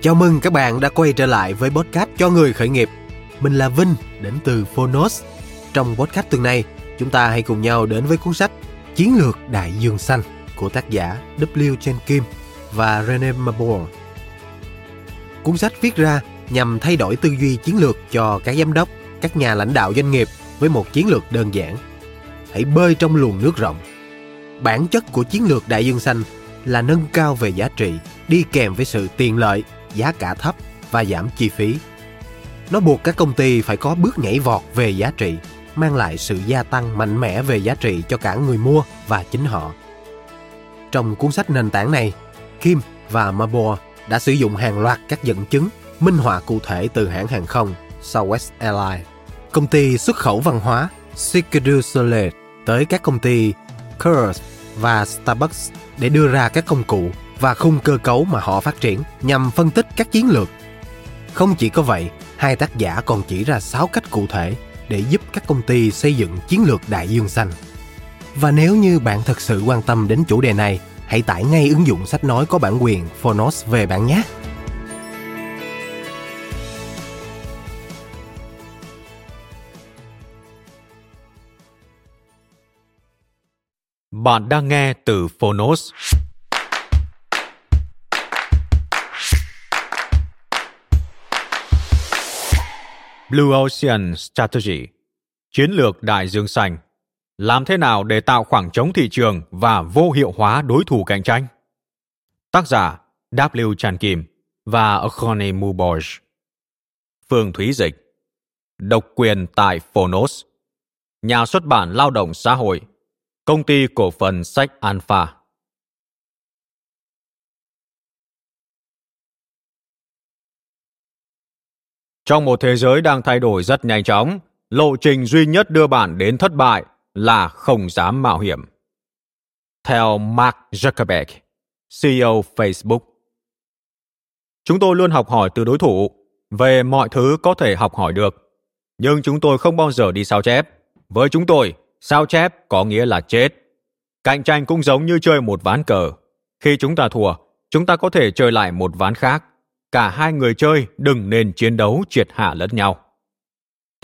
Chào mừng các bạn đã quay trở lại với podcast Cho Người Khởi Nghiệp. Mình là Vinh, đến từ Phonos. Trong podcast tuần này, chúng ta hãy cùng nhau đến với cuốn sách Chiến lược Đại Dương Xanh của tác giả W. Chan Kim và Renée Mauborgne. Cuốn sách viết ra nhằm thay đổi tư duy chiến lược cho các giám đốc, các nhà lãnh đạo doanh nghiệp với một chiến lược đơn giản. Hãy bơi trong luồng nước rộng. Bản chất của chiến lược Đại Dương Xanh là nâng cao về giá trị, đi kèm với sự tiện lợi, giá cả thấp và giảm chi phí. Nó buộc các công ty phải có bước nhảy vọt về giá trị, mang lại sự gia tăng mạnh mẽ về giá trị cho cả người mua và chính họ. Trong cuốn sách nền tảng này, Kim và Mauborgne đã sử dụng hàng loạt các dẫn chứng, minh họa cụ thể từ hãng hàng không Southwest Airlines, công ty xuất khẩu văn hóa Cirque du Soleil tới các công ty Kohl's và Starbucks để đưa ra các công cụ và khung cơ cấu mà họ phát triển nhằm phân tích các chiến lược. Không chỉ có vậy, hai tác giả còn chỉ ra 6 cách cụ thể để giúp các công ty xây dựng chiến lược đại dương xanh. Và nếu như bạn thật sự quan tâm đến chủ đề này, hãy tải ngay ứng dụng sách nói có bản quyền Phonos về bạn nhé. Bạn đang nghe từ Phonos. Blue Ocean Strategy, chiến lược đại dương xanh. Làm thế nào để tạo khoảng trống thị trường và vô hiệu hóa đối thủ cạnh tranh? Tác giả W. Chan Kim và Renée Mauborgne. Phương Thúy dịch. Độc quyền tại Phonos. Nhà xuất bản Lao động Xã hội. Công ty cổ phần sách Alpha. Trong một thế giới đang thay đổi rất nhanh chóng, lộ trình duy nhất đưa bạn đến thất bại là không dám mạo hiểm. Theo Mark Zuckerberg, CEO Facebook, chúng tôi luôn học hỏi từ đối thủ, về mọi thứ có thể học hỏi được, nhưng chúng tôi không bao giờ đi sao chép. Với chúng tôi, sao chép có nghĩa là chết. Cạnh tranh cũng giống như chơi một ván cờ. Khi chúng ta thua, chúng ta có thể chơi lại một ván khác. Cả hai người chơi đừng nên chiến đấu triệt hạ lẫn nhau.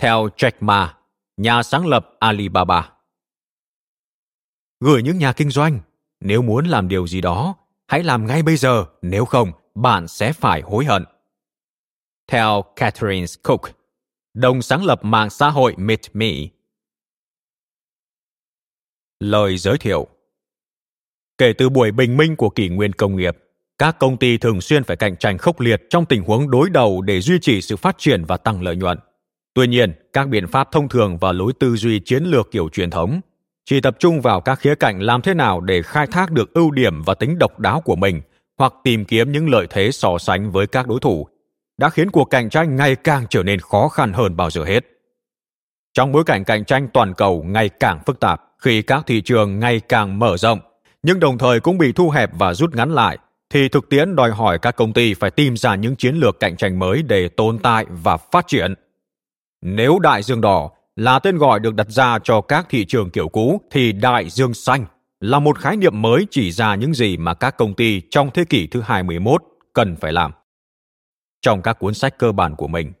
Theo Jack Ma, nhà sáng lập Alibaba. Gửi những nhà kinh doanh, nếu muốn làm điều gì đó, hãy làm ngay bây giờ, nếu không, bạn sẽ phải hối hận. Theo Catherine Cook, đồng sáng lập mạng xã hội MeetMe. Lời giới thiệu. Kể từ buổi bình minh của kỷ nguyên công nghiệp, các công ty thường xuyên phải cạnh tranh khốc liệt trong tình huống đối đầu để duy trì sự phát triển và tăng lợi nhuận. Tuy nhiên, các biện pháp thông thường và lối tư duy chiến lược kiểu truyền thống chỉ tập trung vào các khía cạnh làm thế nào để khai thác được ưu điểm và tính độc đáo của mình hoặc tìm kiếm những lợi thế so sánh với các đối thủ đã khiến cuộc cạnh tranh ngày càng trở nên khó khăn hơn bao giờ hết. Trong bối cảnh cạnh tranh toàn cầu ngày càng phức tạp, khi các thị trường ngày càng mở rộng, nhưng đồng thời cũng bị thu hẹp và rút ngắn lại, thì thực tiễn đòi hỏi các công ty phải tìm ra những chiến lược cạnh tranh mới để tồn tại và phát triển. Nếu đại dương đỏ là tên gọi được đặt ra cho các thị trường kiểu cũ, thì đại dương xanh là một khái niệm mới chỉ ra những gì mà các công ty trong thế kỷ thứ 21 cần phải làm. Trong các cuốn sách cơ bản của mình,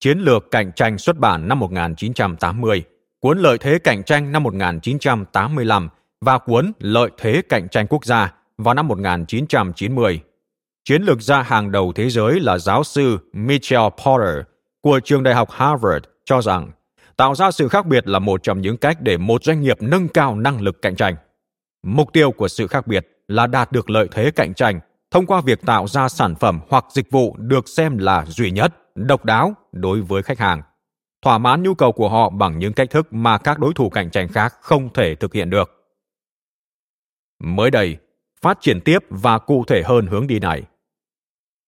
Chiến lược cạnh tranh xuất bản năm 1980, cuốn Lợi thế cạnh tranh năm 1985 và cuốn Lợi thế cạnh tranh quốc gia vào năm 1990. Chiến lược gia hàng đầu thế giới là giáo sư Michel Porter của trường đại học Harvard cho rằng tạo ra sự khác biệt là một trong những cách để một doanh nghiệp nâng cao năng lực cạnh tranh. Mục tiêu của sự khác biệt là đạt được lợi thế cạnh tranh thông qua việc tạo ra sản phẩm hoặc dịch vụ được xem là duy nhất, độc đáo đối với khách hàng, thỏa mãn nhu cầu của họ bằng những cách thức mà các đối thủ cạnh tranh khác không thể thực hiện được. Mới đây, phát triển tiếp và cụ thể hơn hướng đi này.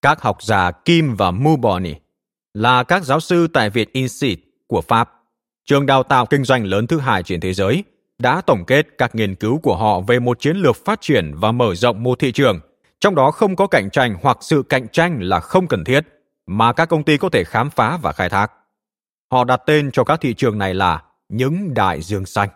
Các học giả Kim và Mauborgne là các giáo sư tại Viện INSEAD của Pháp, trường đào tạo kinh doanh lớn thứ 2 trên thế giới, đã tổng kết các nghiên cứu của họ về một chiến lược phát triển và mở rộng một thị trường, trong đó không có cạnh tranh hoặc sự cạnh tranh là không cần thiết, mà các công ty có thể khám phá và khai thác. Họ đặt tên cho các thị trường này là những đại dương xanh.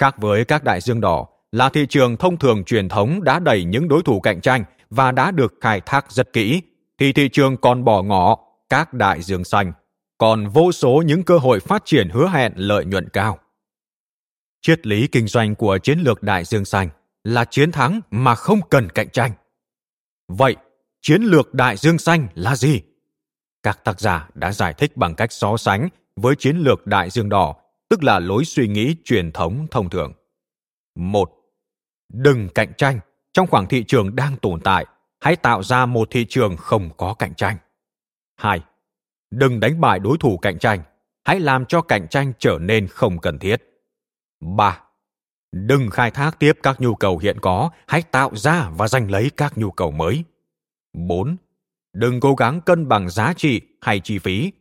Khác với các đại dương đỏ, là thị trường thông thường truyền thống đã đẩy những đối thủ cạnh tranh và đã được khai thác rất kỹ, thì thị trường còn bỏ ngỏ các đại dương xanh, còn vô số những cơ hội phát triển hứa hẹn lợi nhuận cao. Triết lý kinh doanh của chiến lược đại dương xanh là chiến thắng mà không cần cạnh tranh. Vậy, chiến lược đại dương xanh là gì? Các tác giả đã giải thích bằng cách so sánh với chiến lược đại dương đỏ, tức là lối suy nghĩ truyền thống thông thường. 1. Đừng cạnh tranh. Trong khoảng thị trường đang tồn tại, hãy tạo ra một thị trường không có cạnh tranh. 2. Đừng đánh bại đối thủ cạnh tranh. Hãy làm cho cạnh tranh trở nên không cần thiết. 3. Đừng khai thác tiếp các nhu cầu hiện có. Hãy tạo ra và giành lấy các nhu cầu mới. 4. Đừng cố gắng cân bằng giá trị hay chi phí.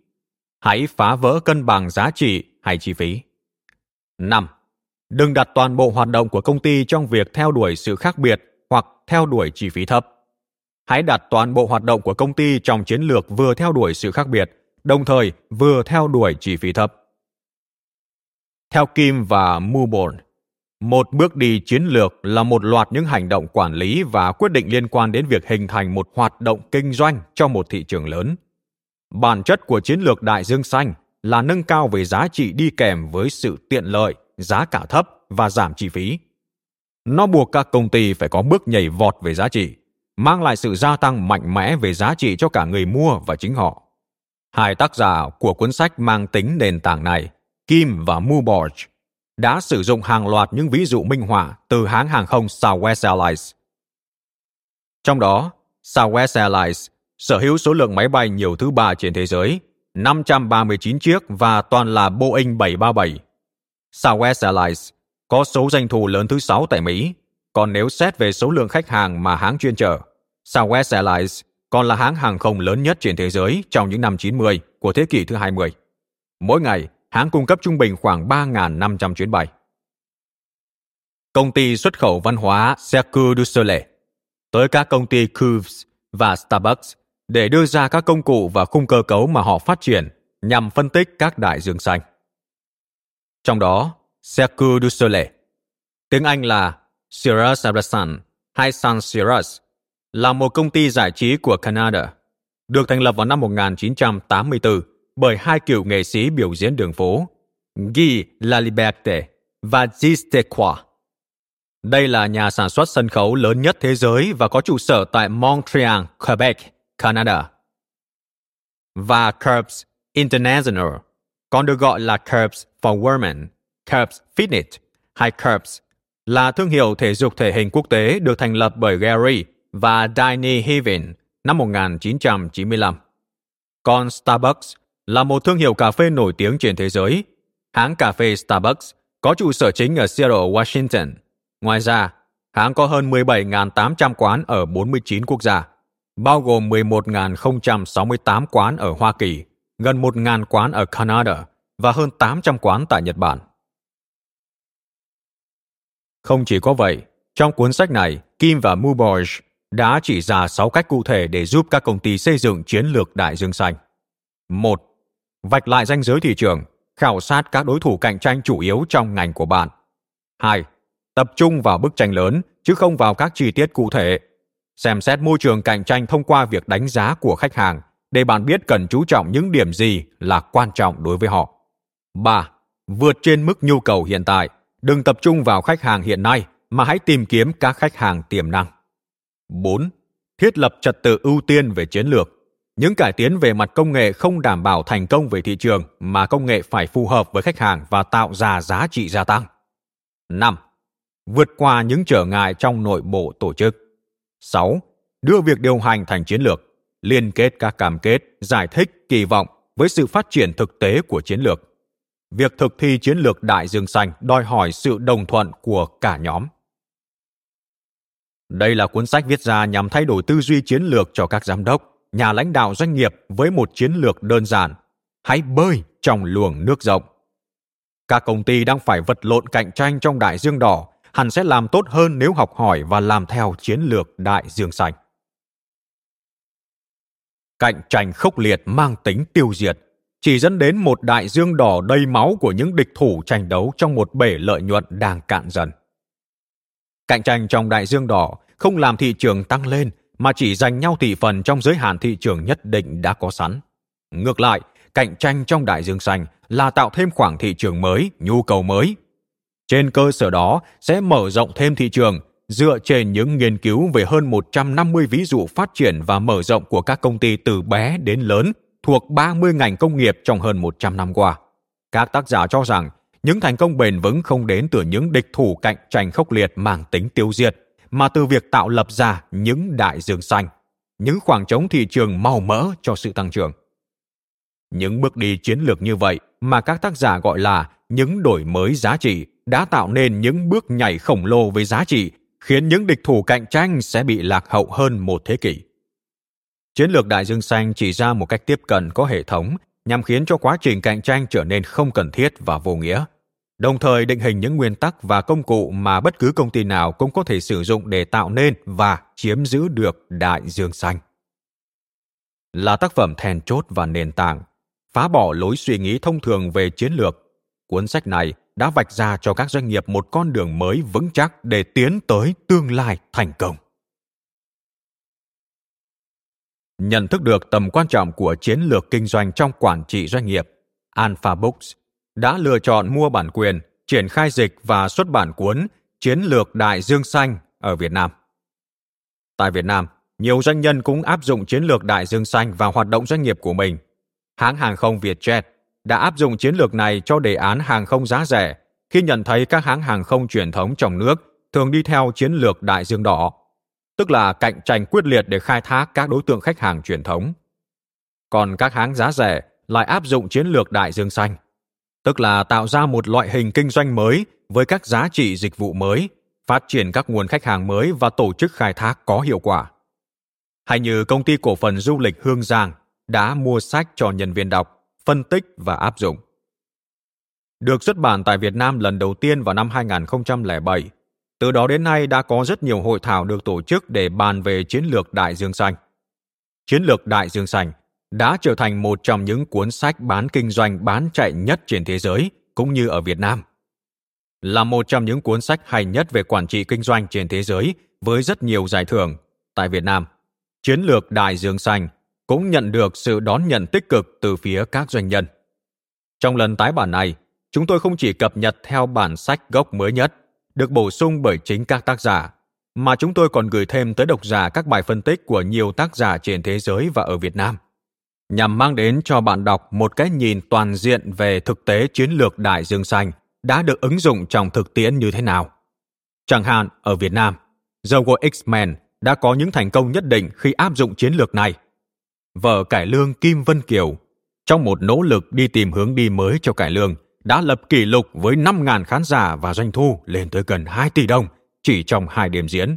Hãy phá vỡ cân bằng giá trị hay chi phí. 5. Đừng đặt toàn bộ hoạt động của công ty trong việc theo đuổi sự khác biệt hoặc theo đuổi chi phí thấp. Hãy đặt toàn bộ hoạt động của công ty trong chiến lược vừa theo đuổi sự khác biệt, đồng thời vừa theo đuổi chi phí thấp. Theo Kim và Mauborgne, một bước đi chiến lược là một loạt những hành động quản lý và quyết định liên quan đến việc hình thành một hoạt động kinh doanh cho một thị trường lớn. Bản chất của chiến lược đại dương xanh là nâng cao về giá trị đi kèm với sự tiện lợi, giá cả thấp và giảm chi phí. Nó buộc các công ty phải có bước nhảy vọt về giá trị, mang lại sự gia tăng mạnh mẽ về giá trị cho cả người mua và chính họ. Hai tác giả của cuốn sách mang tính nền tảng này, Kim và Mauborgne, đã sử dụng hàng loạt những ví dụ minh họa từ hãng hàng không Southwest Airlines. Trong đó, Southwest Airlines sở hữu số lượng máy bay nhiều thứ ba trên thế giới, 539 chiếc và toàn là Boeing 737. Southwest Airlines có số doanh thu lớn thứ 6 tại Mỹ, còn nếu xét về số lượng khách hàng mà hãng chuyên chở, Southwest Airlines còn là hãng hàng không lớn nhất trên thế giới trong những năm 90 của thế kỷ thứ 20. Mỗi ngày, hãng cung cấp trung bình khoảng 3.500 chuyến bay. Công ty xuất khẩu văn hóa Cirque du Soleil tới các công ty Kohl's và Starbucks để đưa ra các công cụ và khung cơ cấu mà họ phát triển nhằm phân tích các đại dương xanh. Trong đó, Cirque du Soleil, tiếng Anh là Cirque du Soleil hay Sun Cirque, là một công ty giải trí của Canada, được thành lập vào năm 1984 bởi hai cựu nghệ sĩ biểu diễn đường phố, Guy Laliberte và Gistequa. Đây là nhà sản xuất sân khấu lớn nhất thế giới và có trụ sở tại Montreal, Quebec, Canada. Và Curbs International, còn được gọi là Curbs for Women, Curbs Fitness hay Curbs, là thương hiệu thể dục thể hình quốc tế được thành lập bởi Gary và Danny Hevin năm 1995. Còn Starbucks là một thương hiệu cà phê nổi tiếng trên thế giới. Hãng cà phê Starbucks có trụ sở chính ở Seattle, Washington. Ngoài ra, hãng có hơn 17.800 quán ở 49 quốc gia, bao gồm 11.068 quán ở Hoa Kỳ, gần 1.000 quán ở Canada và hơn 800 quán tại Nhật Bản. Không chỉ có vậy, trong cuốn sách này, Kim và Mauborgne đã chỉ ra 6 cách cụ thể để giúp các công ty xây dựng chiến lược đại dương xanh. 1. Vạch lại ranh giới thị trường, khảo sát các đối thủ cạnh tranh chủ yếu trong ngành của bạn. 2. Tập trung vào bức tranh lớn, chứ không vào các chi tiết cụ thể. Xem xét môi trường cạnh tranh thông qua việc đánh giá của khách hàng, để bạn biết cần chú trọng những điểm gì là quan trọng đối với họ. 3. Vượt trên mức nhu cầu hiện tại. Đừng tập trung vào khách hàng hiện nay, mà hãy tìm kiếm các khách hàng tiềm năng. 4. Thiết lập trật tự ưu tiên về chiến lược. Những cải tiến về mặt công nghệ không đảm bảo thành công về thị trường, mà công nghệ phải phù hợp với khách hàng và tạo ra giá trị gia tăng. 5. Vượt qua những trở ngại trong nội bộ tổ chức. 6. Đưa việc điều hành thành chiến lược, liên kết các cam kết, giải thích, kỳ vọng với sự phát triển thực tế của chiến lược. Việc thực thi chiến lược đại dương xanh đòi hỏi sự đồng thuận của cả nhóm. Đây là cuốn sách viết ra nhằm thay đổi tư duy chiến lược cho các giám đốc, nhà lãnh đạo doanh nghiệp với một chiến lược đơn giản. Hãy bơi trong luồng nước rộng. Các công ty đang phải vật lộn cạnh tranh trong đại dương đỏ hẳn sẽ làm tốt hơn nếu học hỏi và làm theo chiến lược đại dương xanh. Cạnh tranh khốc liệt mang tính tiêu diệt chỉ dẫn đến một đại dương đỏ đầy máu của những địch thủ tranh đấu trong một bể lợi nhuận đang cạn dần. Cạnh tranh trong đại dương đỏ không làm thị trường tăng lên mà chỉ giành nhau thị phần trong giới hạn thị trường nhất định đã có sẵn. Ngược lại, cạnh tranh trong đại dương xanh là tạo thêm khoảng thị trường mới, nhu cầu mới. Trên cơ sở đó sẽ mở rộng thêm thị trường, dựa trên những nghiên cứu về hơn 150 ví dụ phát triển và mở rộng của các công ty từ bé đến lớn thuộc 30 ngành công nghiệp trong hơn 100 năm qua. Các tác giả cho rằng, những thành công bền vững không đến từ những địch thủ cạnh tranh khốc liệt mang tính tiêu diệt, mà từ việc tạo lập ra những đại dương xanh, những khoảng trống thị trường màu mỡ cho sự tăng trưởng. Những bước đi chiến lược như vậy mà các tác giả gọi là những đổi mới giá trị đã tạo nên những bước nhảy khổng lồ về giá trị, khiến những địch thủ cạnh tranh sẽ bị lạc hậu hơn một thế kỷ. Chiến lược đại dương xanh chỉ ra một cách tiếp cận có hệ thống nhằm khiến cho quá trình cạnh tranh trở nên không cần thiết và vô nghĩa, đồng thời định hình những nguyên tắc và công cụ mà bất cứ công ty nào cũng có thể sử dụng để tạo nên và chiếm giữ được đại dương xanh. Là tác phẩm then chốt và nền tảng, phá bỏ lối suy nghĩ thông thường về chiến lược, cuốn sách này đã vạch ra cho các doanh nghiệp một con đường mới vững chắc để tiến tới tương lai thành công. Nhận thức được tầm quan trọng của chiến lược kinh doanh trong quản trị doanh nghiệp, Alpha Books đã lựa chọn mua bản quyền, triển khai dịch và xuất bản cuốn Chiến lược Đại Dương Xanh ở Việt Nam. Tại Việt Nam, nhiều doanh nhân cũng áp dụng chiến lược Đại Dương Xanh vào hoạt động doanh nghiệp của mình. Hãng hàng không Vietjet đã áp dụng chiến lược này cho đề án hàng không giá rẻ khi nhận thấy các hãng hàng không truyền thống trong nước thường đi theo chiến lược Đại Dương Đỏ, tức là cạnh tranh quyết liệt để khai thác các đối tượng khách hàng truyền thống. Còn các hãng giá rẻ lại áp dụng chiến lược Đại Dương Xanh, tức là tạo ra một loại hình kinh doanh mới với các giá trị dịch vụ mới, phát triển các nguồn khách hàng mới và tổ chức khai thác có hiệu quả. Hay như công ty cổ phần du lịch Hương Giang đã mua sách cho nhân viên đọc, phân tích và áp dụng. Được xuất bản tại Việt Nam lần đầu tiên vào năm 2007, từ đó đến nay đã có rất nhiều hội thảo được tổ chức để bàn về chiến lược Đại Dương Xanh. Chiến lược Đại Dương Xanh đã trở thành một trong những cuốn sách bán kinh doanh bán chạy nhất trên thế giới, cũng như ở Việt Nam. Là một trong những cuốn sách hay nhất về quản trị kinh doanh trên thế giới với rất nhiều giải thưởng, tại Việt Nam, Chiến lược Đại Dương Xanh cũng nhận được sự đón nhận tích cực từ phía các doanh nhân. Trong lần tái bản này, chúng tôi không chỉ cập nhật theo bản sách gốc mới nhất, được bổ sung bởi chính các tác giả, mà chúng tôi còn gửi thêm tới độc giả các bài phân tích của nhiều tác giả trên thế giới và ở Việt Nam, nhằm mang đến cho bạn đọc một cái nhìn toàn diện về thực tế chiến lược Đại Dương Xanh đã được ứng dụng trong thực tiễn như thế nào. Chẳng hạn, ở Việt Nam, dầu của X-Men đã có những thành công nhất định khi áp dụng chiến lược này. Vợ cải lương Kim Vân Kiều, trong một nỗ lực đi tìm hướng đi mới cho cải lương, đã lập kỷ lục với 5.000 khán giả và doanh thu lên tới gần 2 tỷ đồng chỉ trong 2 đêm diễn.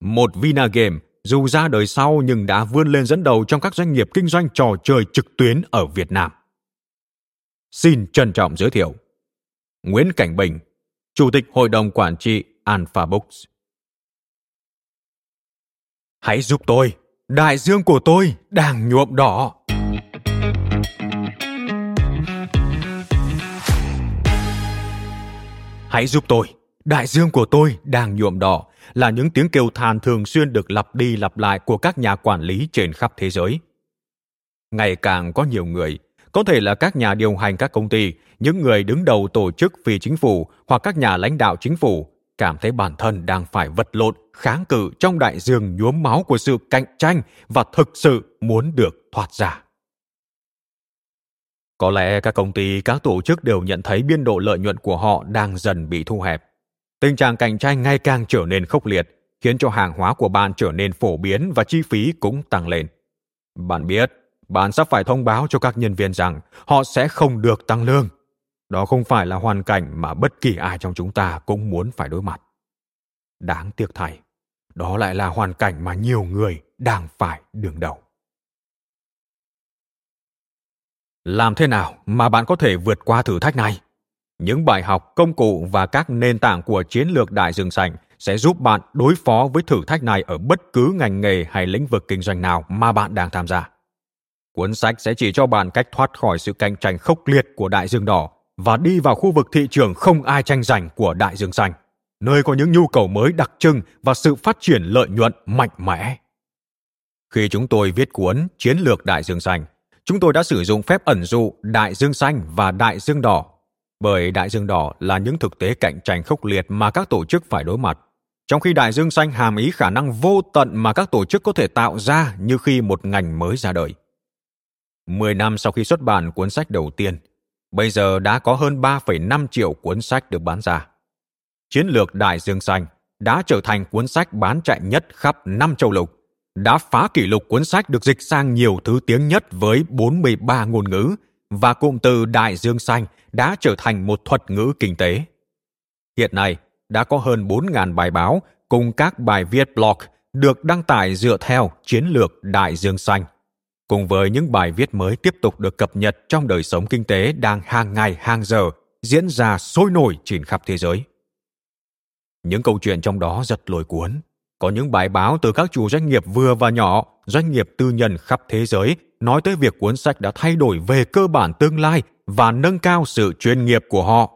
Một Vinagame dù ra đời sau nhưng đã vươn lên dẫn đầu trong các doanh nghiệp kinh doanh trò chơi trực tuyến ở Việt Nam. Xin trân trọng giới thiệu Nguyễn Cảnh Bình, Chủ tịch Hội đồng Quản trị Alpha Books. Hãy giúp tôi, đại dương của tôi đang nhuộm đỏ. Hãy giúp tôi, đại dương của tôi đang nhuộm đỏ là những tiếng kêu than thường xuyên được lặp đi lặp lại của các nhà quản lý trên khắp thế giới. Ngày càng có nhiều người, có thể là các nhà điều hành các công ty, những người đứng đầu tổ chức phi chính phủ hoặc các nhà lãnh đạo chính phủ, cảm thấy bản thân đang phải vật lộn, kháng cự trong đại dương nhuốm máu của sự cạnh tranh và thực sự muốn được thoát ra. Có lẽ các công ty, các tổ chức đều nhận thấy biên độ lợi nhuận của họ đang dần bị thu hẹp. Tình trạng cạnh tranh ngày càng trở nên khốc liệt, khiến cho hàng hóa của bạn trở nên phổ biến và chi phí cũng tăng lên. Bạn biết, bạn sắp phải thông báo cho các nhân viên rằng họ sẽ không được tăng lương. Đó không phải là hoàn cảnh mà bất kỳ ai trong chúng ta cũng muốn phải đối mặt. Đáng tiếc thay, đó lại là hoàn cảnh mà nhiều người đang phải đương đầu. Làm thế nào mà bạn có thể vượt qua thử thách này? Những bài học, công cụ và các nền tảng của chiến lược Đại Dương Xanh sẽ giúp bạn đối phó với thử thách này ở bất cứ ngành nghề hay lĩnh vực kinh doanh nào mà bạn đang tham gia. Cuốn sách sẽ chỉ cho bạn cách thoát khỏi sự cạnh tranh khốc liệt của Đại Dương Đỏ và đi vào khu vực thị trường không ai tranh giành của Đại Dương Xanh, nơi có những nhu cầu mới đặc trưng và sự phát triển lợi nhuận mạnh mẽ. Khi chúng tôi viết cuốn Chiến lược Đại Dương Xanh, chúng tôi đã sử dụng phép ẩn dụ Đại Dương Xanh và Đại Dương Đỏ, bởi Đại Dương Đỏ là những thực tế cạnh tranh khốc liệt mà các tổ chức phải đối mặt, trong khi Đại Dương Xanh hàm ý khả năng vô tận mà các tổ chức có thể tạo ra như khi một ngành mới ra đời. 10 năm sau khi xuất bản cuốn sách đầu tiên, bây giờ đã có hơn 3,5 triệu cuốn sách được bán ra. Chiến lược Đại Dương Xanh đã trở thành cuốn sách bán chạy nhất khắp 5 châu lục, đã phá kỷ lục cuốn sách được dịch sang nhiều thứ tiếng nhất với 43 ngôn ngữ, và cụm từ Đại Dương Xanh đã trở thành một thuật ngữ kinh tế. Hiện nay, đã có hơn 4.000 bài báo cùng các bài viết blog được đăng tải dựa theo chiến lược Đại Dương Xanh, cùng với những bài viết mới tiếp tục được cập nhật trong đời sống kinh tế đang hàng ngày hàng giờ diễn ra sôi nổi trên khắp thế giới. Những câu chuyện trong đó rất lôi cuốn. Có những bài báo từ các chủ doanh nghiệp vừa và nhỏ, doanh nghiệp tư nhân khắp thế giới nói tới việc cuốn sách đã thay đổi về cơ bản tương lai và nâng cao sự chuyên nghiệp của họ.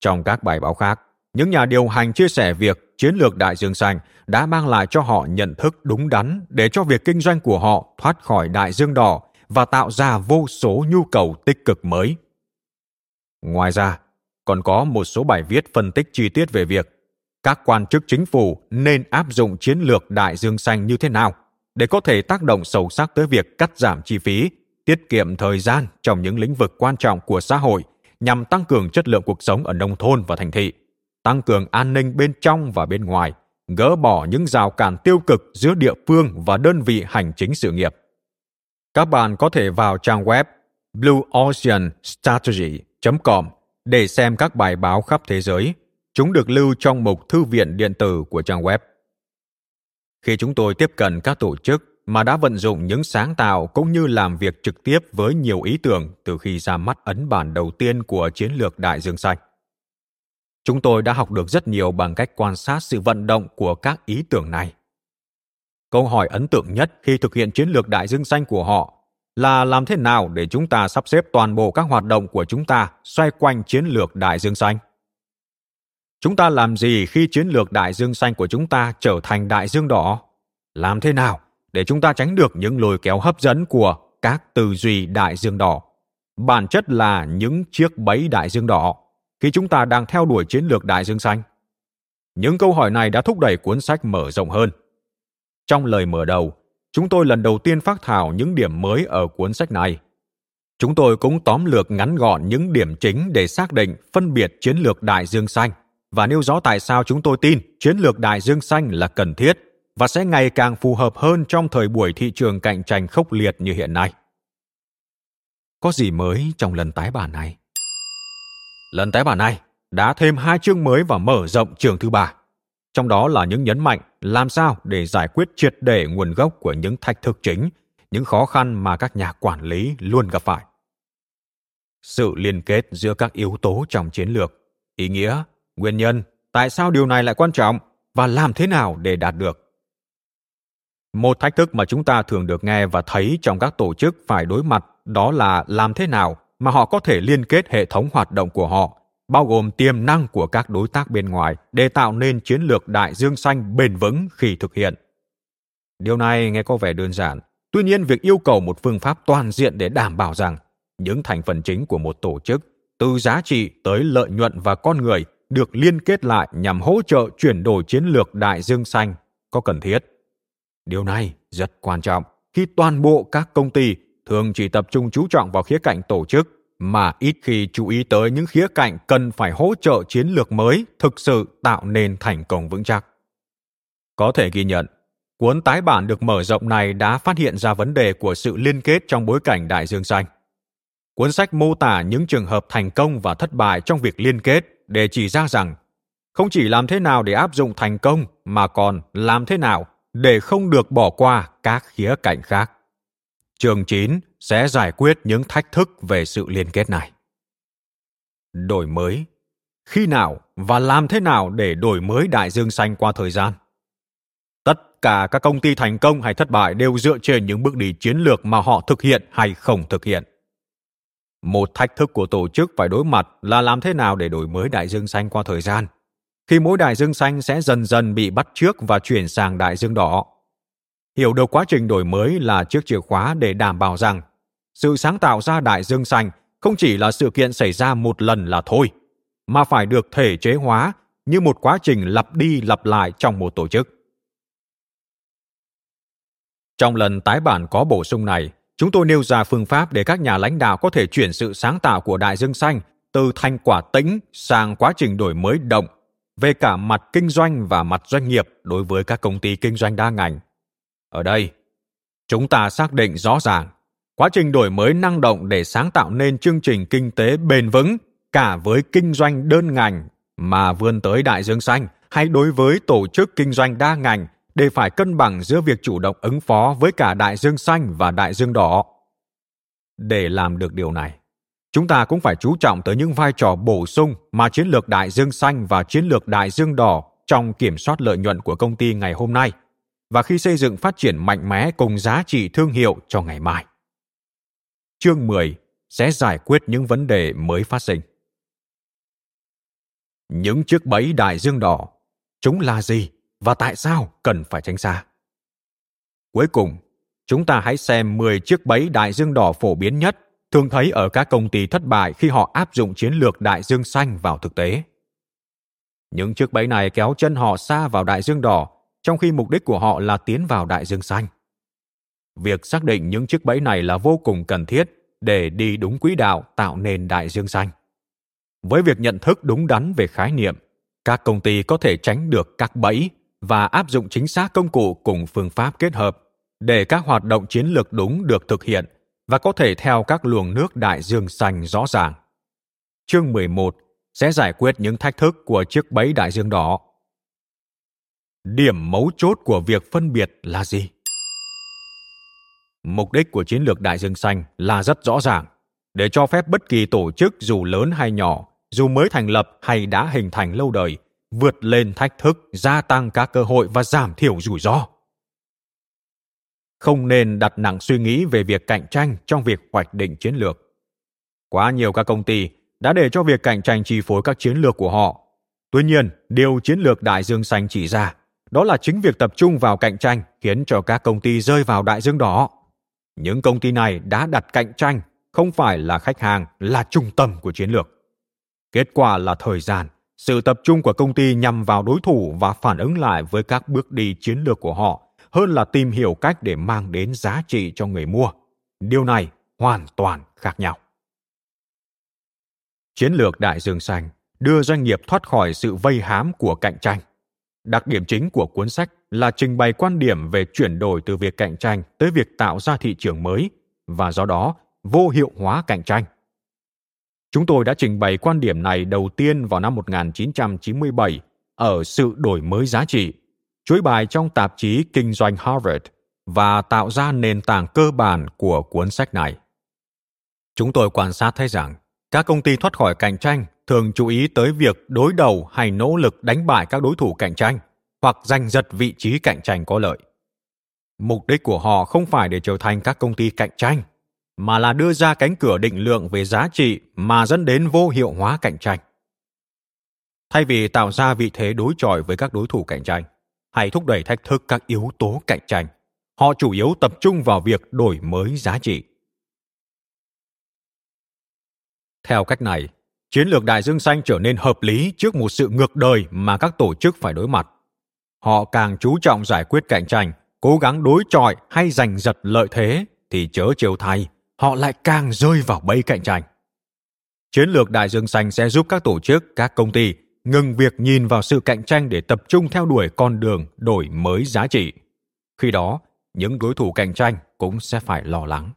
Trong các bài báo khác, những nhà điều hành chia sẻ việc chiến lược Đại Dương Xanh đã mang lại cho họ nhận thức đúng đắn để cho việc kinh doanh của họ thoát khỏi Đại Dương Đỏ và tạo ra vô số nhu cầu tích cực mới. Ngoài ra, còn có một số bài viết phân tích chi tiết về việc các quan chức chính phủ nên áp dụng chiến lược Đại Dương Xanh như thế nào để có thể tác động sâu sắc tới việc cắt giảm chi phí, tiết kiệm thời gian trong những lĩnh vực quan trọng của xã hội nhằm tăng cường chất lượng cuộc sống ở nông thôn và thành thị, tăng cường an ninh bên trong và bên ngoài, gỡ bỏ những rào cản tiêu cực giữa địa phương và đơn vị hành chính sự nghiệp. Các bạn có thể vào trang web blueoceanstrategy.com để xem các bài báo khắp thế giới. Chúng được lưu trong mục thư viện điện tử của trang web. Khi chúng tôi tiếp cận các tổ chức mà đã vận dụng những sáng tạo cũng như làm việc trực tiếp với nhiều ý tưởng từ khi ra mắt ấn bản đầu tiên của chiến lược Đại Dương Xanh, chúng tôi đã học được rất nhiều bằng cách quan sát sự vận động của các ý tưởng này. Câu hỏi ấn tượng nhất khi thực hiện chiến lược Đại Dương Xanh của họ là làm thế nào để chúng ta sắp xếp toàn bộ các hoạt động của chúng ta xoay quanh chiến lược Đại Dương Xanh. Chúng ta làm gì khi chiến lược Đại Dương Xanh của chúng ta trở thành Đại Dương Đỏ? Làm thế nào để chúng ta tránh được những lôi kéo hấp dẫn của các tư duy Đại Dương Đỏ? Bản chất là những chiếc bẫy Đại Dương Đỏ khi chúng ta đang theo đuổi chiến lược Đại Dương Xanh. Những câu hỏi này đã thúc đẩy cuốn sách mở rộng hơn. Trong lời mở đầu, chúng tôi lần đầu tiên phác thảo những điểm mới ở cuốn sách này. Chúng tôi cũng tóm lược ngắn gọn những điểm chính để xác định, phân biệt chiến lược Đại Dương Xanh và nêu rõ tại sao chúng tôi tin chiến lược Đại Dương Xanh là cần thiết và sẽ ngày càng phù hợp hơn trong thời buổi thị trường cạnh tranh khốc liệt như hiện nay. Có gì mới trong lần tái bản này? Lần tái bản này đã thêm 2 chương mới và mở rộng chương thứ 3, trong đó là những nhấn mạnh làm sao để giải quyết triệt để nguồn gốc của những thách thức chính, những khó khăn mà các nhà quản lý luôn gặp phải. Sự liên kết giữa các yếu tố trong chiến lược, ý nghĩa, nguyên nhân, tại sao điều này lại quan trọng và làm thế nào để đạt được. Một thách thức mà chúng ta thường được nghe và thấy trong các tổ chức phải đối mặt đó là làm thế nào mà họ có thể liên kết hệ thống hoạt động của họ, bao gồm tiềm năng của các đối tác bên ngoài để tạo nên chiến lược Đại Dương Xanh bền vững khi thực hiện. Điều này nghe có vẻ đơn giản, tuy nhiên việc yêu cầu một phương pháp toàn diện để đảm bảo rằng những thành phần chính của một tổ chức, từ giá trị tới lợi nhuận và con người, được liên kết lại nhằm hỗ trợ chuyển đổi chiến lược Đại Dương Xanh có cần thiết. Điều này rất quan trọng khi toàn bộ các công ty thường chỉ tập trung chú trọng vào khía cạnh tổ chức mà ít khi chú ý tới những khía cạnh cần phải hỗ trợ chiến lược mới thực sự tạo nên thành công vững chắc. Có thể ghi nhận, cuốn tái bản được mở rộng này đã phát hiện ra vấn đề của sự liên kết trong bối cảnh Đại Dương Xanh. Cuốn sách mô tả những trường hợp thành công và thất bại trong việc liên kết để chỉ ra rằng không chỉ làm thế nào để áp dụng thành công mà còn làm thế nào để không được bỏ qua các khía cạnh khác. Chương 9 sẽ giải quyết những thách thức về sự liên kết này. Đổi mới. Khi nào và làm thế nào để đổi mới Đại Dương Xanh qua thời gian? Tất cả các công ty thành công hay thất bại đều dựa trên những bước đi chiến lược mà họ thực hiện hay không thực hiện. Một thách thức của tổ chức phải đối mặt là làm thế nào để đổi mới Đại Dương Xanh qua thời gian, khi mỗi Đại Dương Xanh sẽ dần dần bị bắt chước và chuyển sang Đại Dương Đỏ. Hiểu được quá trình đổi mới là chiếc chìa khóa để đảm bảo rằng sự sáng tạo ra đại dương xanh không chỉ là sự kiện xảy ra một lần là thôi, mà phải được thể chế hóa như một quá trình lặp đi lặp lại trong một tổ chức. Trong lần tái bản có bổ sung này, chúng tôi nêu ra phương pháp để các nhà lãnh đạo có thể chuyển sự sáng tạo của đại dương xanh từ thành quả tĩnh sang quá trình đổi mới động về cả mặt kinh doanh và mặt doanh nghiệp đối với các công ty kinh doanh đa ngành. Ở đây, chúng ta xác định rõ ràng quá trình đổi mới năng động để sáng tạo nên chương trình kinh tế bền vững cả với kinh doanh đơn ngành mà vươn tới đại dương xanh hay đối với tổ chức kinh doanh đa ngành để phải cân bằng giữa việc chủ động ứng phó với cả đại dương xanh và đại dương đỏ. Để làm được điều này, chúng ta cũng phải chú trọng tới những vai trò bổ sung mà chiến lược đại dương xanh và chiến lược đại dương đỏ trong kiểm soát lợi nhuận của công ty ngày hôm nay và khi xây dựng phát triển mạnh mẽ cùng giá trị thương hiệu cho ngày mai. Chương 10 sẽ giải quyết những vấn đề mới phát sinh. Những chiếc bẫy đại dương đỏ, chúng là gì và tại sao cần phải tránh xa? Cuối cùng, chúng ta hãy xem 10 chiếc bẫy đại dương đỏ phổ biến nhất thường thấy ở các công ty thất bại khi họ áp dụng chiến lược đại dương xanh vào thực tế. Những chiếc bẫy này kéo chân họ xa vào đại dương đỏ, trong khi mục đích của họ là tiến vào đại dương xanh. Việc xác định những chiếc bẫy này là vô cùng cần thiết để đi đúng quỹ đạo tạo nên đại dương xanh. Với việc nhận thức đúng đắn về khái niệm, các công ty có thể tránh được các bẫy và áp dụng chính xác công cụ cùng phương pháp kết hợp để các hoạt động chiến lược đúng được thực hiện và có thể theo các luồng nước đại dương xanh rõ ràng. Chương 11 sẽ giải quyết những thách thức của chiếc bẫy đại dương đỏ. Điểm mấu chốt của việc phân biệt là gì? Mục đích của chiến lược đại dương xanh là rất rõ ràng, để cho phép bất kỳ tổ chức dù lớn hay nhỏ, dù mới thành lập hay đã hình thành lâu đời, vượt lên thách thức, gia tăng các cơ hội và giảm thiểu rủi ro. Không nên đặt nặng suy nghĩ về việc cạnh tranh trong việc hoạch định chiến lược. Quá nhiều các công ty đã để cho việc cạnh tranh chi phối các chiến lược của họ. Tuy nhiên, điều chiến lược đại dương xanh chỉ ra, đó là chính việc tập trung vào cạnh tranh khiến cho các công ty rơi vào đại dương đỏ. Những công ty này đã đặt cạnh tranh, không phải là khách hàng, là trung tâm của chiến lược. Kết quả là thời gian, sự tập trung của công ty nhằm vào đối thủ và phản ứng lại với các bước đi chiến lược của họ hơn là tìm hiểu cách để mang đến giá trị cho người mua. Điều này hoàn toàn khác nhau. Chiến lược đại dương xanh đưa doanh nghiệp thoát khỏi sự vây hãm của cạnh tranh. Đặc điểm chính của cuốn sách là trình bày quan điểm về chuyển đổi từ việc cạnh tranh tới việc tạo ra thị trường mới và do đó vô hiệu hóa cạnh tranh. Chúng tôi đã trình bày quan điểm này đầu tiên vào năm 1997 ở Sự Đổi Mới Giá Trị, chuỗi bài trong tạp chí Kinh doanh Harvard và tạo ra nền tảng cơ bản của cuốn sách này. Chúng tôi quan sát thấy rằng các công ty thoát khỏi cạnh tranh thường chú ý tới việc đối đầu hay nỗ lực đánh bại các đối thủ cạnh tranh hoặc giành giật vị trí cạnh tranh có lợi. Mục đích của họ không phải để trở thành các công ty cạnh tranh, mà là đưa ra cánh cửa định lượng về giá trị mà dẫn đến vô hiệu hóa cạnh tranh. Thay vì tạo ra vị thế đối chọi với các đối thủ cạnh tranh hay thúc đẩy thách thức các yếu tố cạnh tranh, họ chủ yếu tập trung vào việc đổi mới giá trị. Theo cách này, chiến lược đại dương xanh trở nên hợp lý trước một sự ngược đời mà các tổ chức phải đối mặt. Họ càng chú trọng giải quyết cạnh tranh, cố gắng đối chọi hay giành giật lợi thế, thì chớ chiều thay, họ lại càng rơi vào bẫy cạnh tranh. Chiến lược đại dương xanh sẽ giúp các tổ chức, các công ty ngừng việc nhìn vào sự cạnh tranh để tập trung theo đuổi con đường đổi mới giá trị. Khi đó, những đối thủ cạnh tranh cũng sẽ phải lo lắng.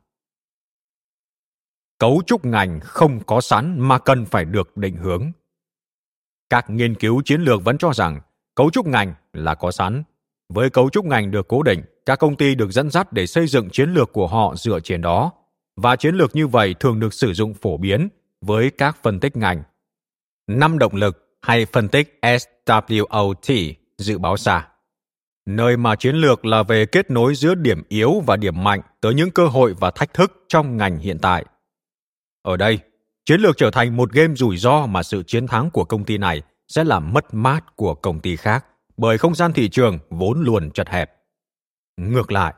Cấu trúc ngành không có sẵn mà cần phải được định hướng. Các nghiên cứu chiến lược vẫn cho rằng cấu trúc ngành là có sẵn. Với cấu trúc ngành được cố định, các công ty được dẫn dắt để xây dựng chiến lược của họ dựa trên đó, và chiến lược như vậy thường được sử dụng phổ biến với các phân tích ngành. 5 động lực hay phân tích SWOT dự báo xa, nơi mà chiến lược là về kết nối giữa điểm yếu và điểm mạnh tới những cơ hội và thách thức trong ngành hiện tại. Ở đây, chiến lược trở thành một game rủi ro mà sự chiến thắng của công ty này sẽ làm mất mát của công ty khác bởi không gian thị trường vốn luôn chật hẹp. Ngược lại,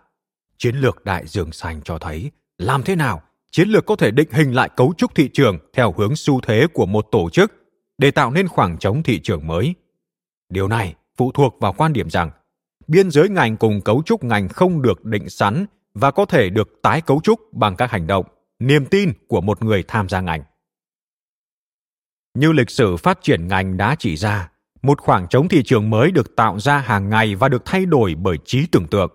chiến lược đại dương xanh cho thấy làm thế nào chiến lược có thể định hình lại cấu trúc thị trường theo hướng xu thế của một tổ chức để tạo nên khoảng trống thị trường mới. Điều này phụ thuộc vào quan điểm rằng biên giới ngành cùng cấu trúc ngành không được định sẵn và có thể được tái cấu trúc bằng các hành động, niềm tin của một người tham gia ngành. Như lịch sử phát triển ngành đã chỉ ra, một khoảng trống thị trường mới được tạo ra hàng ngày và được thay đổi bởi trí tưởng tượng.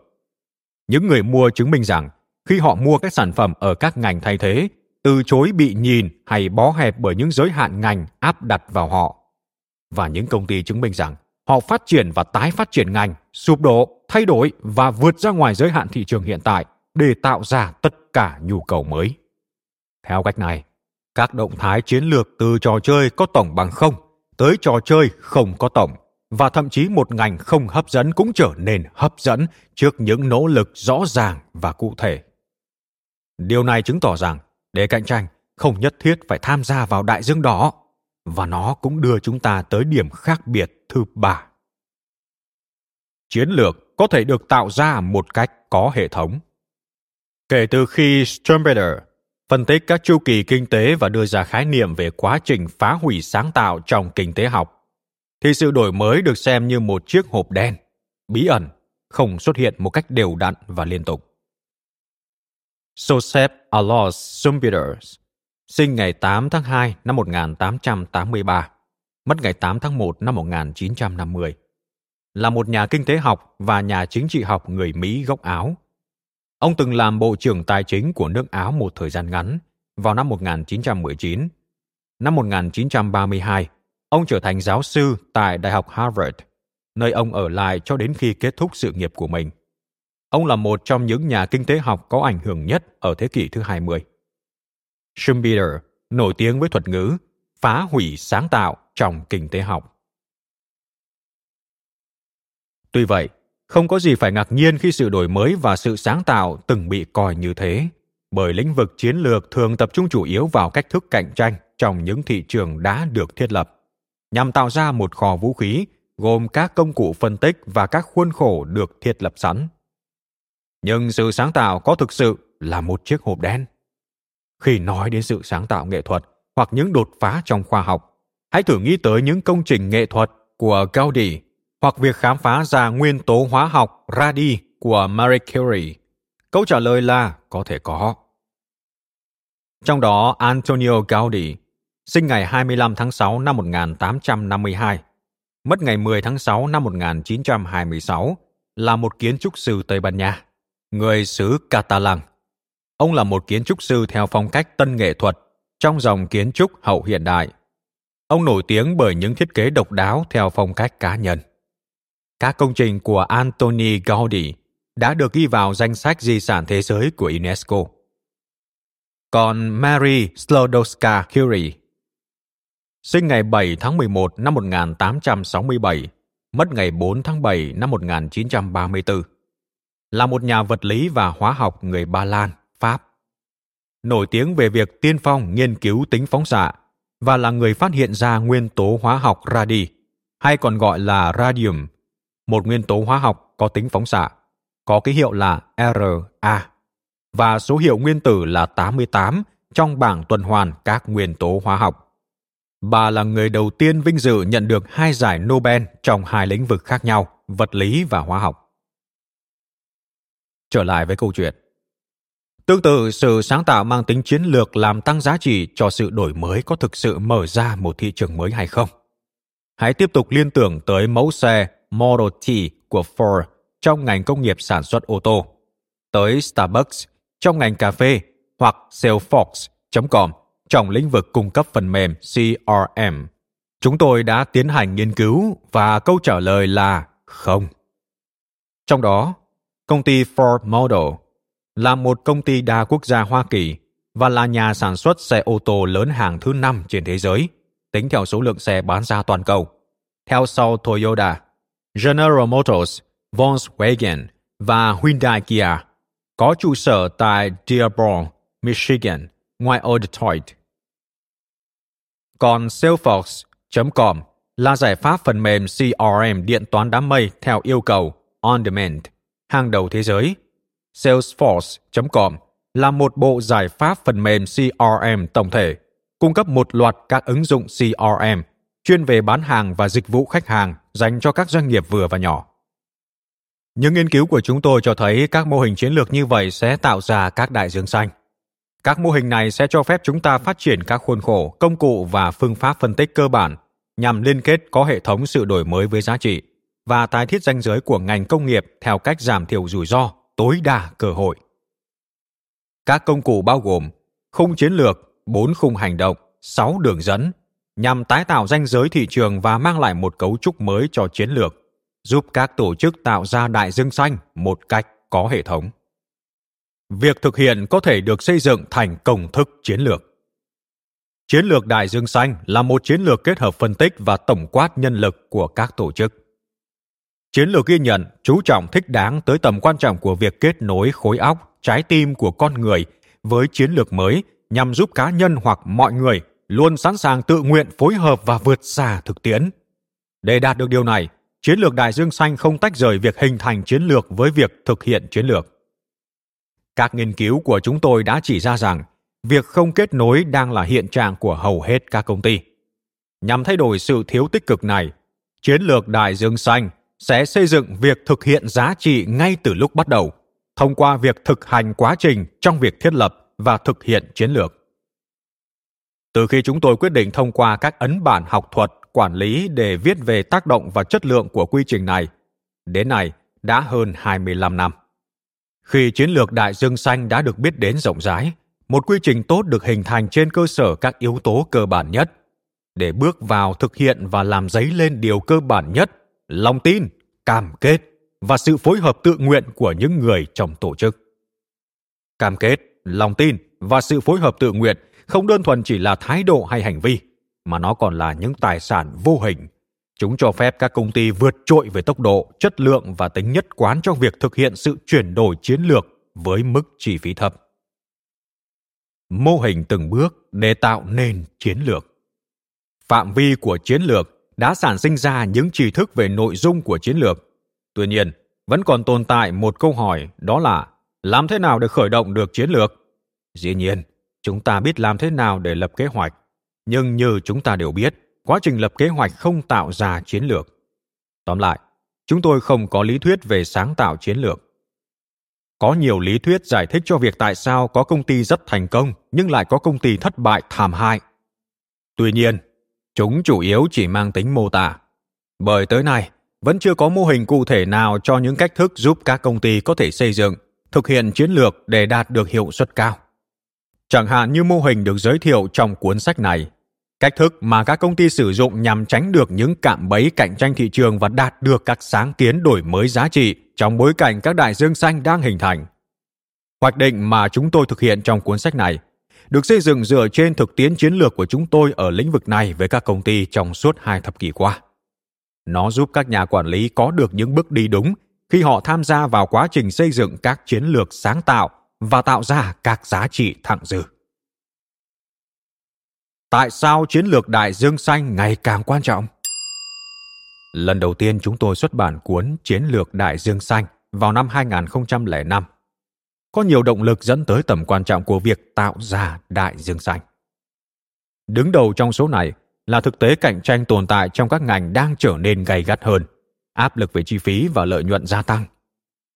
Những người mua chứng minh rằng khi họ mua các sản phẩm ở các ngành thay thế, từ chối bị nhìn hay bó hẹp bởi những giới hạn ngành áp đặt vào họ. Và những công ty chứng minh rằng họ phát triển và tái phát triển ngành, sụp đổ, thay đổi và vượt ra ngoài giới hạn thị trường hiện tại để tạo ra tất cả nhu cầu mới. Theo cách này, các động thái chiến lược từ trò chơi có tổng bằng không tới trò chơi không có tổng, và thậm chí một ngành không hấp dẫn cũng trở nên hấp dẫn trước những nỗ lực rõ ràng và cụ thể. Điều này chứng tỏ rằng để cạnh tranh không nhất thiết phải tham gia vào đại dương đỏ, và nó cũng đưa chúng ta tới điểm khác biệt thứ ba. Chiến lược có thể được tạo ra một cách có hệ thống. Kể từ khi Schumpeter phân tích các chu kỳ kinh tế và đưa ra khái niệm về quá trình phá hủy sáng tạo trong kinh tế học, thì sự đổi mới được xem như một chiếc hộp đen, bí ẩn, không xuất hiện một cách đều đặn và liên tục. Joseph Alois Schumpeter sinh ngày 8 tháng 2 năm 1883, mất ngày 8 tháng 1 năm 1950, là một nhà kinh tế học và nhà chính trị học người Mỹ gốc Áo. Ông từng làm Bộ trưởng Tài chính của nước Áo một thời gian ngắn, vào năm 1919. Năm 1932, ông trở thành giáo sư tại Đại học Harvard, nơi ông ở lại cho đến khi kết thúc sự nghiệp của mình. Ông là một trong những nhà kinh tế học có ảnh hưởng nhất ở thế kỷ thứ 20. Schumpeter nổi tiếng với thuật ngữ phá hủy sáng tạo trong kinh tế học. Tuy vậy, không có gì phải ngạc nhiên khi sự đổi mới và sự sáng tạo từng bị coi như thế, bởi lĩnh vực chiến lược thường tập trung chủ yếu vào cách thức cạnh tranh trong những thị trường đã được thiết lập, nhằm tạo ra một kho vũ khí gồm các công cụ phân tích và các khuôn khổ được thiết lập sẵn. Nhưng sự sáng tạo có thực sự là một chiếc hộp đen? Khi nói đến sự sáng tạo nghệ thuật hoặc những đột phá trong khoa học, hãy thử nghĩ tới những công trình nghệ thuật của Gaudi, hoặc việc khám phá ra nguyên tố hóa học radi của Marie Curie? Câu trả lời là có thể có. Trong đó, Antonio Gaudi, sinh ngày 25 tháng 6 năm 1852, mất ngày 10 tháng 6 năm 1926, là một kiến trúc sư Tây Ban Nha, người xứ Catalan. Ông là một kiến trúc sư theo phong cách tân nghệ thuật trong dòng kiến trúc hậu hiện đại. Ông nổi tiếng bởi những thiết kế độc đáo theo phong cách cá nhân. Các công trình của Antoni Gaudi đã được ghi vào danh sách di sản thế giới của UNESCO. Còn Marie Sklodowska Curie, sinh ngày 7 tháng 11 năm 1867, mất ngày 4 tháng 7 năm 1934, là một nhà vật lý và hóa học người Ba Lan, Pháp. Nổi tiếng về việc tiên phong nghiên cứu tính phóng xạ và là người phát hiện ra nguyên tố hóa học radi, hay còn gọi là radium, một nguyên tố hóa học có tính phóng xạ, có ký hiệu là Ra, và số hiệu nguyên tử là 88 trong bảng tuần hoàn các nguyên tố hóa học. Bà là người đầu tiên vinh dự nhận được 2 giải Nobel trong 2 lĩnh vực khác nhau, vật lý và hóa học. Trở lại với câu chuyện. Tương tự, sự sáng tạo mang tính chiến lược làm tăng giá trị cho sự đổi mới có thực sự mở ra một thị trường mới hay không. Hãy tiếp tục liên tưởng tới mẫu xe Model T của Ford trong ngành công nghiệp sản xuất ô tô, tới Starbucks trong ngành cà phê hoặc Salesforce.com trong lĩnh vực cung cấp phần mềm CRM. Chúng tôi đã tiến hành nghiên cứu và câu trả lời là không. Trong đó, công ty Ford Model là một công ty đa quốc gia Hoa Kỳ và là nhà sản xuất xe ô tô lớn hàng thứ 5 trên thế giới, tính theo số lượng xe bán ra toàn cầu, theo sau Toyota, General Motors, Volkswagen và Hyundai Kia, có trụ sở tại Dearborn, Michigan, ngoại ô Detroit. Còn Salesforce.com là giải pháp phần mềm CRM điện toán đám mây theo yêu cầu on-demand hàng đầu thế giới. Salesforce.com là một bộ giải pháp phần mềm CRM tổng thể, cung cấp một loạt các ứng dụng CRM chuyên về bán hàng và dịch vụ khách hàng dành cho các doanh nghiệp vừa và nhỏ. Những nghiên cứu của chúng tôi cho thấy các mô hình chiến lược như vậy sẽ tạo ra các đại dương xanh. Các mô hình này sẽ cho phép chúng ta phát triển các khuôn khổ, công cụ và phương pháp phân tích cơ bản nhằm liên kết có hệ thống sự đổi mới với giá trị và tái thiết ranh giới của ngành công nghiệp theo cách giảm thiểu rủi ro, tối đa cơ hội. Các công cụ bao gồm khung chiến lược, 4 khung hành động, 6 đường dẫn nhằm tái tạo ranh giới thị trường và mang lại một cấu trúc mới cho chiến lược, giúp các tổ chức tạo ra đại dương xanh một cách có hệ thống. Việc thực hiện có thể được xây dựng thành công thức chiến lược. Chiến lược đại dương xanh là một chiến lược kết hợp phân tích và tổng quát nhân lực của các tổ chức. Chiến lược ghi nhận chú trọng thích đáng tới tầm quan trọng của việc kết nối khối óc, trái tim của con người với chiến lược mới nhằm giúp cá nhân hoặc mọi người luôn sẵn sàng tự nguyện phối hợp và vượt xa thực tiễn. Để đạt được điều này, chiến lược đại dương xanh không tách rời việc hình thành chiến lược với việc thực hiện chiến lược. Các nghiên cứu của chúng tôi đã chỉ ra rằng việc không kết nối đang là hiện trạng của hầu hết các công ty. Nhằm thay đổi sự thiếu tích cực này, chiến lược đại dương xanh sẽ xây dựng việc thực hiện giá trị ngay từ lúc bắt đầu, thông qua việc thực hành quá trình trong việc thiết lập và thực hiện chiến lược. Từ khi chúng tôi quyết định thông qua các ấn bản học thuật, quản lý để viết về tác động và chất lượng của quy trình này, đến nay đã hơn 25 năm. Khi chiến lược đại dương xanh đã được biết đến rộng rãi, một quy trình tốt được hình thành trên cơ sở các yếu tố cơ bản nhất. Để bước vào thực hiện và làm dấy lên điều cơ bản nhất, lòng tin, cam kết và sự phối hợp tự nguyện của những người trong tổ chức. Cam kết, lòng tin và sự phối hợp tự nguyện không đơn thuần chỉ là thái độ hay hành vi, mà nó còn là những tài sản vô hình. Chúng cho phép các công ty vượt trội về tốc độ, chất lượng và tính nhất quán trong việc thực hiện sự chuyển đổi chiến lược với mức chi phí thấp. Mô hình từng bước để tạo nên chiến lược. Phạm vi của chiến lược đã sản sinh ra những tri thức về nội dung của chiến lược. Tuy nhiên, vẫn còn tồn tại một câu hỏi, đó là làm thế nào để khởi động được chiến lược? Dĩ nhiên, chúng ta biết làm thế nào để lập kế hoạch. Nhưng như chúng ta đều biết, quá trình lập kế hoạch không tạo ra chiến lược. Tóm lại, chúng tôi không có lý thuyết về sáng tạo chiến lược. Có nhiều lý thuyết giải thích cho việc tại sao có công ty rất thành công nhưng lại có công ty thất bại thảm hại. Tuy nhiên, chúng chủ yếu chỉ mang tính mô tả. Bởi tới nay, vẫn chưa có mô hình cụ thể nào cho những cách thức giúp các công ty có thể xây dựng, thực hiện chiến lược để đạt được hiệu suất cao. Chẳng hạn như mô hình được giới thiệu trong cuốn sách này, cách thức mà các công ty sử dụng nhằm tránh được những cạm bẫy cạnh tranh thị trường và đạt được các sáng kiến đổi mới giá trị trong bối cảnh các đại dương xanh đang hình thành. Hoạch định mà chúng tôi thực hiện trong cuốn sách này được xây dựng dựa trên thực tiễn chiến lược của chúng tôi ở lĩnh vực này với các công ty trong suốt 2 thập kỷ qua. Nó giúp các nhà quản lý có được những bước đi đúng khi họ tham gia vào quá trình xây dựng các chiến lược sáng tạo và tạo ra các giá trị thặng dư. Tại sao chiến lược đại dương xanh ngày càng quan trọng? Lần đầu tiên chúng tôi xuất bản cuốn Chiến lược đại dương xanh vào năm 2005. Có nhiều động lực dẫn tới tầm quan trọng của việc tạo ra đại dương xanh. Đứng đầu trong số này là thực tế cạnh tranh tồn tại trong các ngành đang trở nên gay gắt hơn, áp lực về chi phí và lợi nhuận gia tăng.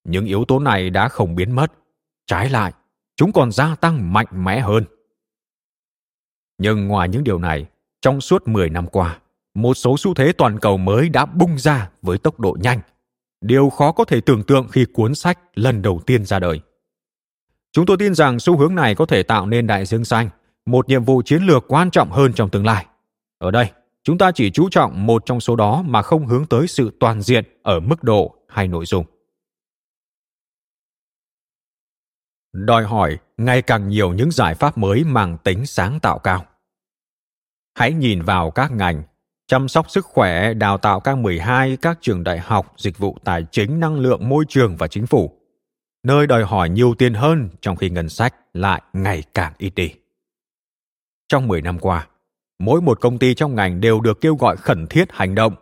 Những yếu tố này đã không biến mất, trái lại, chúng còn gia tăng mạnh mẽ hơn. Nhưng ngoài những điều này, trong suốt 10 năm qua, một số xu thế toàn cầu mới đã bung ra với tốc độ nhanh, điều khó có thể tưởng tượng khi cuốn sách lần đầu tiên ra đời. Chúng tôi tin rằng xu hướng này có thể tạo nên đại dương xanh, một nhiệm vụ chiến lược quan trọng hơn trong tương lai. Ở đây, chúng ta chỉ chú trọng một trong số đó mà không hướng tới sự toàn diện ở mức độ hay nội dung. Đòi hỏi ngày càng nhiều những giải pháp mới mang tính sáng tạo cao. Hãy nhìn vào các ngành chăm sóc sức khỏe, đào tạo K-12, các trường đại học, dịch vụ tài chính, năng lượng, môi trường và chính phủ, nơi đòi hỏi nhiều tiền hơn trong khi ngân sách lại ngày càng ít đi. Trong 10 năm qua, mỗi một công ty trong ngành đều được kêu gọi khẩn thiết hành động.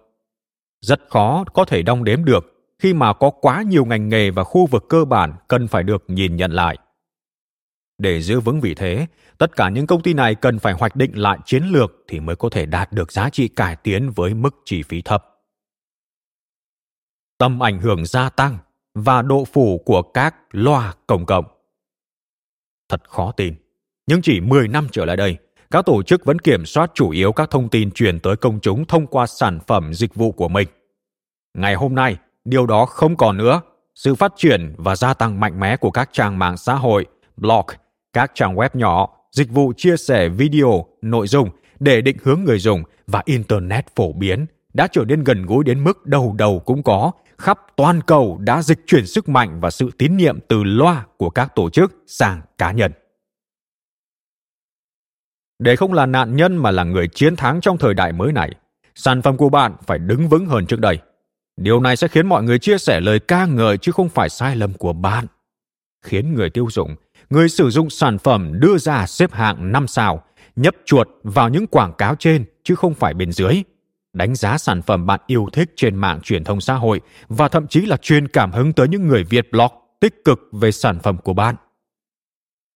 Rất khó có thể đong đếm được khi mà có quá nhiều ngành nghề và khu vực cơ bản cần phải được nhìn nhận lại. Để giữ vững vị thế, tất cả những công ty này cần phải hoạch định lại chiến lược thì mới có thể đạt được giá trị cải tiến với mức chi phí thấp. Tầm ảnh hưởng gia tăng và độ phủ của các loa công cộng. Thật khó tin, nhưng chỉ 10 năm trở lại đây, các tổ chức vẫn kiểm soát chủ yếu các thông tin truyền tới công chúng thông qua sản phẩm dịch vụ của mình. Ngày hôm nay, điều đó không còn nữa. Sự phát triển và gia tăng mạnh mẽ của các trang mạng xã hội, blog, các trang web nhỏ, dịch vụ chia sẻ video, nội dung để định hướng người dùng và Internet phổ biến đã trở nên gần gũi đến mức đầu đầu cũng có, khắp toàn cầu đã dịch chuyển sức mạnh và sự tín nhiệm từ loa của các tổ chức sang cá nhân. Để không là nạn nhân mà là người chiến thắng trong thời đại mới này, sản phẩm của bạn phải đứng vững hơn trước đây. Điều này sẽ khiến mọi người chia sẻ lời ca ngợi chứ không phải sai lầm của bạn. Khiến người tiêu dùng, người sử dụng sản phẩm đưa ra xếp hạng 5 sao, nhấp chuột vào những quảng cáo trên chứ không phải bên dưới. Đánh giá sản phẩm bạn yêu thích trên mạng truyền thông xã hội và thậm chí là truyền cảm hứng tới những người viết blog tích cực về sản phẩm của bạn.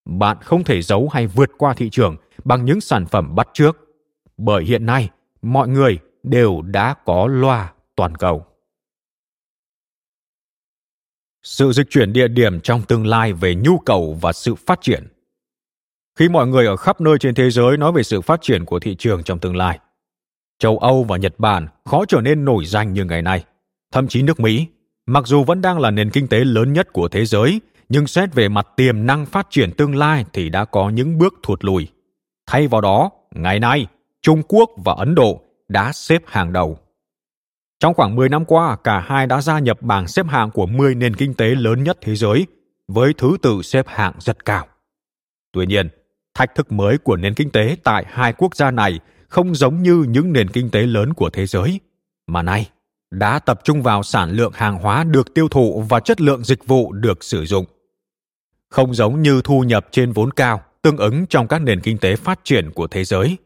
Bạn không thể giấu hay vượt qua thị trường bằng những sản phẩm bắt chước, bởi hiện nay mọi người đều đã có loa toàn cầu. Sự dịch chuyển địa điểm trong tương lai về nhu cầu và sự phát triển. Khi mọi người ở khắp nơi trên thế giới nói về sự phát triển của thị trường trong tương lai, châu Âu và Nhật Bản khó trở nên nổi danh như ngày nay. Thậm chí nước Mỹ, mặc dù vẫn đang là nền kinh tế lớn nhất của thế giới, nhưng xét về mặt tiềm năng phát triển tương lai thì đã có những bước thụt lùi. Thay vào đó, ngày nay, Trung Quốc và Ấn Độ đã xếp hàng đầu. Trong khoảng 10 năm qua, cả hai đã gia nhập bảng xếp hạng của 10 nền kinh tế lớn nhất thế giới, với thứ tự xếp hạng rất cao. Tuy nhiên, thách thức mới của nền kinh tế tại hai quốc gia này không giống như những nền kinh tế lớn của thế giới, mà nay đã tập trung vào sản lượng hàng hóa được tiêu thụ và chất lượng dịch vụ được sử dụng. Không giống như thu nhập trên vốn cao tương ứng trong các nền kinh tế phát triển của thế giới.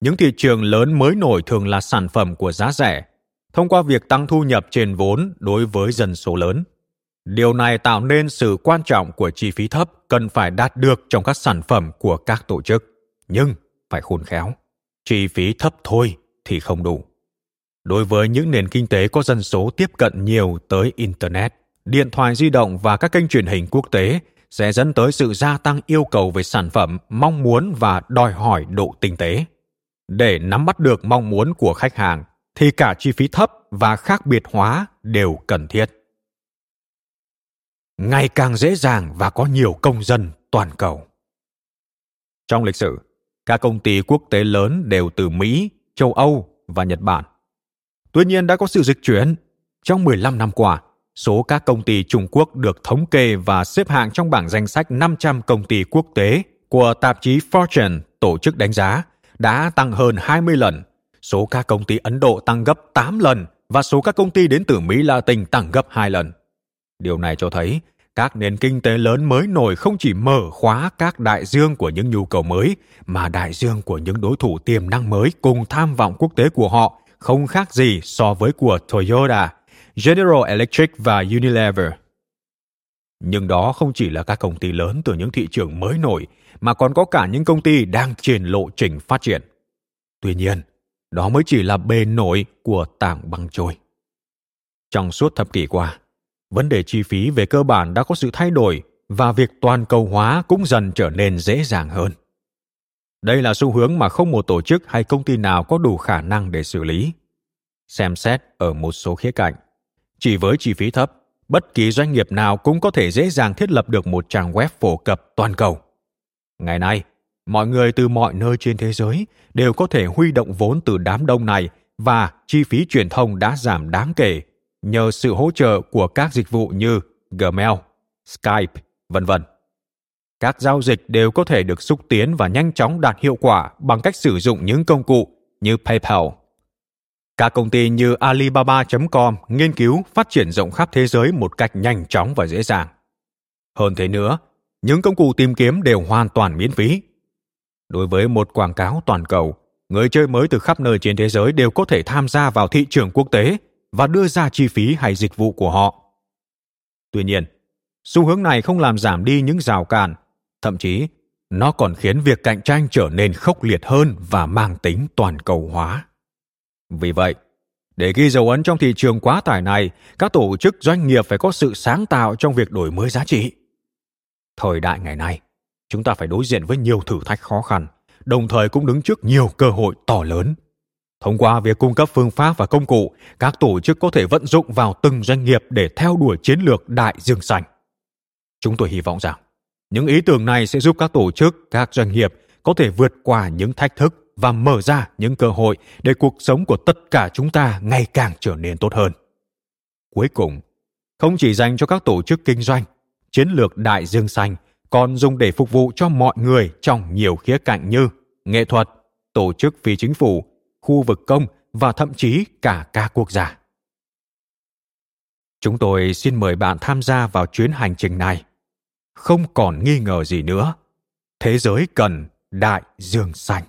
Những thị trường lớn mới nổi thường là sản phẩm của giá rẻ, thông qua việc tăng thu nhập trên vốn đối với dân số lớn. Điều này tạo nên sự quan trọng của chi phí thấp cần phải đạt được trong các sản phẩm của các tổ chức, nhưng phải khôn khéo. Chi phí thấp thôi thì không đủ. Đối với những nền kinh tế có dân số tiếp cận nhiều tới Internet, điện thoại di động và các kênh truyền hình quốc tế sẽ dẫn tới sự gia tăng yêu cầu về sản phẩm, mong muốn và đòi hỏi độ tinh tế. Để nắm bắt được mong muốn của khách hàng, thì cả chi phí thấp và khác biệt hóa đều cần thiết. Ngày càng dễ dàng và có nhiều công dân toàn cầu. Trong lịch sử, các công ty quốc tế lớn đều từ Mỹ, châu Âu và Nhật Bản. Tuy nhiên đã có sự dịch chuyển. Trong 15 năm qua, số các công ty Trung Quốc được thống kê và xếp hạng trong bảng danh sách 500 công ty quốc tế của tạp chí Fortune tổ chức đánh giá đã tăng hơn 20 lần. Số các công ty Ấn Độ tăng gấp 8 lần và số các công ty đến từ Mỹ Latin tăng gấp 2 lần. Điều này cho thấy các nền kinh tế lớn mới nổi không chỉ mở khóa các đại dương của những nhu cầu mới, mà đại dương của những đối thủ tiềm năng mới cùng tham vọng quốc tế của họ không khác gì so với của Toyota, General Electric và Unilever. Nhưng đó không chỉ là các công ty lớn từ những thị trường mới nổi, mà còn có cả những công ty đang trên lộ trình phát triển. Tuy nhiên, đó mới chỉ là bề nổi của tảng băng trôi. Trong suốt thập kỷ qua, vấn đề chi phí về cơ bản đã có sự thay đổi và việc toàn cầu hóa cũng dần trở nên dễ dàng hơn. Đây là xu hướng mà không một tổ chức hay công ty nào có đủ khả năng để xử lý. Xem xét ở một số khía cạnh, chỉ với chi phí thấp, bất kỳ doanh nghiệp nào cũng có thể dễ dàng thiết lập được một trang web phổ cập toàn cầu. Ngày nay, mọi người từ mọi nơi trên thế giới đều có thể huy động vốn từ đám đông này và chi phí truyền thông đã giảm đáng kể nhờ sự hỗ trợ của các dịch vụ như Gmail, Skype, v.v. Các giao dịch đều có thể được xúc tiến và nhanh chóng đạt hiệu quả bằng cách sử dụng những công cụ như PayPal. Các công ty như Alibaba.com nghiên cứu phát triển rộng khắp thế giới một cách nhanh chóng và dễ dàng. Hơn thế nữa, những công cụ tìm kiếm đều hoàn toàn miễn phí. Đối với một quảng cáo toàn cầu, người chơi mới từ khắp nơi trên thế giới đều có thể tham gia vào thị trường quốc tế và đưa ra chi phí hay dịch vụ của họ. Tuy nhiên, xu hướng này không làm giảm đi những rào cản, thậm chí nó còn khiến việc cạnh tranh trở nên khốc liệt hơn và mang tính toàn cầu hóa. Vì vậy, để ghi dấu ấn trong thị trường quá tải này, các tổ chức doanh nghiệp phải có sự sáng tạo trong việc đổi mới giá trị. Thời đại ngày nay, chúng ta phải đối diện với nhiều thử thách khó khăn, đồng thời cũng đứng trước nhiều cơ hội to lớn. Thông qua việc cung cấp phương pháp và công cụ, các tổ chức có thể vận dụng vào từng doanh nghiệp để theo đuổi chiến lược đại dương xanh. Chúng tôi hy vọng rằng, những ý tưởng này sẽ giúp các tổ chức, các doanh nghiệp có thể vượt qua những thách thức và mở ra những cơ hội để cuộc sống của tất cả chúng ta ngày càng trở nên tốt hơn. Cuối cùng, không chỉ dành cho các tổ chức kinh doanh, chiến lược đại dương xanh còn dùng để phục vụ cho mọi người trong nhiều khía cạnh như nghệ thuật, tổ chức phi chính phủ, khu vực công và thậm chí cả các quốc gia. Chúng tôi xin mời bạn tham gia vào chuyến hành trình này. Không còn nghi ngờ gì nữa, thế giới cần đại dương xanh.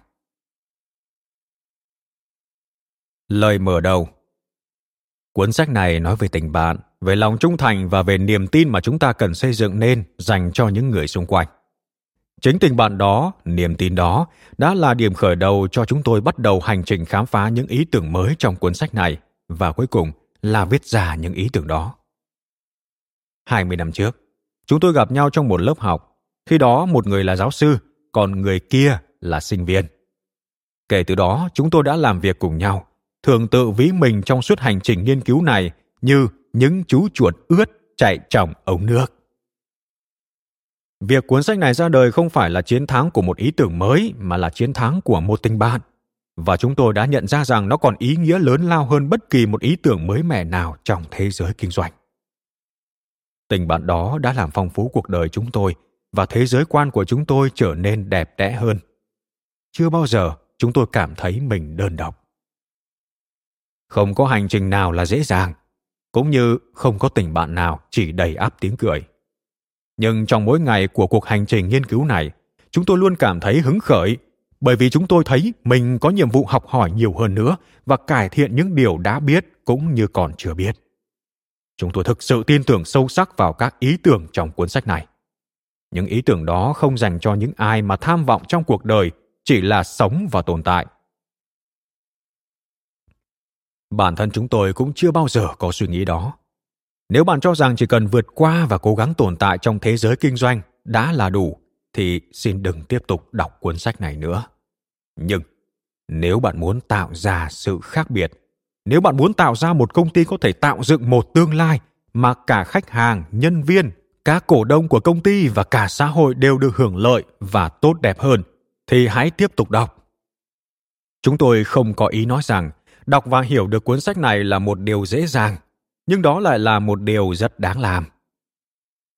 Lời mở đầu. Cuốn sách này nói về tình bạn, về lòng trung thành và về niềm tin mà chúng ta cần xây dựng nên dành cho những người xung quanh. Chính tình bạn đó, niềm tin đó đã là điểm khởi đầu cho chúng tôi bắt đầu hành trình khám phá những ý tưởng mới trong cuốn sách này và cuối cùng là viết ra những ý tưởng đó. 20 năm trước, chúng tôi gặp nhau trong một lớp học. Khi đó một người là giáo sư, còn người kia là sinh viên. Kể từ đó, chúng tôi đã làm việc cùng nhau, thường tự ví mình trong suốt hành trình nghiên cứu này như những chú chuột ướt chạy trong ống nước. Việc cuốn sách này ra đời không phải là chiến thắng của một ý tưởng mới mà là chiến thắng của một tình bạn. Và chúng tôi đã nhận ra rằng nó còn ý nghĩa lớn lao hơn bất kỳ một ý tưởng mới mẻ nào trong thế giới kinh doanh. Tình bạn đó đã làm phong phú cuộc đời chúng tôi và thế giới quan của chúng tôi trở nên đẹp đẽ hơn. Chưa bao giờ chúng tôi cảm thấy mình đơn độc. Không có hành trình nào là dễ dàng, cũng như không có tình bạn nào chỉ đầy ắp tiếng cười. Nhưng trong mỗi ngày của cuộc hành trình nghiên cứu này, chúng tôi luôn cảm thấy hứng khởi bởi vì chúng tôi thấy mình có nhiệm vụ học hỏi nhiều hơn nữa và cải thiện những điều đã biết cũng như còn chưa biết. Chúng tôi thực sự tin tưởng sâu sắc vào các ý tưởng trong cuốn sách này. Những ý tưởng đó không dành cho những ai mà tham vọng trong cuộc đời chỉ là sống và tồn tại. Bản thân chúng tôi cũng chưa bao giờ có suy nghĩ đó. Nếu bạn cho rằng chỉ cần vượt qua và cố gắng tồn tại trong thế giới kinh doanh đã là đủ, thì xin đừng tiếp tục đọc cuốn sách này nữa. Nhưng nếu bạn muốn tạo ra sự khác biệt, nếu bạn muốn tạo ra một công ty có thể tạo dựng một tương lai mà cả khách hàng, nhân viên, các cổ đông của công ty và cả xã hội đều được hưởng lợi và tốt đẹp hơn, thì hãy tiếp tục đọc. Chúng tôi không có ý nói rằng đọc và hiểu được cuốn sách này là một điều dễ dàng, nhưng đó lại là một điều rất đáng làm.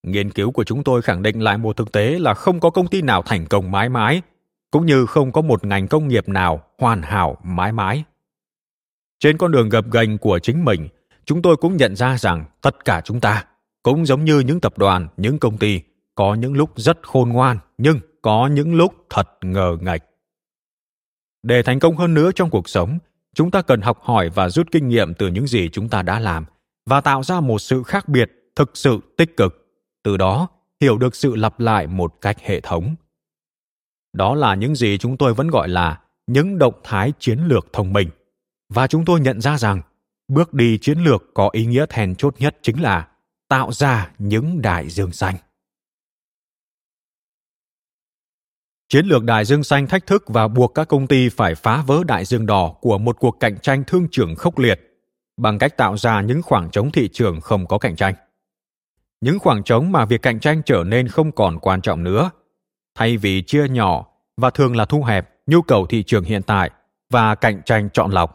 Nghiên cứu của chúng tôi khẳng định lại một thực tế là không có công ty nào thành công mãi mãi, cũng như không có một ngành công nghiệp nào hoàn hảo mãi mãi. Trên con đường gập ghềnh của chính mình, chúng tôi cũng nhận ra rằng tất cả chúng ta, cũng giống như những tập đoàn, những công ty, có những lúc rất khôn ngoan, nhưng có những lúc thật ngờ ngạch. Để thành công hơn nữa trong cuộc sống, chúng ta cần học hỏi và rút kinh nghiệm từ những gì chúng ta đã làm và tạo ra một sự khác biệt thực sự tích cực, từ đó hiểu được sự lặp lại một cách hệ thống. Đó là những gì chúng tôi vẫn gọi là những động thái chiến lược thông minh. Và chúng tôi nhận ra rằng, bước đi chiến lược có ý nghĩa then chốt nhất chính là tạo ra những đại dương xanh. Chiến lược đại dương xanh thách thức và buộc các công ty phải phá vỡ đại dương đỏ của một cuộc cạnh tranh thương trường khốc liệt bằng cách tạo ra những khoảng trống thị trường không có cạnh tranh. Những khoảng trống mà việc cạnh tranh trở nên không còn quan trọng nữa. Thay vì chia nhỏ và thường là thu hẹp nhu cầu thị trường hiện tại và cạnh tranh chọn lọc,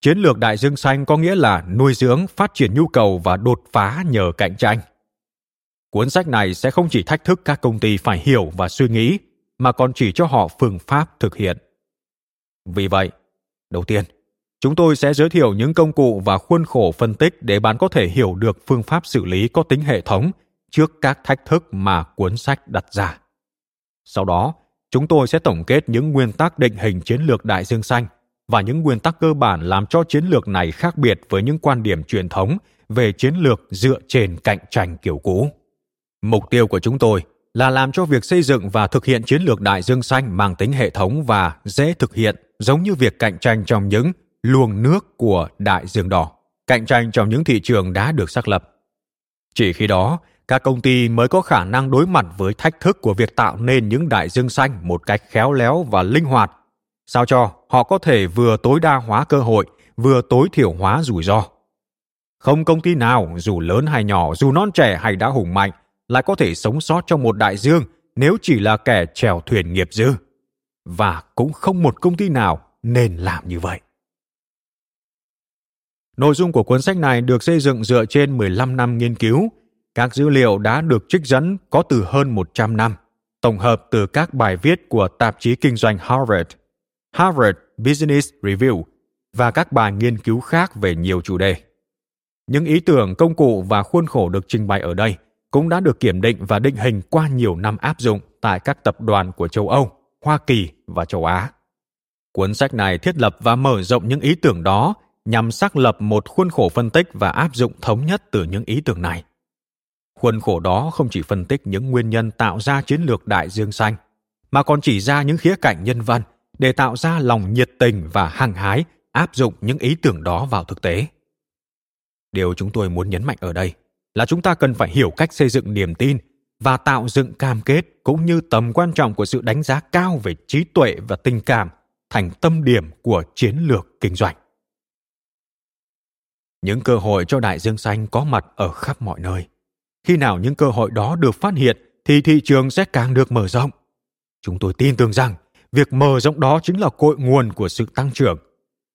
chiến lược đại dương xanh có nghĩa là nuôi dưỡng, phát triển nhu cầu và đột phá nhờ cạnh tranh. Cuốn sách này sẽ không chỉ thách thức các công ty phải hiểu và suy nghĩ, mà còn chỉ cho họ phương pháp thực hiện. Vì vậy, đầu tiên, chúng tôi sẽ giới thiệu những công cụ và khuôn khổ phân tích để bạn có thể hiểu được phương pháp xử lý có tính hệ thống trước các thách thức mà cuốn sách đặt ra. Sau đó, chúng tôi sẽ tổng kết những nguyên tắc định hình chiến lược đại dương xanh và những nguyên tắc cơ bản làm cho chiến lược này khác biệt với những quan điểm truyền thống về chiến lược dựa trên cạnh tranh kiểu cũ. Mục tiêu của chúng tôi là làm cho việc xây dựng và thực hiện chiến lược đại dương xanh mang tính hệ thống và dễ thực hiện, giống như việc cạnh tranh trong những luồng nước của đại dương đỏ, cạnh tranh trong những thị trường đã được xác lập. Chỉ khi đó, các công ty mới có khả năng đối mặt với thách thức của việc tạo nên những đại dương xanh một cách khéo léo và linh hoạt, sao cho họ có thể vừa tối đa hóa cơ hội, vừa tối thiểu hóa rủi ro. Không công ty nào, dù lớn hay nhỏ, dù non trẻ hay đã hùng mạnh, lại có thể sống sót trong một đại dương nếu chỉ là kẻ chèo thuyền nghiệp dư. Và cũng không một công ty nào nên làm như vậy. Nội dung của cuốn sách này được xây dựng dựa trên 15 năm nghiên cứu. Các dữ liệu đã được trích dẫn có từ hơn 100 năm, tổng hợp từ các bài viết của tạp chí kinh doanh Harvard, Harvard Business Review và các bài nghiên cứu khác về nhiều chủ đề. Những ý tưởng, công cụ và khuôn khổ được trình bày ở đây cũng đã được kiểm định và định hình qua nhiều năm áp dụng tại các tập đoàn của châu Âu, Hoa Kỳ và châu Á. Cuốn sách này thiết lập và mở rộng những ý tưởng đó nhằm xác lập một khuôn khổ phân tích và áp dụng thống nhất từ những ý tưởng này. Khuôn khổ đó không chỉ phân tích những nguyên nhân tạo ra chiến lược đại dương xanh, mà còn chỉ ra những khía cạnh nhân văn để tạo ra lòng nhiệt tình và hăng hái áp dụng những ý tưởng đó vào thực tế. Điều chúng tôi muốn nhấn mạnh ở đây là chúng ta cần phải hiểu cách xây dựng niềm tin và tạo dựng cam kết, cũng như tầm quan trọng của sự đánh giá cao về trí tuệ và tình cảm thành tâm điểm của chiến lược kinh doanh. Những cơ hội cho đại dương xanh có mặt ở khắp mọi nơi. Khi nào những cơ hội đó được phát hiện thì thị trường sẽ càng được mở rộng. Chúng tôi tin tưởng rằng việc mở rộng đó chính là cội nguồn của sự tăng trưởng.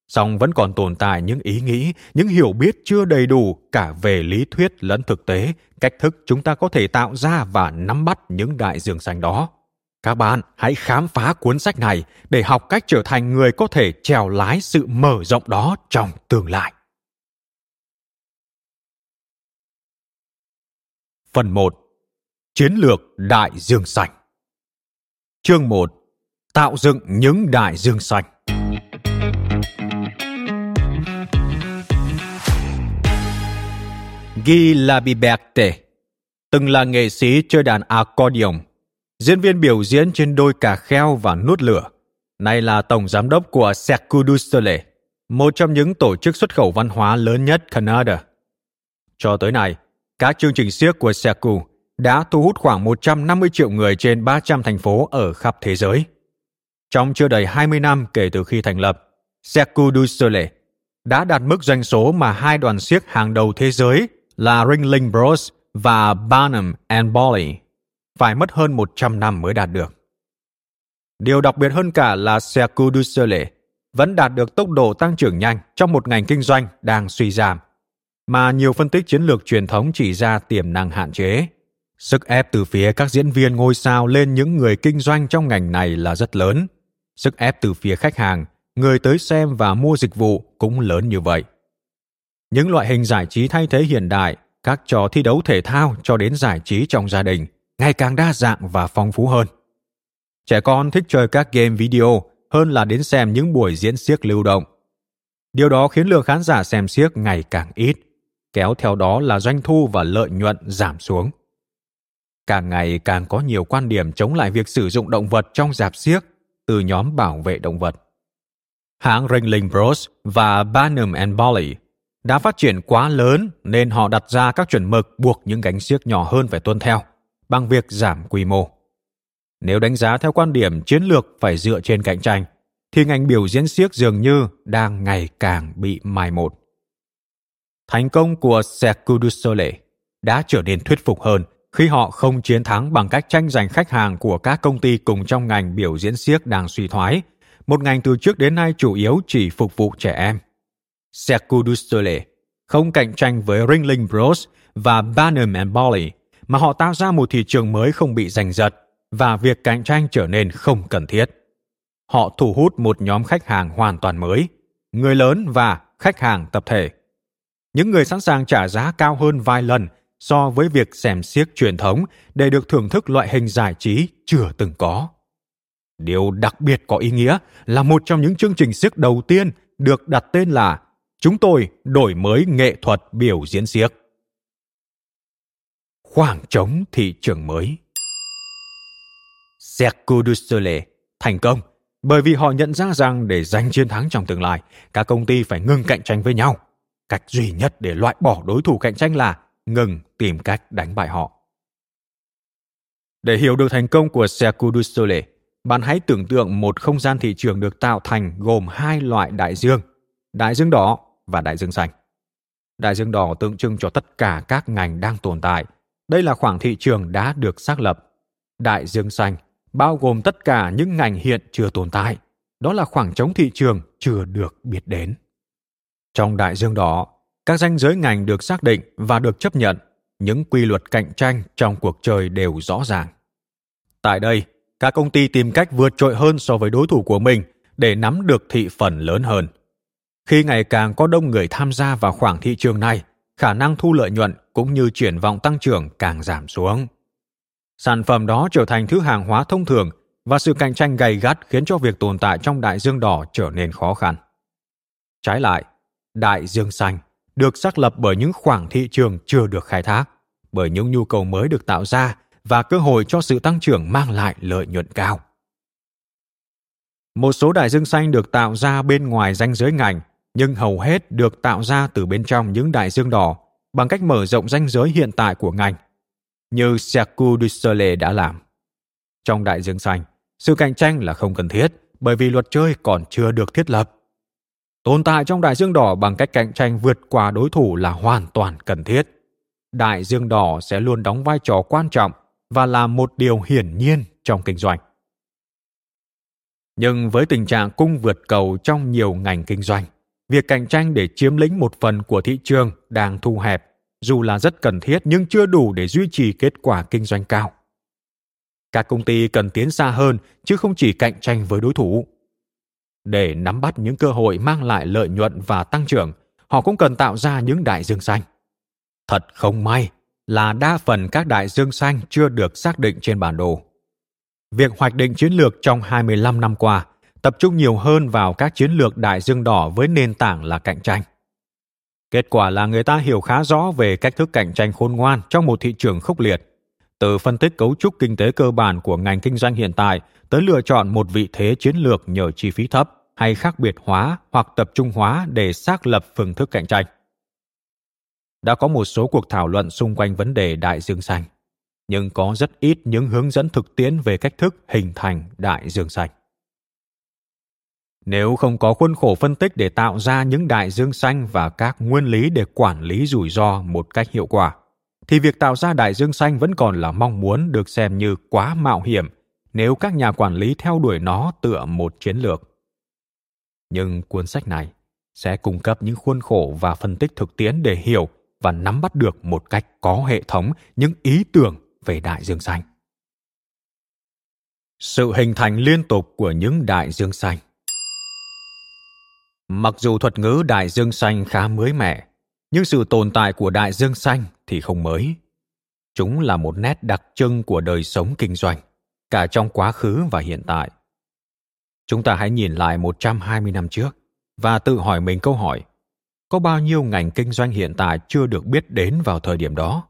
Song vẫn còn tồn tại những ý nghĩ, những hiểu biết chưa đầy đủ cả về lý thuyết lẫn thực tế, cách thức chúng ta có thể tạo ra và nắm bắt những đại dương xanh đó. Các bạn hãy khám phá cuốn sách này để học cách trở thành người có thể chèo lái sự mở rộng đó trong tương lai. Phần 1. Chiến lược đại dương xanh. Chương 1. Tạo dựng những đại dương xanh. Guy Laliberte, từng là nghệ sĩ chơi đàn accordion, diễn viên biểu diễn trên đôi cà kheo và nuốt lửa, nay là tổng giám đốc của Cirque du Soleil, một trong những tổ chức xuất khẩu văn hóa lớn nhất Canada. Cho tới nay, các chương trình siếc của Cirque đã thu hút khoảng 150 triệu người trên 300 thành phố ở khắp thế giới. Trong chưa đầy 20 năm kể từ khi thành lập, Cirque du Soleil đã đạt mức doanh số mà hai đoàn siếc hàng đầu thế giới là Ringling Bros và Barnum & Bailey phải mất hơn 100 năm mới đạt được. Điều đặc biệt hơn cả là Cirque du Soleil vẫn đạt được tốc độ tăng trưởng nhanh trong một ngành kinh doanh đang suy giảm, mà nhiều phân tích chiến lược truyền thống chỉ ra tiềm năng hạn chế. Sức ép từ phía các diễn viên ngôi sao lên những người kinh doanh trong ngành này là rất lớn. Sức ép từ phía khách hàng, người tới xem và mua dịch vụ cũng lớn như vậy. Những loại hình giải trí thay thế hiện đại, các trò thi đấu thể thao cho đến giải trí trong gia đình, ngày càng đa dạng và phong phú hơn. Trẻ con thích chơi các game video hơn là đến xem những buổi diễn xiếc lưu động. Điều đó khiến lượng khán giả xem xiếc ngày càng ít, kéo theo đó là doanh thu và lợi nhuận giảm xuống. Càng ngày càng có nhiều quan điểm chống lại việc sử dụng động vật trong rạp xiếc từ nhóm bảo vệ động vật. Hãng Ringling Bros và Barnum & Bailey đã phát triển quá lớn nên họ đặt ra các chuẩn mực buộc những gánh xiếc nhỏ hơn phải tuân theo bằng việc giảm quy mô. Nếu đánh giá theo quan điểm chiến lược phải dựa trên cạnh tranh, thì ngành biểu diễn xiếc dường như đang ngày càng bị mai một. Thành công của Cirque du Soleil đã trở nên thuyết phục hơn khi họ không chiến thắng bằng cách tranh giành khách hàng của các công ty cùng trong ngành biểu diễn xiếc đang suy thoái, một ngành từ trước đến nay chủ yếu chỉ phục vụ trẻ em. Cirque du Soleil không cạnh tranh với Ringling Bros và Barnum & Bailey, mà họ tạo ra một thị trường mới không bị giành giật và việc cạnh tranh trở nên không cần thiết. Họ thu hút một nhóm khách hàng hoàn toàn mới, người lớn và khách hàng tập thể. Những người sẵn sàng trả giá cao hơn vài lần so với việc xem xiếc truyền thống để được thưởng thức loại hình giải trí chưa từng có. Điều đặc biệt có ý nghĩa là một trong những chương trình xiếc đầu tiên được đặt tên là Chúng tôi đổi mới nghệ thuật biểu diễn xiếc. Khoảng trống thị trường mới. Cirque du Soleil thành công bởi vì họ nhận ra rằng để giành chiến thắng trong tương lai, các công ty phải ngừng cạnh tranh với nhau. Cách duy nhất để loại bỏ đối thủ cạnh tranh là ngừng tìm cách đánh bại họ. Để hiểu được thành công của Cirque du Soleil, bạn hãy tưởng tượng một không gian thị trường được tạo thành gồm hai loại đại dương đỏ và đại dương xanh. Đại dương đỏ tượng trưng cho tất cả các ngành đang tồn tại. Đây là khoảng thị trường đã được xác lập. Đại dương xanh bao gồm tất cả những ngành hiện chưa tồn tại. Đó là khoảng trống thị trường chưa được biết đến. Trong đại dương đỏ, các ranh giới ngành được xác định và được chấp nhận. Những quy luật cạnh tranh trong cuộc chơi đều rõ ràng. Tại đây, các công ty tìm cách vượt trội hơn so với đối thủ của mình để nắm được thị phần lớn hơn. Khi ngày càng có đông người tham gia vào khoảng thị trường này, khả năng thu lợi nhuận cũng như triển vọng tăng trưởng càng giảm xuống. Sản phẩm đó trở thành thứ hàng hóa thông thường và sự cạnh tranh gay gắt khiến cho việc tồn tại trong đại dương đỏ trở nên khó khăn. Trái lại, đại dương xanh được xác lập bởi những khoảng thị trường chưa được khai thác, bởi những nhu cầu mới được tạo ra và cơ hội cho sự tăng trưởng mang lại lợi nhuận cao. Một số đại dương xanh được tạo ra bên ngoài ranh giới ngành, nhưng hầu hết được tạo ra từ bên trong những đại dương đỏ bằng cách mở rộng ranh giới hiện tại của ngành, như Cirque du Soleil đã làm. Trong đại dương xanh, sự cạnh tranh là không cần thiết bởi vì luật chơi còn chưa được thiết lập. Tồn tại trong đại dương đỏ bằng cách cạnh tranh vượt qua đối thủ là hoàn toàn cần thiết. Đại dương đỏ sẽ luôn đóng vai trò quan trọng và là một điều hiển nhiên trong kinh doanh. Nhưng với tình trạng cung vượt cầu trong nhiều ngành kinh doanh, việc cạnh tranh để chiếm lĩnh một phần của thị trường đang thu hẹp, dù là rất cần thiết nhưng chưa đủ để duy trì kết quả kinh doanh cao. Các công ty cần tiến xa hơn chứ không chỉ cạnh tranh với đối thủ. Để nắm bắt những cơ hội mang lại lợi nhuận và tăng trưởng, họ cũng cần tạo ra những đại dương xanh. Thật không may là đa phần các đại dương xanh chưa được xác định trên bản đồ. Việc hoạch định chiến lược trong 25 năm qua tập trung nhiều hơn vào các chiến lược đại dương đỏ với nền tảng là cạnh tranh. Kết quả là người ta hiểu khá rõ về cách thức cạnh tranh khôn ngoan trong một thị trường khốc liệt, từ phân tích cấu trúc kinh tế cơ bản của ngành kinh doanh hiện tại tới lựa chọn một vị thế chiến lược nhờ chi phí thấp hay khác biệt hóa hoặc tập trung hóa để xác lập phương thức cạnh tranh. Đã có một số cuộc thảo luận xung quanh vấn đề đại dương xanh, nhưng có rất ít những hướng dẫn thực tiễn về cách thức hình thành đại dương xanh. Nếu không có khuôn khổ phân tích để tạo ra những đại dương xanh và các nguyên lý để quản lý rủi ro một cách hiệu quả, thì việc tạo ra đại dương xanh vẫn còn là mong muốn được xem như quá mạo hiểm nếu các nhà quản lý theo đuổi nó tựa một chiến lược. Nhưng cuốn sách này sẽ cung cấp những khuôn khổ và phân tích thực tiễn để hiểu và nắm bắt được một cách có hệ thống những ý tưởng về đại dương xanh. Sự hình thành liên tục của những đại dương xanh. Mặc dù thuật ngữ đại dương xanh khá mới mẻ, nhưng sự tồn tại của đại dương xanh thì không mới. Chúng là một nét đặc trưng của đời sống kinh doanh, cả trong quá khứ và hiện tại. Chúng ta hãy nhìn lại 120 năm trước và tự hỏi mình câu hỏi: có bao nhiêu ngành kinh doanh hiện tại chưa được biết đến vào thời điểm đó?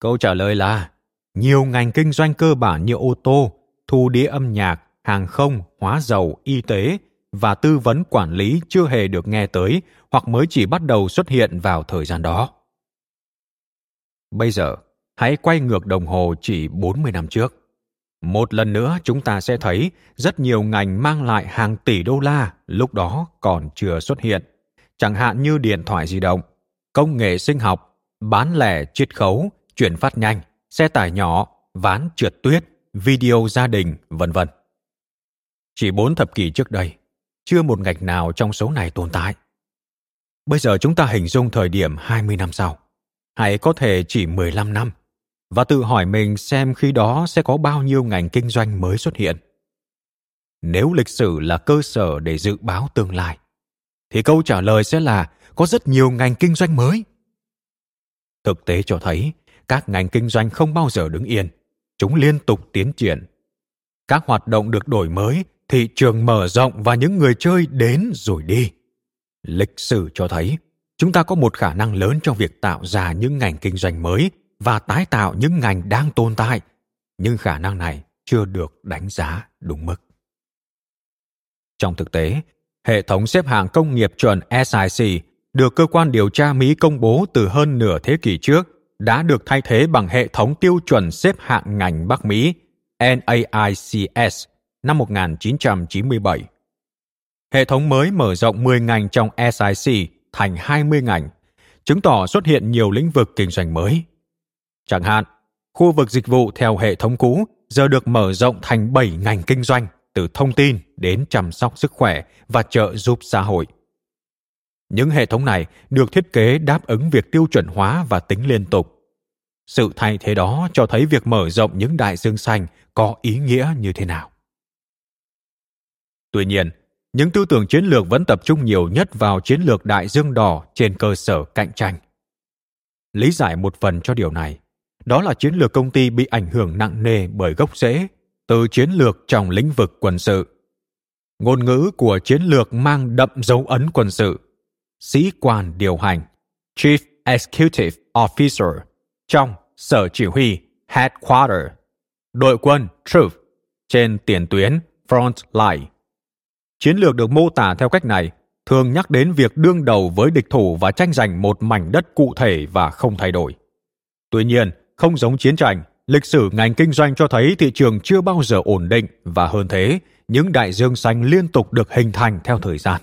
Câu trả lời là nhiều ngành kinh doanh cơ bản như ô tô, thu đĩa âm nhạc, hàng không, hóa dầu, y tế và tư vấn quản lý chưa hề được nghe tới hoặc mới chỉ bắt đầu xuất hiện vào thời gian đó. Bây giờ, hãy quay ngược đồng hồ chỉ 40 năm trước. Một lần nữa chúng ta sẽ thấy rất nhiều ngành mang lại hàng tỷ đô la lúc đó còn chưa xuất hiện. Chẳng hạn như điện thoại di động, công nghệ sinh học, bán lẻ chiết khấu, chuyển phát nhanh, xe tải nhỏ, ván trượt tuyết, video gia đình, v.v. Chỉ 4 thập kỷ trước đây, chưa một ngành nào trong số này tồn tại. Bây giờ chúng ta hình dung thời điểm 20 năm sau, hay có thể chỉ 15 năm, và tự hỏi mình xem khi đó sẽ có bao nhiêu ngành kinh doanh mới xuất hiện. Nếu lịch sử là cơ sở để dự báo tương lai, thì câu trả lời sẽ là có rất nhiều ngành kinh doanh mới. Thực tế cho thấy, các ngành kinh doanh không bao giờ đứng yên, chúng liên tục tiến triển. Các hoạt động được đổi mới, thị trường mở rộng và những người chơi đến rồi đi. Lịch sử cho thấy, chúng ta có một khả năng lớn trong việc tạo ra những ngành kinh doanh mới và tái tạo những ngành đang tồn tại, nhưng khả năng này chưa được đánh giá đúng mức. Trong thực tế, hệ thống xếp hạng công nghiệp chuẩn SIC được cơ quan điều tra Mỹ công bố từ hơn nửa thế kỷ trước đã được thay thế bằng hệ thống tiêu chuẩn xếp hạng ngành Bắc Mỹ NAICS năm 1997. Hệ thống mới mở rộng 10 ngành trong SIC thành 20 ngành, chứng tỏ xuất hiện nhiều lĩnh vực kinh doanh mới. Chẳng hạn, khu vực dịch vụ theo hệ thống cũ giờ được mở rộng thành 7 ngành kinh doanh, từ thông tin đến chăm sóc sức khỏe và trợ giúp xã hội. Những hệ thống này được thiết kế đáp ứng việc tiêu chuẩn hóa và tính liên tục. Sự thay thế đó cho thấy việc mở rộng những đại dương xanh có ý nghĩa như thế nào. Tuy nhiên, những tư tưởng chiến lược vẫn tập trung nhiều nhất vào chiến lược đại dương đỏ trên cơ sở cạnh tranh. Lý giải một phần cho điều này, đó là chiến lược công ty bị ảnh hưởng nặng nề bởi gốc rễ từ chiến lược trong lĩnh vực quân sự. Ngôn ngữ của chiến lược mang đậm dấu ấn quân sự. Sĩ quan điều hành, Chief Executive Officer, trong sở chỉ huy, Headquarter, đội quân, Troop, trên tiền tuyến, Front Line. Chiến lược được mô tả theo cách này thường nhắc đến việc đương đầu với địch thủ và tranh giành một mảnh đất cụ thể và không thay đổi. Tuy nhiên, không giống chiến tranh, lịch sử ngành kinh doanh cho thấy thị trường chưa bao giờ ổn định và hơn thế, những đại dương xanh liên tục được hình thành theo thời gian.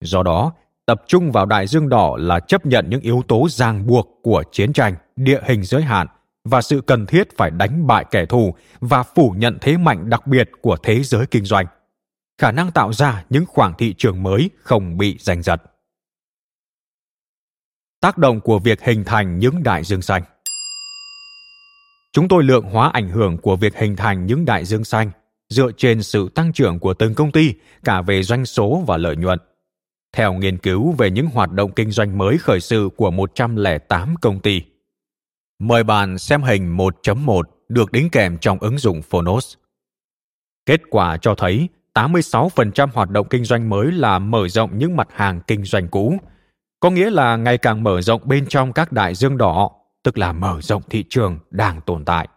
Do đó, tập trung vào đại dương đỏ là chấp nhận những yếu tố ràng buộc của chiến tranh, địa hình giới hạn và sự cần thiết phải đánh bại kẻ thù và phủ nhận thế mạnh đặc biệt của thế giới kinh doanh, khả năng tạo ra những khoảng thị trường mới không bị giành giật. Tác động của việc hình thành những đại dương xanh. Chúng tôi lượng hóa ảnh hưởng của việc hình thành những đại dương xanh dựa trên sự tăng trưởng của từng công ty, cả về doanh số và lợi nhuận. Theo nghiên cứu về những hoạt động kinh doanh mới khởi sự của 108 công ty. Mời bạn xem hình 1.1 được đính kèm trong ứng dụng Phonos. Kết quả cho thấy 86% hoạt động kinh doanh mới là mở rộng những mặt hàng kinh doanh cũ, có nghĩa là ngày càng mở rộng bên trong các đại dương đỏ, tức là mở rộng thị trường đang tồn tại.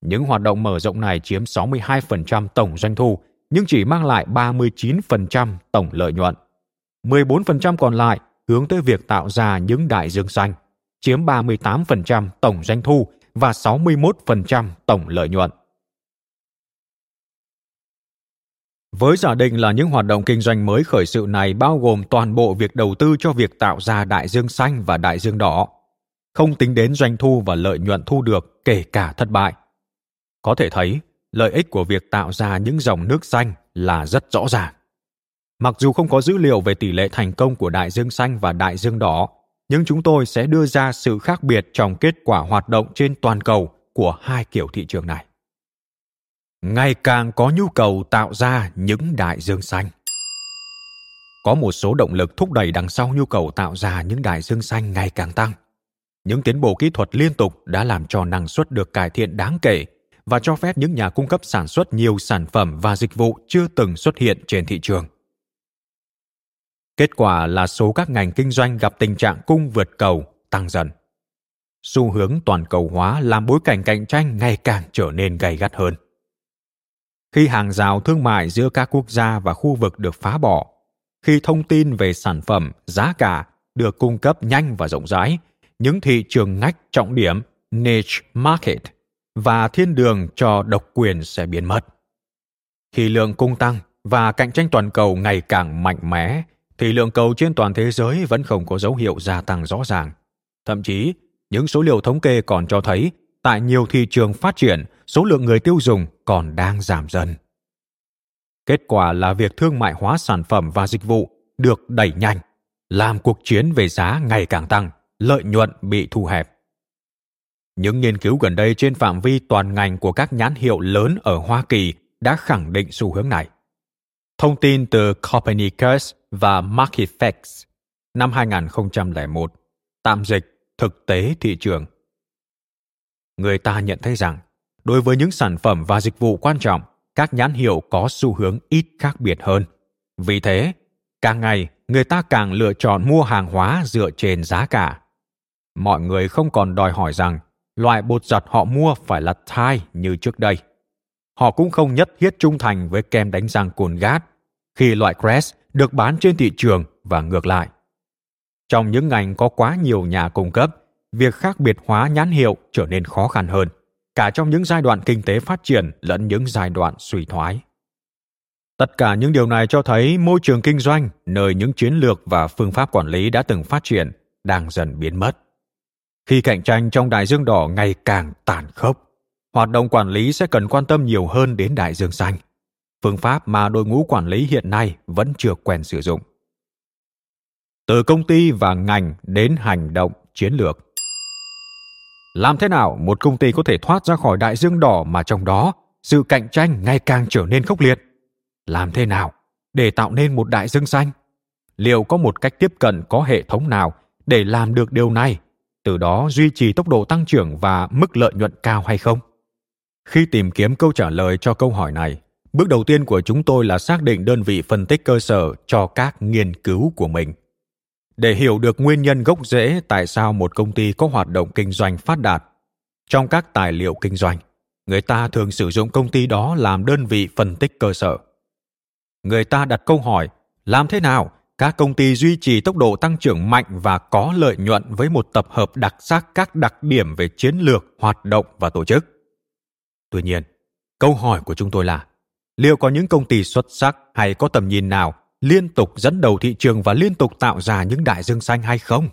Những hoạt động mở rộng này chiếm 62% tổng doanh thu, nhưng chỉ mang lại 39% tổng lợi nhuận. 14% còn lại hướng tới việc tạo ra những đại dương xanh, chiếm 38% tổng doanh thu và 61% tổng lợi nhuận. Với giả định là những hoạt động kinh doanh mới khởi sự này bao gồm toàn bộ việc đầu tư cho việc tạo ra đại dương xanh và đại dương đỏ, không tính đến doanh thu và lợi nhuận thu được kể cả thất bại. Có thể thấy, lợi ích của việc tạo ra những dòng nước xanh là rất rõ ràng. Mặc dù không có dữ liệu về tỷ lệ thành công của đại dương xanh và đại dương đỏ, nhưng chúng tôi sẽ đưa ra sự khác biệt trong kết quả hoạt động trên toàn cầu của hai kiểu thị trường này. Ngày càng có nhu cầu tạo ra những đại dương xanh. Có một số động lực thúc đẩy đằng sau nhu cầu tạo ra những đại dương xanh ngày càng tăng. Những tiến bộ kỹ thuật liên tục đã làm cho năng suất được cải thiện đáng kể và cho phép những nhà cung cấp sản xuất nhiều sản phẩm và dịch vụ chưa từng xuất hiện trên thị trường. Kết quả là số các ngành kinh doanh gặp tình trạng cung vượt cầu tăng dần. Xu hướng toàn cầu hóa làm bối cảnh cạnh tranh ngày càng trở nên gay gắt hơn. Khi hàng rào thương mại giữa các quốc gia và khu vực được phá bỏ, khi thông tin về sản phẩm, giá cả được cung cấp nhanh và rộng rãi, những thị trường ngách trọng điểm, niche market, và thiên đường cho độc quyền sẽ biến mất. Khi lượng cung tăng và cạnh tranh toàn cầu ngày càng mạnh mẽ, thì lượng cầu trên toàn thế giới vẫn không có dấu hiệu gia tăng rõ ràng. Thậm chí, những số liệu thống kê còn cho thấy tại nhiều thị trường phát triển, số lượng người tiêu dùng còn đang giảm dần. Kết quả là việc thương mại hóa sản phẩm và dịch vụ được đẩy nhanh, làm cuộc chiến về giá ngày càng tăng, lợi nhuận bị thu hẹp. Những nghiên cứu gần đây trên phạm vi toàn ngành của các nhãn hiệu lớn ở Hoa Kỳ đã khẳng định xu hướng này. Thông tin từ Copernicus và Marketfacts năm 2001, tạm dịch thực tế thị trường. Người ta nhận thấy rằng đối với những sản phẩm và dịch vụ quan trọng, các nhãn hiệu có xu hướng ít khác biệt hơn. Vì thế, càng ngày, người ta càng lựa chọn mua hàng hóa dựa trên giá cả. Mọi người không còn đòi hỏi rằng loại bột giặt họ mua phải là Tide như trước đây. Họ cũng không nhất thiết trung thành với kem đánh răng Colgate khi loại Crest được bán trên thị trường và ngược lại. Trong những ngành có quá nhiều nhà cung cấp, việc khác biệt hóa nhãn hiệu trở nên khó khăn hơn, cả trong những giai đoạn kinh tế phát triển lẫn những giai đoạn suy thoái. Tất cả những điều này cho thấy môi trường kinh doanh nơi những chiến lược và phương pháp quản lý đã từng phát triển đang dần biến mất. Khi cạnh tranh trong đại dương đỏ ngày càng tàn khốc, hoạt động quản lý sẽ cần quan tâm nhiều hơn đến đại dương xanh, phương pháp mà đội ngũ quản lý hiện nay vẫn chưa quen sử dụng. Từ công ty và ngành đến hành động chiến lược. Làm thế nào một công ty có thể thoát ra khỏi đại dương đỏ mà trong đó sự cạnh tranh ngày càng trở nên khốc liệt? Làm thế nào để tạo nên một đại dương xanh? Liệu có một cách tiếp cận có hệ thống nào để làm được điều này, từ đó duy trì tốc độ tăng trưởng và mức lợi nhuận cao hay không? Khi tìm kiếm câu trả lời cho câu hỏi này, bước đầu tiên của chúng tôi là xác định đơn vị phân tích cơ sở cho các nghiên cứu của mình. Để hiểu được nguyên nhân gốc rễ tại sao một công ty có hoạt động kinh doanh phát đạt, trong các tài liệu kinh doanh, người ta thường sử dụng công ty đó làm đơn vị phân tích cơ sở. Người ta đặt câu hỏi, làm thế nào các công ty duy trì tốc độ tăng trưởng mạnh và có lợi nhuận với một tập hợp đặc sắc các đặc điểm về chiến lược, hoạt động và tổ chức? Tuy nhiên, câu hỏi của chúng tôi là, liệu có những công ty xuất sắc hay có tầm nhìn nào liên tục dẫn đầu thị trường và liên tục tạo ra những đại dương xanh hay không?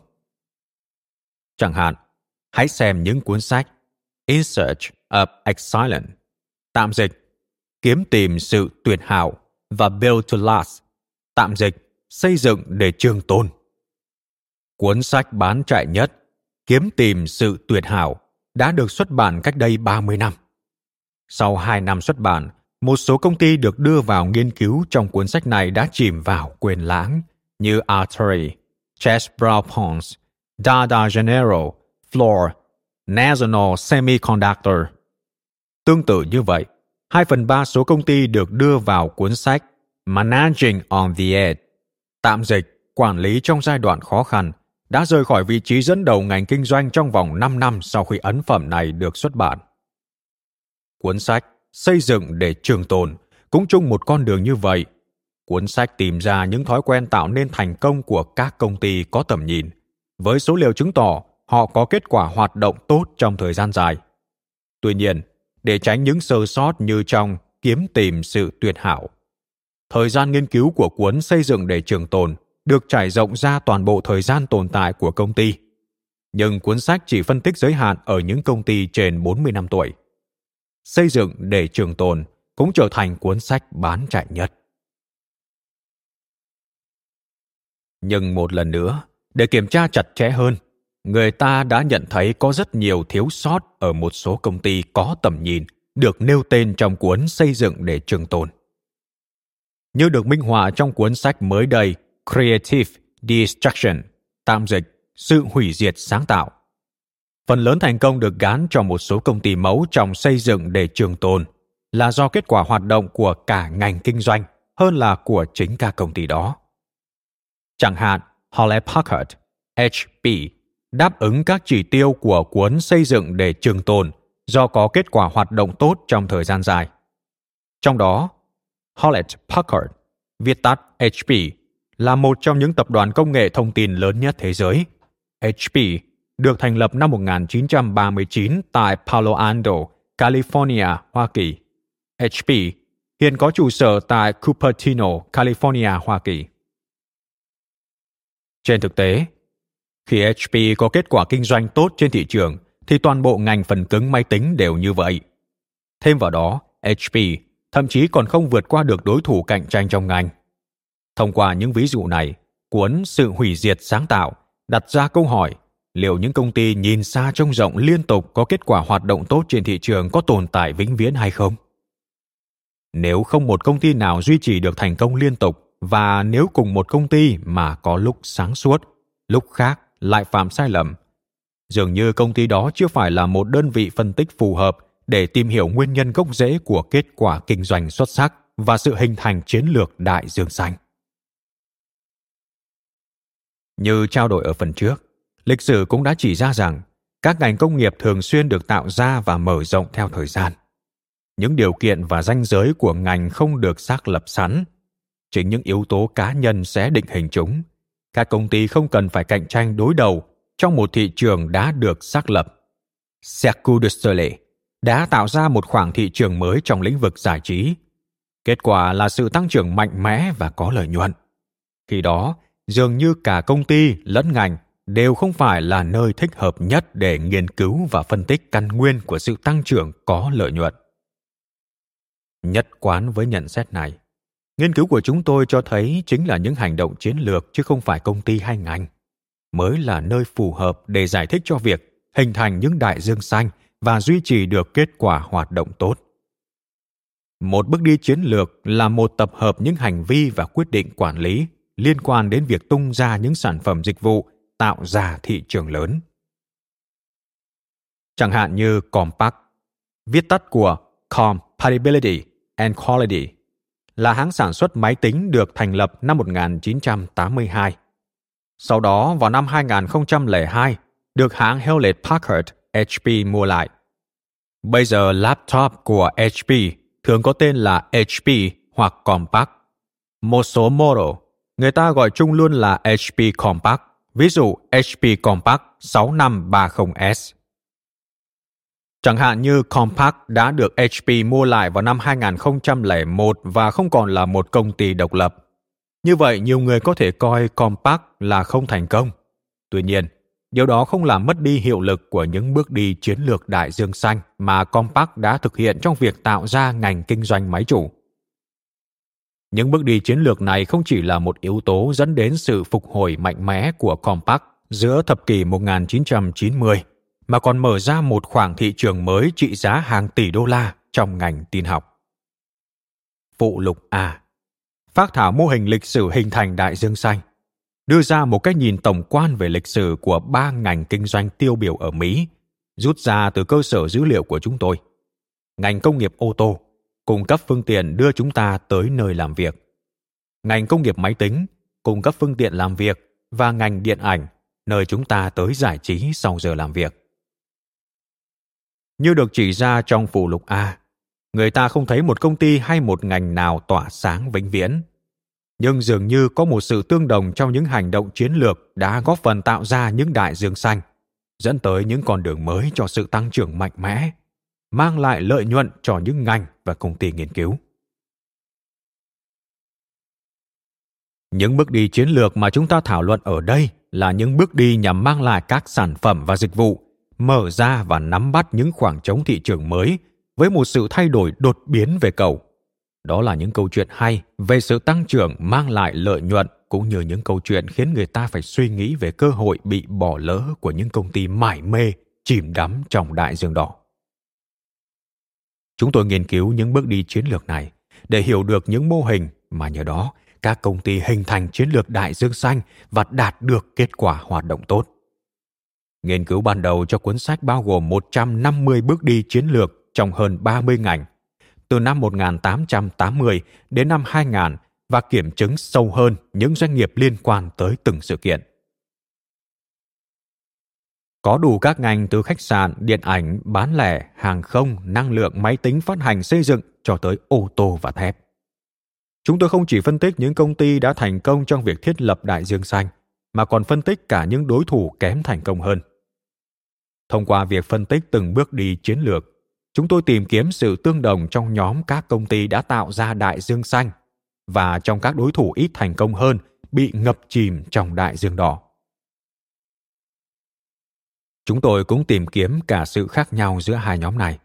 Chẳng hạn, hãy xem những cuốn sách In Search of Excellence, tạm dịch Kiếm tìm sự tuyệt hảo, và Build to Last, tạm dịch Xây dựng để trường tồn. Cuốn sách bán chạy nhất, Kiếm tìm sự tuyệt hảo, đã được xuất bản cách đây 30 năm. Sau 2 năm xuất bản, một số công ty được đưa vào nghiên cứu trong cuốn sách này đã chìm vào quên lãng như Atari, Chess Brown Pons, Dada General, Floor, National Semiconductor. Tương tự như vậy, 2/3 số công ty được đưa vào cuốn sách Managing on the Edge, tạm dịch Quản lý trong giai đoạn khó khăn, đã rời khỏi vị trí dẫn đầu ngành kinh doanh trong vòng 5 năm sau khi ấn phẩm này được xuất bản. Cuốn sách Xây dựng để trường tồn cũng chung một con đường như vậy. Cuốn sách tìm ra những thói quen tạo nên thành công của các công ty có tầm nhìn, với số liệu chứng tỏ họ có kết quả hoạt động tốt trong thời gian dài. Tuy nhiên, để tránh những sơ sót như trong Kiếm tìm sự tuyệt hảo, thời gian nghiên cứu của cuốn Xây dựng để trường tồn được trải rộng ra toàn bộ thời gian tồn tại của công ty. Nhưng cuốn sách chỉ phân tích giới hạn ở những công ty trên 40 năm tuổi. Xây dựng để trường tồn cũng trở thành cuốn sách bán chạy nhất. Nhưng một lần nữa, để kiểm tra chặt chẽ hơn, người ta đã nhận thấy có rất nhiều thiếu sót ở một số công ty có tầm nhìn được nêu tên trong cuốn Xây dựng để trường tồn. Như được minh họa trong cuốn sách mới đây Creative Destruction, tạm dịch Sự hủy diệt sáng tạo. Phần lớn thành công được gán cho một số công ty mẫu trong Xây dựng để trường tồn là do kết quả hoạt động của cả ngành kinh doanh hơn là của chính các công ty đó. Chẳng hạn, Hewlett-Packard, HP, đáp ứng các chỉ tiêu của cuốn Xây dựng để trường tồn do có kết quả hoạt động tốt trong thời gian dài. Trong đó, Hewlett-Packard, viết tắt HP, là một trong những tập đoàn công nghệ thông tin lớn nhất thế giới. HP được thành lập năm 1939 tại Palo Alto, California, Hoa Kỳ. HP hiện có trụ sở tại Cupertino, California, Hoa Kỳ. Trên thực tế, khi HP có kết quả kinh doanh tốt trên thị trường, thì toàn bộ ngành phần cứng máy tính đều như vậy. Thêm vào đó, HP thậm chí còn không vượt qua được đối thủ cạnh tranh trong ngành. Thông qua những ví dụ này, cuốn Sự hủy diệt sáng tạo đặt ra câu hỏi liệu những công ty nhìn xa trông rộng liên tục có kết quả hoạt động tốt trên thị trường có tồn tại vĩnh viễn hay không? Nếu không một công ty nào duy trì được thành công liên tục, và nếu cùng một công ty mà có lúc sáng suốt, lúc khác lại phạm sai lầm, dường như công ty đó chưa phải là một đơn vị phân tích phù hợp để tìm hiểu nguyên nhân gốc rễ của kết quả kinh doanh xuất sắc và sự hình thành chiến lược đại dương xanh. Như trao đổi ở phần trước, lịch sử cũng đã chỉ ra rằng các ngành công nghiệp thường xuyên được tạo ra và mở rộng theo thời gian. Những điều kiện và ranh giới của ngành không được xác lập sẵn. Chính những yếu tố cá nhân sẽ định hình chúng. Các công ty không cần phải cạnh tranh đối đầu trong một thị trường đã được xác lập. Cirque du Soleil đã tạo ra một khoảng thị trường mới trong lĩnh vực giải trí. Kết quả là sự tăng trưởng mạnh mẽ và có lợi nhuận. Khi đó, dường như cả công ty lẫn ngành đều không phải là nơi thích hợp nhất để nghiên cứu và phân tích căn nguyên của sự tăng trưởng có lợi nhuận. Nhất quán với nhận xét này, nghiên cứu của chúng tôi cho thấy chính là những hành động chiến lược chứ không phải công ty hay ngành mới là nơi phù hợp để giải thích cho việc hình thành những đại dương xanh và duy trì được kết quả hoạt động tốt. Một bước đi chiến lược là một tập hợp những hành vi và quyết định quản lý liên quan đến việc tung ra những sản phẩm dịch vụ tạo ra thị trường lớn. Chẳng hạn như Compaq, viết tắt của Compatibility and Quality, là hãng sản xuất máy tính được thành lập năm 1982. Sau đó, vào năm 2002, được hãng Hewlett-Packard HP mua lại. Bây giờ, laptop của HP thường có tên là HP hoặc Compaq. Một số model, người ta gọi chung luôn là HP Compaq, ví dụ HP Compaq 6530S. Chẳng hạn như Compaq đã được HP mua lại vào năm 2001 và không còn là một công ty độc lập. Như vậy, nhiều người có thể coi Compaq là không thành công. Tuy nhiên, điều đó không làm mất đi hiệu lực của những bước đi chiến lược đại dương xanh mà Compaq đã thực hiện trong việc tạo ra ngành kinh doanh máy chủ. Những bước đi chiến lược này không chỉ là một yếu tố dẫn đến sự phục hồi mạnh mẽ của Compaq giữa thập kỷ 1990, mà còn mở ra một khoảng thị trường mới trị giá hàng tỷ đô la trong ngành tin học. Phụ lục A. Phác thảo mô hình lịch sử hình thành đại dương xanh, đưa ra một cách nhìn tổng quan về lịch sử của 3 ngành kinh doanh tiêu biểu ở Mỹ, rút ra từ cơ sở dữ liệu của chúng tôi. Ngành công nghiệp ô tô, cung cấp phương tiện đưa chúng ta tới nơi làm việc. Ngành công nghiệp máy tính, cung cấp phương tiện làm việc, và ngành điện ảnh, nơi chúng ta tới giải trí sau giờ làm việc. Như được chỉ ra trong phụ lục A, người ta không thấy một công ty hay một ngành nào tỏa sáng vĩnh viễn. Nhưng dường như có một sự tương đồng trong những hành động chiến lược đã góp phần tạo ra những đại dương xanh, dẫn tới những con đường mới cho sự tăng trưởng mạnh mẽ, mang lại lợi nhuận cho những ngành và công ty nghiên cứu. Những bước đi chiến lược mà chúng ta thảo luận ở đây là những bước đi nhằm mang lại các sản phẩm và dịch vụ, mở ra và nắm bắt những khoảng trống thị trường mới với một sự thay đổi đột biến về cầu. Đó là những câu chuyện hay về sự tăng trưởng mang lại lợi nhuận, cũng như những câu chuyện khiến người ta phải suy nghĩ về cơ hội bị bỏ lỡ của những công ty mải mê, chìm đắm trong đại dương đỏ. Chúng tôi nghiên cứu những bước đi chiến lược này để hiểu được những mô hình mà nhờ đó các công ty hình thành chiến lược đại dương xanh và đạt được kết quả hoạt động tốt. Nghiên cứu ban đầu cho cuốn sách bao gồm 150 bước đi chiến lược trong hơn 30 ngành, từ năm 1880 đến năm 2000, và kiểm chứng sâu hơn những doanh nghiệp liên quan tới từng sự kiện. Có đủ các ngành từ khách sạn, điện ảnh, bán lẻ, hàng không, năng lượng, máy tính, phát hành, xây dựng cho tới ô tô và thép. Chúng tôi không chỉ phân tích những công ty đã thành công trong việc thiết lập đại dương xanh, mà còn phân tích cả những đối thủ kém thành công hơn. Thông qua việc phân tích từng bước đi chiến lược, chúng tôi tìm kiếm sự tương đồng trong nhóm các công ty đã tạo ra đại dương xanh và trong các đối thủ ít thành công hơn bị ngập chìm trong đại dương đỏ. Chúng tôi cũng tìm kiếm cả sự khác nhau giữa hai nhóm này.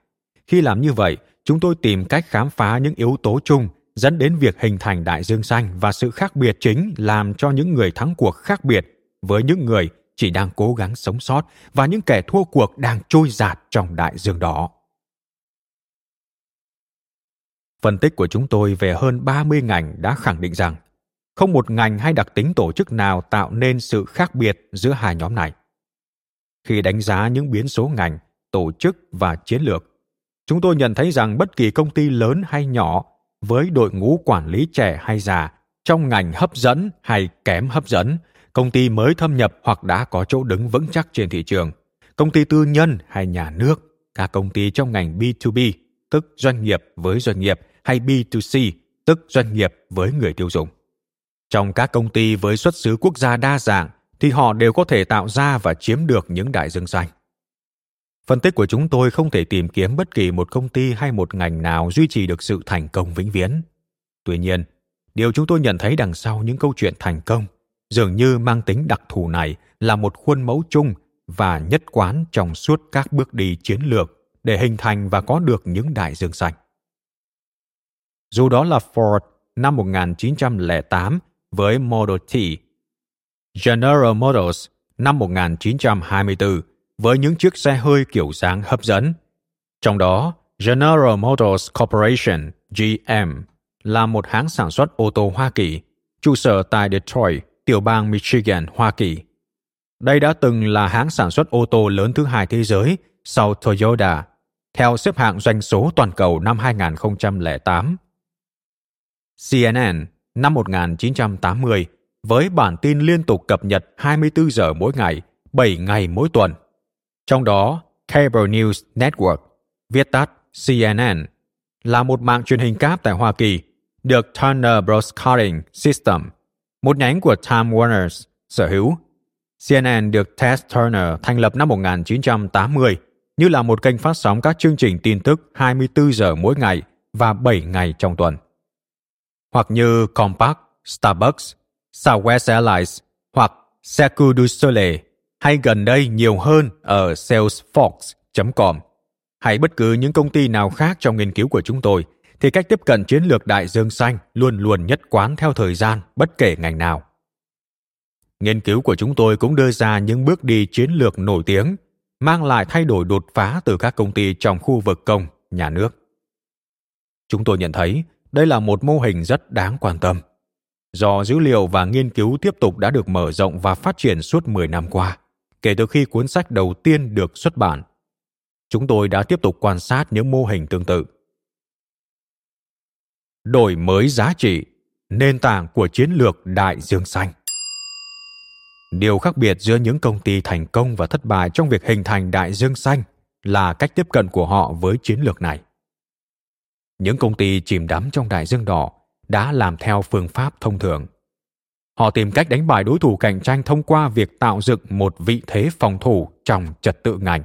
Khi làm như vậy, chúng tôi tìm cách khám phá những yếu tố chung dẫn đến việc hình thành đại dương xanh và sự khác biệt chính làm cho những người thắng cuộc khác biệt với những người chỉ đang cố gắng sống sót và những kẻ thua cuộc đang trôi dạt trong đại dương đỏ. Phân tích của chúng tôi về hơn 30 ngành đã khẳng định rằng không một ngành hay đặc tính tổ chức nào tạo nên sự khác biệt giữa hai nhóm này. Khi đánh giá những biến số ngành, tổ chức và chiến lược, Chúng tôi nhận thấy rằng bất kỳ công ty lớn hay nhỏ với đội ngũ quản lý trẻ hay già, trong ngành hấp dẫn hay kém hấp dẫn, công ty mới thâm nhập hoặc đã có chỗ đứng vững chắc trên thị trường, công ty tư nhân hay nhà nước, các công ty trong ngành B2B, tức doanh nghiệp với doanh nghiệp, hay B2C, tức doanh nghiệp với người tiêu dùng. Trong các công ty với xuất xứ quốc gia đa dạng, thì họ đều có thể tạo ra và chiếm được những đại dương xanh. Phân tích của chúng tôi không thể tìm kiếm bất kỳ một công ty hay một ngành nào duy trì được sự thành công vĩnh viễn. Tuy nhiên, điều chúng tôi nhận thấy đằng sau những câu chuyện thành công dường như mang tính đặc thù này là một khuôn mẫu chung và nhất quán trong suốt các bước đi chiến lược để hình thành và có được những đại dương xanh. Dù đó là Ford năm 1908 với Model T, General Motors năm 1924 với những chiếc xe hơi kiểu dáng hấp dẫn. Trong đó, General Motors Corporation (GM) là một hãng sản xuất ô tô Hoa Kỳ, trụ sở tại Detroit, tiểu bang Michigan, Hoa Kỳ. Đây đã từng là hãng sản xuất ô tô lớn thứ hai thế giới sau Toyota, theo xếp hạng doanh số toàn cầu năm 2008. CNN năm 1980 với bản tin liên tục cập nhật 24 giờ mỗi ngày, 7 ngày mỗi tuần. Trong đó, Cable News Network, viết tắt CNN, là một mạng truyền hình cáp tại Hoa Kỳ, được Turner Broadcasting System, một nhánh của Time Warner, sở hữu. CNN được Ted Turner thành lập năm 1980 như là một kênh phát sóng các chương trình tin tức 24 giờ mỗi ngày và 7 ngày trong tuần. Hoặc như Compaq, Starbucks, Southwest Airlines hoặc Cirque du Soleil, hay gần đây nhiều hơn ở Salesforce.com, hay bất cứ những công ty nào khác trong nghiên cứu của chúng tôi, thì cách tiếp cận chiến lược đại dương xanh luôn luôn nhất quán theo thời gian, bất kể ngành nào. Nghiên cứu của chúng tôi cũng đưa ra những bước đi chiến lược nổi tiếng, mang lại thay đổi đột phá từ các công ty trong khu vực công, nhà nước. Chúng tôi nhận thấy đây là một mô hình rất đáng quan tâm. Do dữ liệu và nghiên cứu tiếp tục đã được mở rộng và phát triển suốt 10 năm qua, kể từ khi cuốn sách đầu tiên được xuất bản, chúng tôi đã tiếp tục quan sát những mô hình tương tự. Đổi mới giá trị, nền tảng của chiến lược đại dương xanh. Điều khác biệt giữa những công ty thành công và thất bại trong việc hình thành đại dương xanh là cách tiếp cận của họ với chiến lược này. Những công ty chìm đắm trong đại dương đỏ đã làm theo phương pháp thông thường. Họ tìm cách đánh bại đối thủ cạnh tranh thông qua việc tạo dựng một vị thế phòng thủ trong trật tự ngành.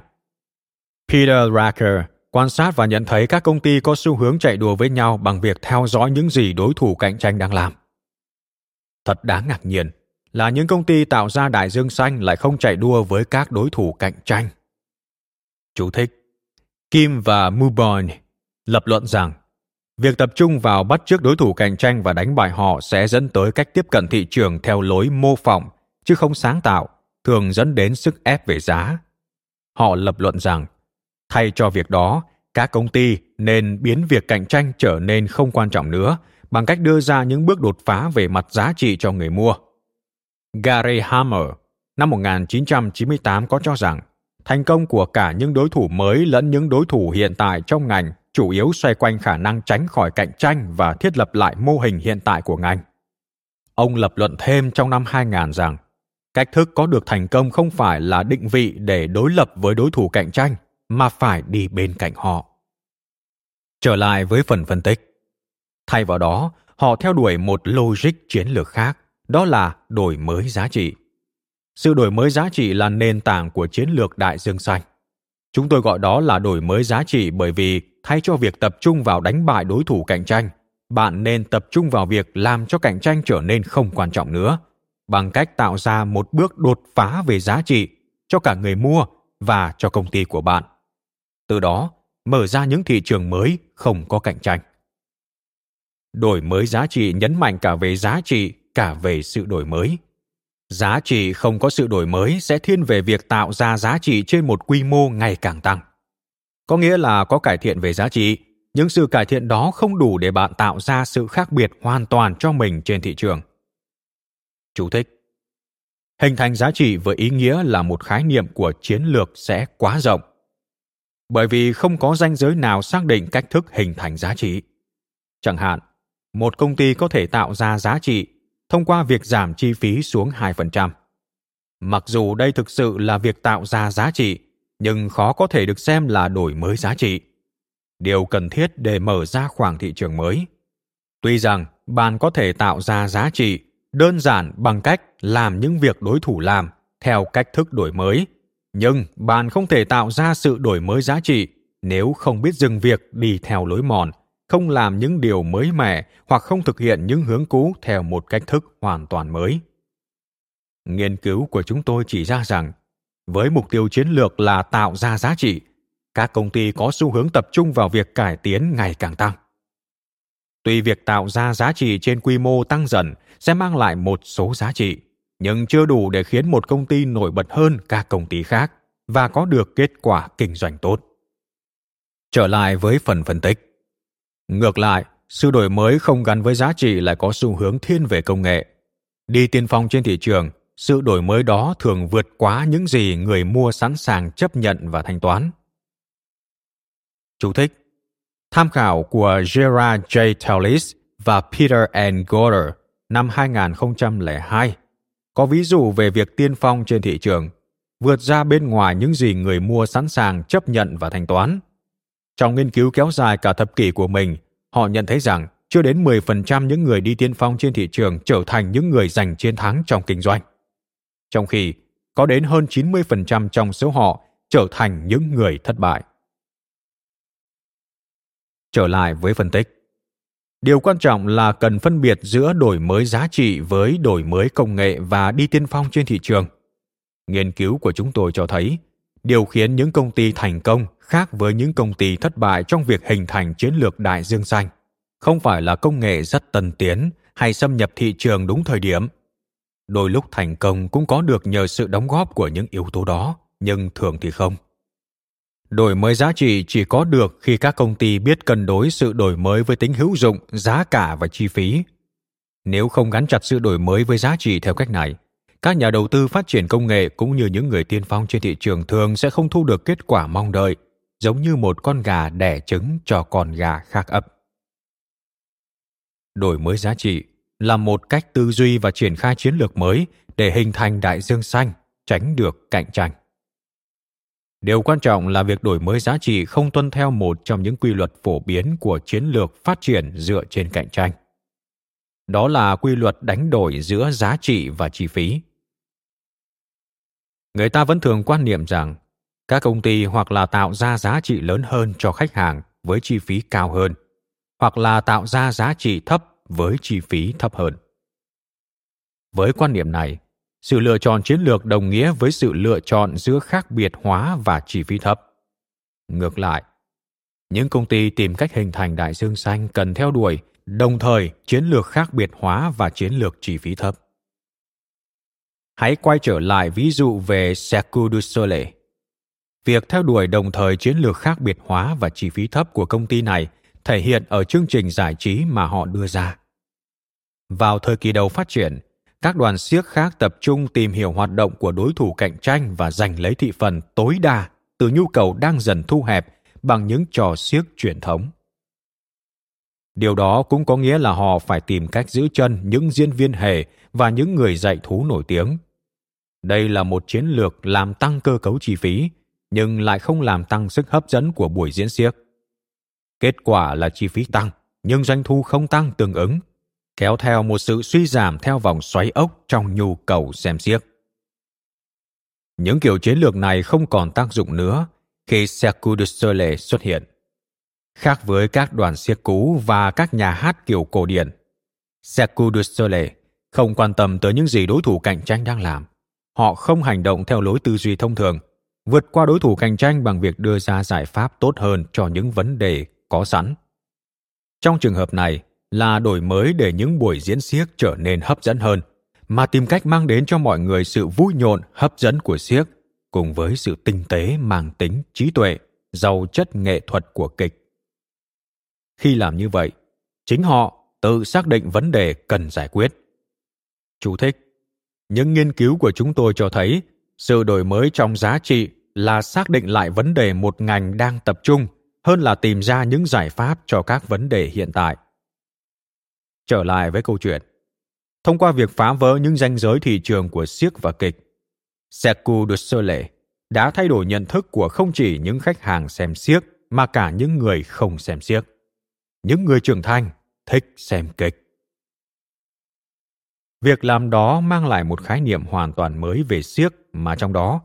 Peter Drucker quan sát và nhận thấy các công ty có xu hướng chạy đua với nhau bằng việc theo dõi những gì đối thủ cạnh tranh đang làm. Thật đáng ngạc nhiên là những công ty tạo ra đại dương xanh lại không chạy đua với các đối thủ cạnh tranh. Chú thích: Kim và Mauborgne lập luận rằng việc tập trung vào bắt chước đối thủ cạnh tranh và đánh bại họ sẽ dẫn tới cách tiếp cận thị trường theo lối mô phỏng, chứ không sáng tạo, thường dẫn đến sức ép về giá. Họ lập luận rằng, thay cho việc đó, các công ty nên biến việc cạnh tranh trở nên không quan trọng nữa bằng cách đưa ra những bước đột phá về mặt giá trị cho người mua. Gary Hammer, năm 1998 có cho rằng, thành công của cả những đối thủ mới lẫn những đối thủ hiện tại trong ngành chủ yếu xoay quanh khả năng tránh khỏi cạnh tranh và thiết lập lại mô hình hiện tại của ngành. Ông lập luận thêm trong năm 2000 rằng, cách thức có được thành công không phải là định vị để đối lập với đối thủ cạnh tranh, mà phải đi bên cạnh họ. Trở lại với phần phân tích. Thay vào đó, họ theo đuổi một logic chiến lược khác, đó là đổi mới giá trị. Sự đổi mới giá trị là nền tảng của chiến lược đại dương xanh. Chúng tôi gọi đó là đổi mới giá trị bởi vì thay cho việc tập trung vào đánh bại đối thủ cạnh tranh, bạn nên tập trung vào việc làm cho cạnh tranh trở nên không quan trọng nữa, bằng cách tạo ra một bước đột phá về giá trị cho cả người mua và cho công ty của bạn. Từ đó, mở ra những thị trường mới không có cạnh tranh. Đổi mới giá trị nhấn mạnh cả về giá trị, cả về sự đổi mới. Giá trị không có sự đổi mới sẽ thiên về việc tạo ra giá trị trên một quy mô ngày càng tăng. Có nghĩa là có cải thiện về giá trị, nhưng sự cải thiện đó không đủ để bạn tạo ra sự khác biệt hoàn toàn cho mình trên thị trường. Chú thích: Hình thành giá trị với ý nghĩa là một khái niệm của chiến lược sẽ quá rộng. bởi vì không có ranh giới nào xác định cách thức hình thành giá trị. Chẳng hạn, một công ty có thể tạo ra giá trị thông qua việc giảm chi phí xuống 2%. Mặc dù đây thực sự là việc tạo ra giá trị, nhưng khó có thể được xem là đổi mới giá trị, điều cần thiết để mở ra khoảng thị trường mới. Tuy rằng bạn có thể tạo ra giá trị đơn giản bằng cách làm những việc đối thủ làm theo cách thức đổi mới, nhưng bạn không thể tạo ra sự đổi mới giá trị nếu không biết dừng việc đi theo lối mòn, không làm những điều mới mẻ hoặc không thực hiện những hướng cũ theo một cách thức hoàn toàn mới. Nghiên cứu của chúng tôi chỉ ra rằng, với mục tiêu chiến lược là tạo ra giá trị, các công ty có xu hướng tập trung vào việc cải tiến ngày càng tăng. Tuy việc tạo ra giá trị trên quy mô tăng dần sẽ mang lại một số giá trị, nhưng chưa đủ để khiến một công ty nổi bật hơn các công ty khác và có được kết quả kinh doanh tốt. Trở lại với phần phân tích. Ngược lại, sự đổi mới không gắn với giá trị lại có xu hướng thiên về công nghệ. Đi tiên phong trên thị trường, sự đổi mới đó thường vượt quá những gì người mua sẵn sàng chấp nhận và thanh toán. Chú thích: tham khảo của Gerard J. Tallis và Peter N. Gorder năm 2002 có ví dụ về việc tiên phong trên thị trường vượt ra bên ngoài những gì người mua sẵn sàng chấp nhận và thanh toán. Trong nghiên cứu kéo dài cả thập kỷ của mình, họ nhận thấy rằng chưa đến 10% những người đi tiên phong trên thị trường trở thành những người giành chiến thắng trong kinh doanh, trong khi có đến hơn 90% trong số họ trở thành những người thất bại. Trở lại với phân tích. Điều quan trọng là cần phân biệt giữa đổi mới giá trị với đổi mới công nghệ và đi tiên phong trên thị trường. Nghiên cứu của chúng tôi cho thấy, điều khiến những công ty thành công khác với những công ty thất bại trong việc hình thành chiến lược đại dương xanh không phải là công nghệ rất tân tiến hay xâm nhập thị trường đúng thời điểm. Đôi lúc thành công cũng có được nhờ sự đóng góp của những yếu tố đó, nhưng thường thì không. Đổi mới giá trị chỉ có được khi các công ty biết cân đối sự đổi mới với tính hữu dụng, giá cả và chi phí. Nếu không gắn chặt sự đổi mới với giá trị theo cách này, các nhà đầu tư phát triển công nghệ cũng như những người tiên phong trên thị trường thường sẽ không thu được kết quả mong đợi, giống như một con gà đẻ trứng cho con gà khác ấp. Đổi mới giá trị là một cách tư duy và triển khai chiến lược mới để hình thành đại dương xanh, tránh được cạnh tranh. Điều quan trọng là việc đổi mới giá trị không tuân theo một trong những quy luật phổ biến của chiến lược phát triển dựa trên cạnh tranh. Đó là quy luật đánh đổi giữa giá trị và chi phí. Người ta vẫn thường quan niệm rằng các công ty hoặc là tạo ra giá trị lớn hơn cho khách hàng với chi phí cao hơn, hoặc là tạo ra giá trị thấp với chi phí thấp hơn. Với quan niệm này, sự lựa chọn chiến lược đồng nghĩa với sự lựa chọn giữa khác biệt hóa và chi phí thấp. Ngược lại, những công ty tìm cách hình thành đại dương xanh cần theo đuổi đồng thời chiến lược khác biệt hóa và chiến lược chi phí thấp. Hãy quay trở lại ví dụ về Cirque du Soleil. Việc theo đuổi đồng thời chiến lược khác biệt hóa và chi phí thấp của công ty này thể hiện ở chương trình giải trí mà họ đưa ra. Vào thời kỳ đầu phát triển, các đoàn xiếc khác tập trung tìm hiểu hoạt động của đối thủ cạnh tranh và giành lấy thị phần tối đa từ nhu cầu đang dần thu hẹp bằng những trò xiếc truyền thống. Điều đó cũng có nghĩa là họ phải tìm cách giữ chân những diễn viên hề và những người dạy thú nổi tiếng. Đây là một chiến lược làm tăng cơ cấu chi phí, nhưng lại không làm tăng sức hấp dẫn của buổi diễn xiếc. Kết quả là chi phí tăng, nhưng doanh thu không tăng tương ứng, kéo theo một sự suy giảm theo vòng xoáy ốc trong nhu cầu xem xiếc. Những kiểu chiến lược này không còn tác dụng nữa khi Cirque du Soleil xuất hiện. Khác với các đoàn xiếc cũ và các nhà hát kiểu cổ điển, Cirque du Soleil không quan tâm tới những gì đối thủ cạnh tranh đang làm. Họ không hành động theo lối tư duy thông thường, vượt qua đối thủ cạnh tranh bằng việc đưa ra giải pháp tốt hơn cho những vấn đề có sẵn. Trong trường hợp này là đổi mới để những buổi diễn xiếc trở nên hấp dẫn hơn, mà tìm cách mang đến cho mọi người sự vui nhộn, hấp dẫn của xiếc cùng với sự tinh tế mang tính trí tuệ, giàu chất nghệ thuật của kịch. Khi làm như vậy, chính họ tự xác định vấn đề cần giải quyết. Chú thích: những nghiên cứu của chúng tôi cho thấy sự đổi mới trong giá trị là xác định lại vấn đề một ngành đang tập trung hơn là tìm ra những giải pháp cho các vấn đề hiện tại. Trở lại với câu chuyện. Thông qua việc phá vỡ những ranh giới thị trường của siếc và kịch, Cirque du Soleil đã thay đổi nhận thức của không chỉ những khách hàng xem siếc mà cả những người không xem siếc. Những người trưởng thành thích xem kịch. Việc làm đó mang lại một khái niệm hoàn toàn mới về siếc, mà trong đó,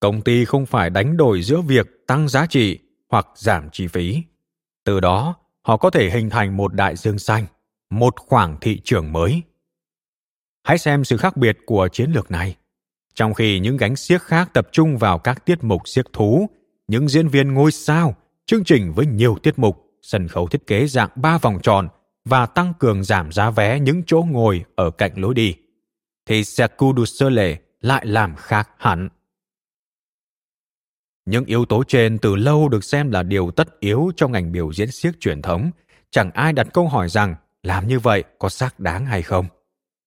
công ty không phải đánh đổi giữa việc tăng giá trị hoặc giảm chi phí. Từ đó, họ có thể hình thành một đại dương xanh, một khoảng thị trường mới. Hãy xem sự khác biệt của chiến lược này. Trong khi những gánh siếc khác tập trung vào các tiết mục siếc thú, những diễn viên ngôi sao, chương trình với nhiều tiết mục, sân khấu thiết kế dạng 3 vòng tròn và tăng cường giảm giá vé những chỗ ngồi ở cạnh lối đi, thì Cirque du Soleil lại làm khác hẳn. Những yếu tố trên từ lâu được xem là điều tất yếu trong ngành biểu diễn siếc truyền thống. Chẳng ai đặt câu hỏi rằng làm như vậy có xác đáng hay không.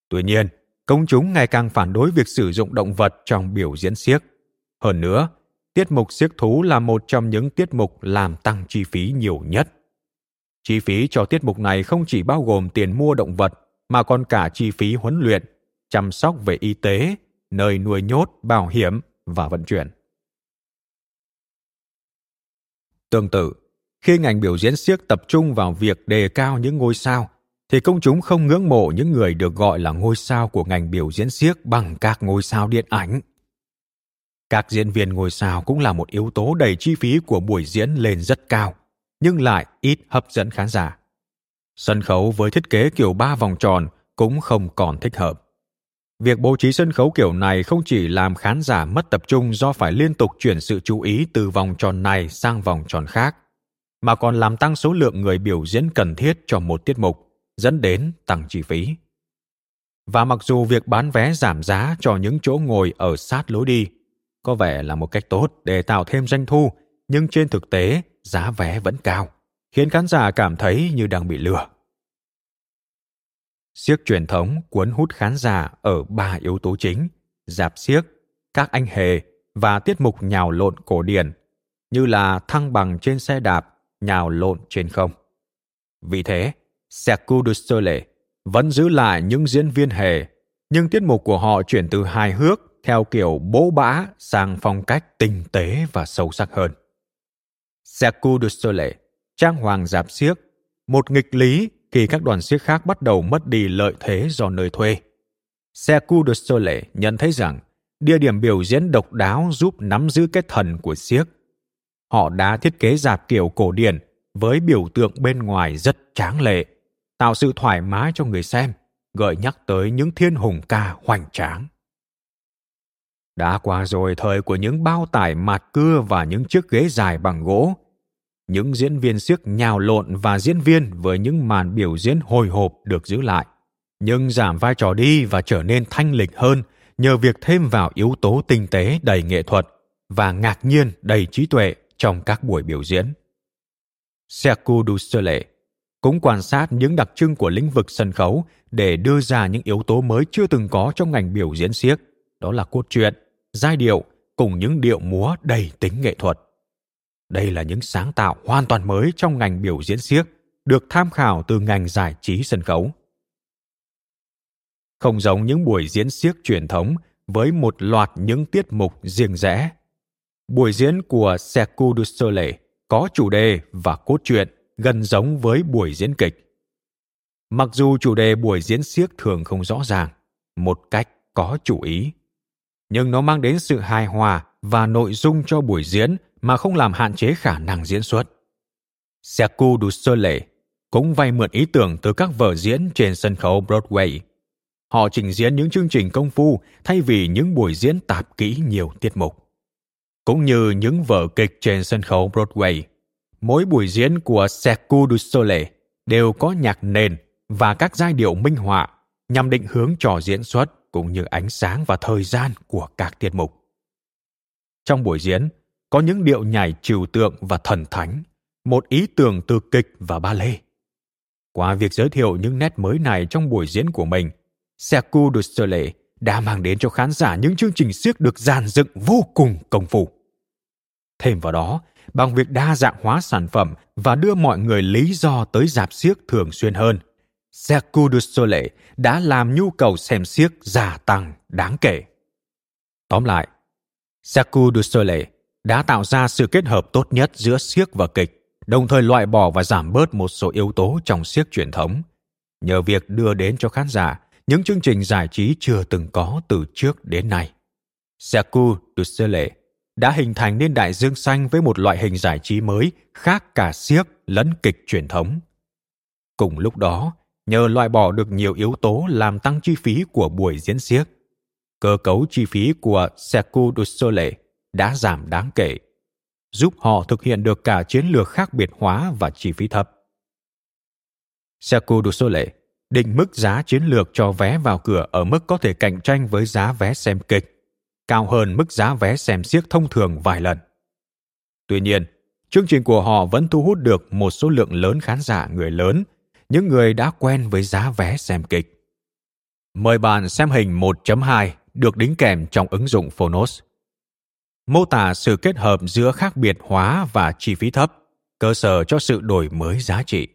Tuy nhiên, công chúng ngày càng phản đối việc sử dụng động vật trong biểu diễn siếc. Hơn nữa, tiết mục siếc thú là một trong những tiết mục làm tăng chi phí nhiều nhất. Chi phí cho tiết mục này không chỉ bao gồm tiền mua động vật, mà còn cả chi phí huấn luyện, chăm sóc về y tế, nơi nuôi nhốt, bảo hiểm và vận chuyển. Tương tự, khi ngành biểu diễn siếc tập trung vào việc đề cao những ngôi sao, thì công chúng không ngưỡng mộ những người được gọi là ngôi sao của ngành biểu diễn siếc bằng các ngôi sao điện ảnh. Các diễn viên ngôi sao cũng là một yếu tố đẩy chi phí của buổi diễn lên rất cao, nhưng lại ít hấp dẫn khán giả. Sân khấu với thiết kế kiểu 3 vòng tròn cũng không còn thích hợp. Việc bố trí sân khấu kiểu này không chỉ làm khán giả mất tập trung do phải liên tục chuyển sự chú ý từ vòng tròn này sang vòng tròn khác, mà còn làm tăng số lượng người biểu diễn cần thiết cho một tiết mục, dẫn đến tăng chi phí. Và mặc dù việc bán vé giảm giá cho những chỗ ngồi ở sát lối đi có vẻ là một cách tốt để tạo thêm doanh thu, nhưng trên thực tế giá vé vẫn cao, khiến khán giả cảm thấy như đang bị lừa. Siếc truyền thống cuốn hút khán giả ở 3 yếu tố chính: rạp siếc, các anh hề và tiết mục nhào lộn cổ điển, như là thăng bằng trên xe đạp, nhào lộn trên không. Vì thế, Cirque du Soleil vẫn giữ lại những diễn viên hề, nhưng tiết mục của họ chuyển từ hài hước theo kiểu bố bã sang phong cách tinh tế và sâu sắc hơn. Cirque du Soleil trang hoàng rạp siếc, một nghịch lý khi các đoàn siếc khác bắt đầu mất đi lợi thế do nơi thuê. Cirque du Soleil nhận thấy rằng địa điểm biểu diễn độc đáo giúp nắm giữ cái thần của siếc. Họ đã thiết kế rạp kiểu cổ điển với biểu tượng bên ngoài rất tráng lệ, tạo sự thoải mái cho người xem, gợi nhắc tới những thiên hùng ca hoành tráng. Đã qua rồi thời của những bao tải mạt cưa và những chiếc ghế dài bằng gỗ. Những diễn viên siếc nhào lộn và diễn viên với những màn biểu diễn hồi hộp được giữ lại, nhưng giảm vai trò đi và trở nên thanh lịch hơn nhờ việc thêm vào yếu tố tinh tế đầy nghệ thuật và ngạc nhiên đầy trí tuệ trong các buổi biểu diễn. Cirque du Soleil cũng quan sát những đặc trưng của lĩnh vực sân khấu để đưa ra những yếu tố mới chưa từng có trong ngành biểu diễn siếc, đó là cốt truyện, giai điệu cùng những điệu múa đầy tính nghệ thuật. Đây là những sáng tạo hoàn toàn mới trong ngành biểu diễn siếc, được tham khảo từ ngành giải trí sân khấu. Không giống những buổi diễn siếc truyền thống với một loạt những tiết mục riêng rẽ, buổi diễn của Cirque du Soleil có chủ đề và cốt truyện gần giống với buổi diễn kịch. Mặc dù chủ đề buổi diễn siếc thường không rõ ràng, một cách có chủ ý, nhưng nó mang đến sự hài hòa và nội dung cho buổi diễn mà không làm hạn chế khả năng diễn xuất. Cirque du Soleil cũng vay mượn ý tưởng từ các vở diễn trên sân khấu Broadway. Họ trình diễn những chương trình công phu thay vì những buổi diễn tạp kỹ nhiều tiết mục. Cũng như những vở kịch trên sân khấu Broadway, mỗi buổi diễn của Cirque du Soleil đều có nhạc nền và các giai điệu minh họa nhằm định hướng trò diễn xuất cũng như ánh sáng và thời gian của các tiết mục. Trong buổi diễn, có những điệu nhảy trừu tượng và thần thánh, một ý tưởng từ kịch và ballet. Qua việc giới thiệu những nét mới này trong buổi diễn của mình, Cirque du Soleil đã mang đến cho khán giả những chương trình siếc được dàn dựng vô cùng công phu. Thêm vào đó, bằng việc đa dạng hóa sản phẩm và đưa mọi người lý do tới rạp xiếc thường xuyên hơn, Cirque du Soleil đã làm nhu cầu xem xiếc gia tăng đáng kể. Tóm lại, Cirque du Soleil đã tạo ra sự kết hợp tốt nhất giữa xiếc và kịch, đồng thời loại bỏ và giảm bớt một số yếu tố trong xiếc truyền thống, nhờ việc đưa đến cho khán giả những chương trình giải trí chưa từng có từ trước đến nay. Cirque du Soleil đã hình thành nên đại dương xanh với một loại hình giải trí mới khác cả xiếc lẫn kịch truyền thống. Cùng lúc đó, nhờ loại bỏ được nhiều yếu tố làm tăng chi phí của buổi diễn xiếc, cơ cấu chi phí của Cirque du Soleil đã giảm đáng kể, giúp họ thực hiện được cả chiến lược khác biệt hóa và chi phí thấp. Cirque du Soleil định mức giá chiến lược cho vé vào cửa ở mức có thể cạnh tranh với giá vé xem kịch, cao hơn mức giá vé xem xiếc thông thường vài lần. Tuy nhiên, chương trình của họ vẫn thu hút được một số lượng lớn khán giả người lớn, những người đã quen với giá vé xem kịch. Mời bạn xem hình 1.2 được đính kèm trong ứng dụng Phonos. Mô tả sự kết hợp giữa khác biệt hóa và chi phí thấp, cơ sở cho sự đổi mới giá trị.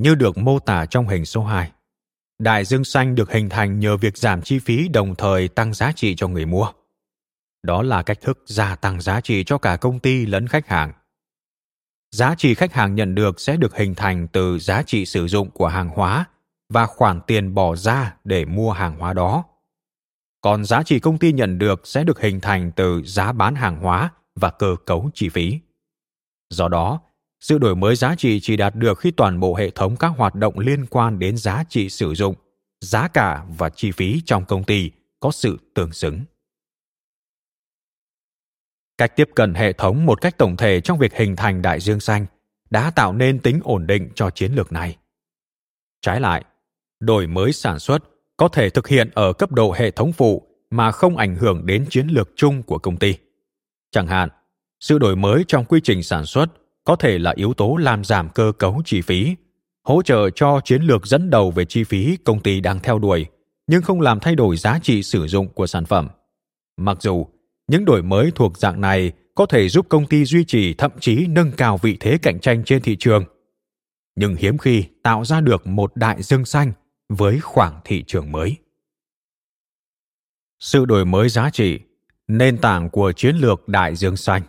Như được mô tả trong hình số 2, đại dương xanh được hình thành nhờ việc giảm chi phí đồng thời tăng giá trị cho người mua. Đó là cách thức gia tăng giá trị cho cả công ty lẫn khách hàng. Giá trị khách hàng nhận được sẽ được hình thành từ giá trị sử dụng của hàng hóa và khoản tiền bỏ ra để mua hàng hóa đó. Còn giá trị công ty nhận được sẽ được hình thành từ giá bán hàng hóa và cơ cấu chi phí. Do đó, sự đổi mới giá trị chỉ đạt được khi toàn bộ hệ thống các hoạt động liên quan đến giá trị sử dụng, giá cả và chi phí trong công ty có sự tương xứng. Cách tiếp cận hệ thống một cách tổng thể trong việc hình thành đại dương xanh đã tạo nên tính ổn định cho chiến lược này. Trái lại, đổi mới sản xuất có thể thực hiện ở cấp độ hệ thống phụ mà không ảnh hưởng đến chiến lược chung của công ty. Chẳng hạn, sự đổi mới trong quy trình sản xuất có thể là yếu tố làm giảm cơ cấu chi phí, hỗ trợ cho chiến lược dẫn đầu về chi phí công ty đang theo đuổi, nhưng không làm thay đổi giá trị sử dụng của sản phẩm. Mặc dù, những đổi mới thuộc dạng này có thể giúp công ty duy trì thậm chí nâng cao vị thế cạnh tranh trên thị trường, nhưng hiếm khi tạo ra được một đại dương xanh với khoảng thị trường mới. Sự đổi mới giá trị, nền tảng của chiến lược đại dương xanh.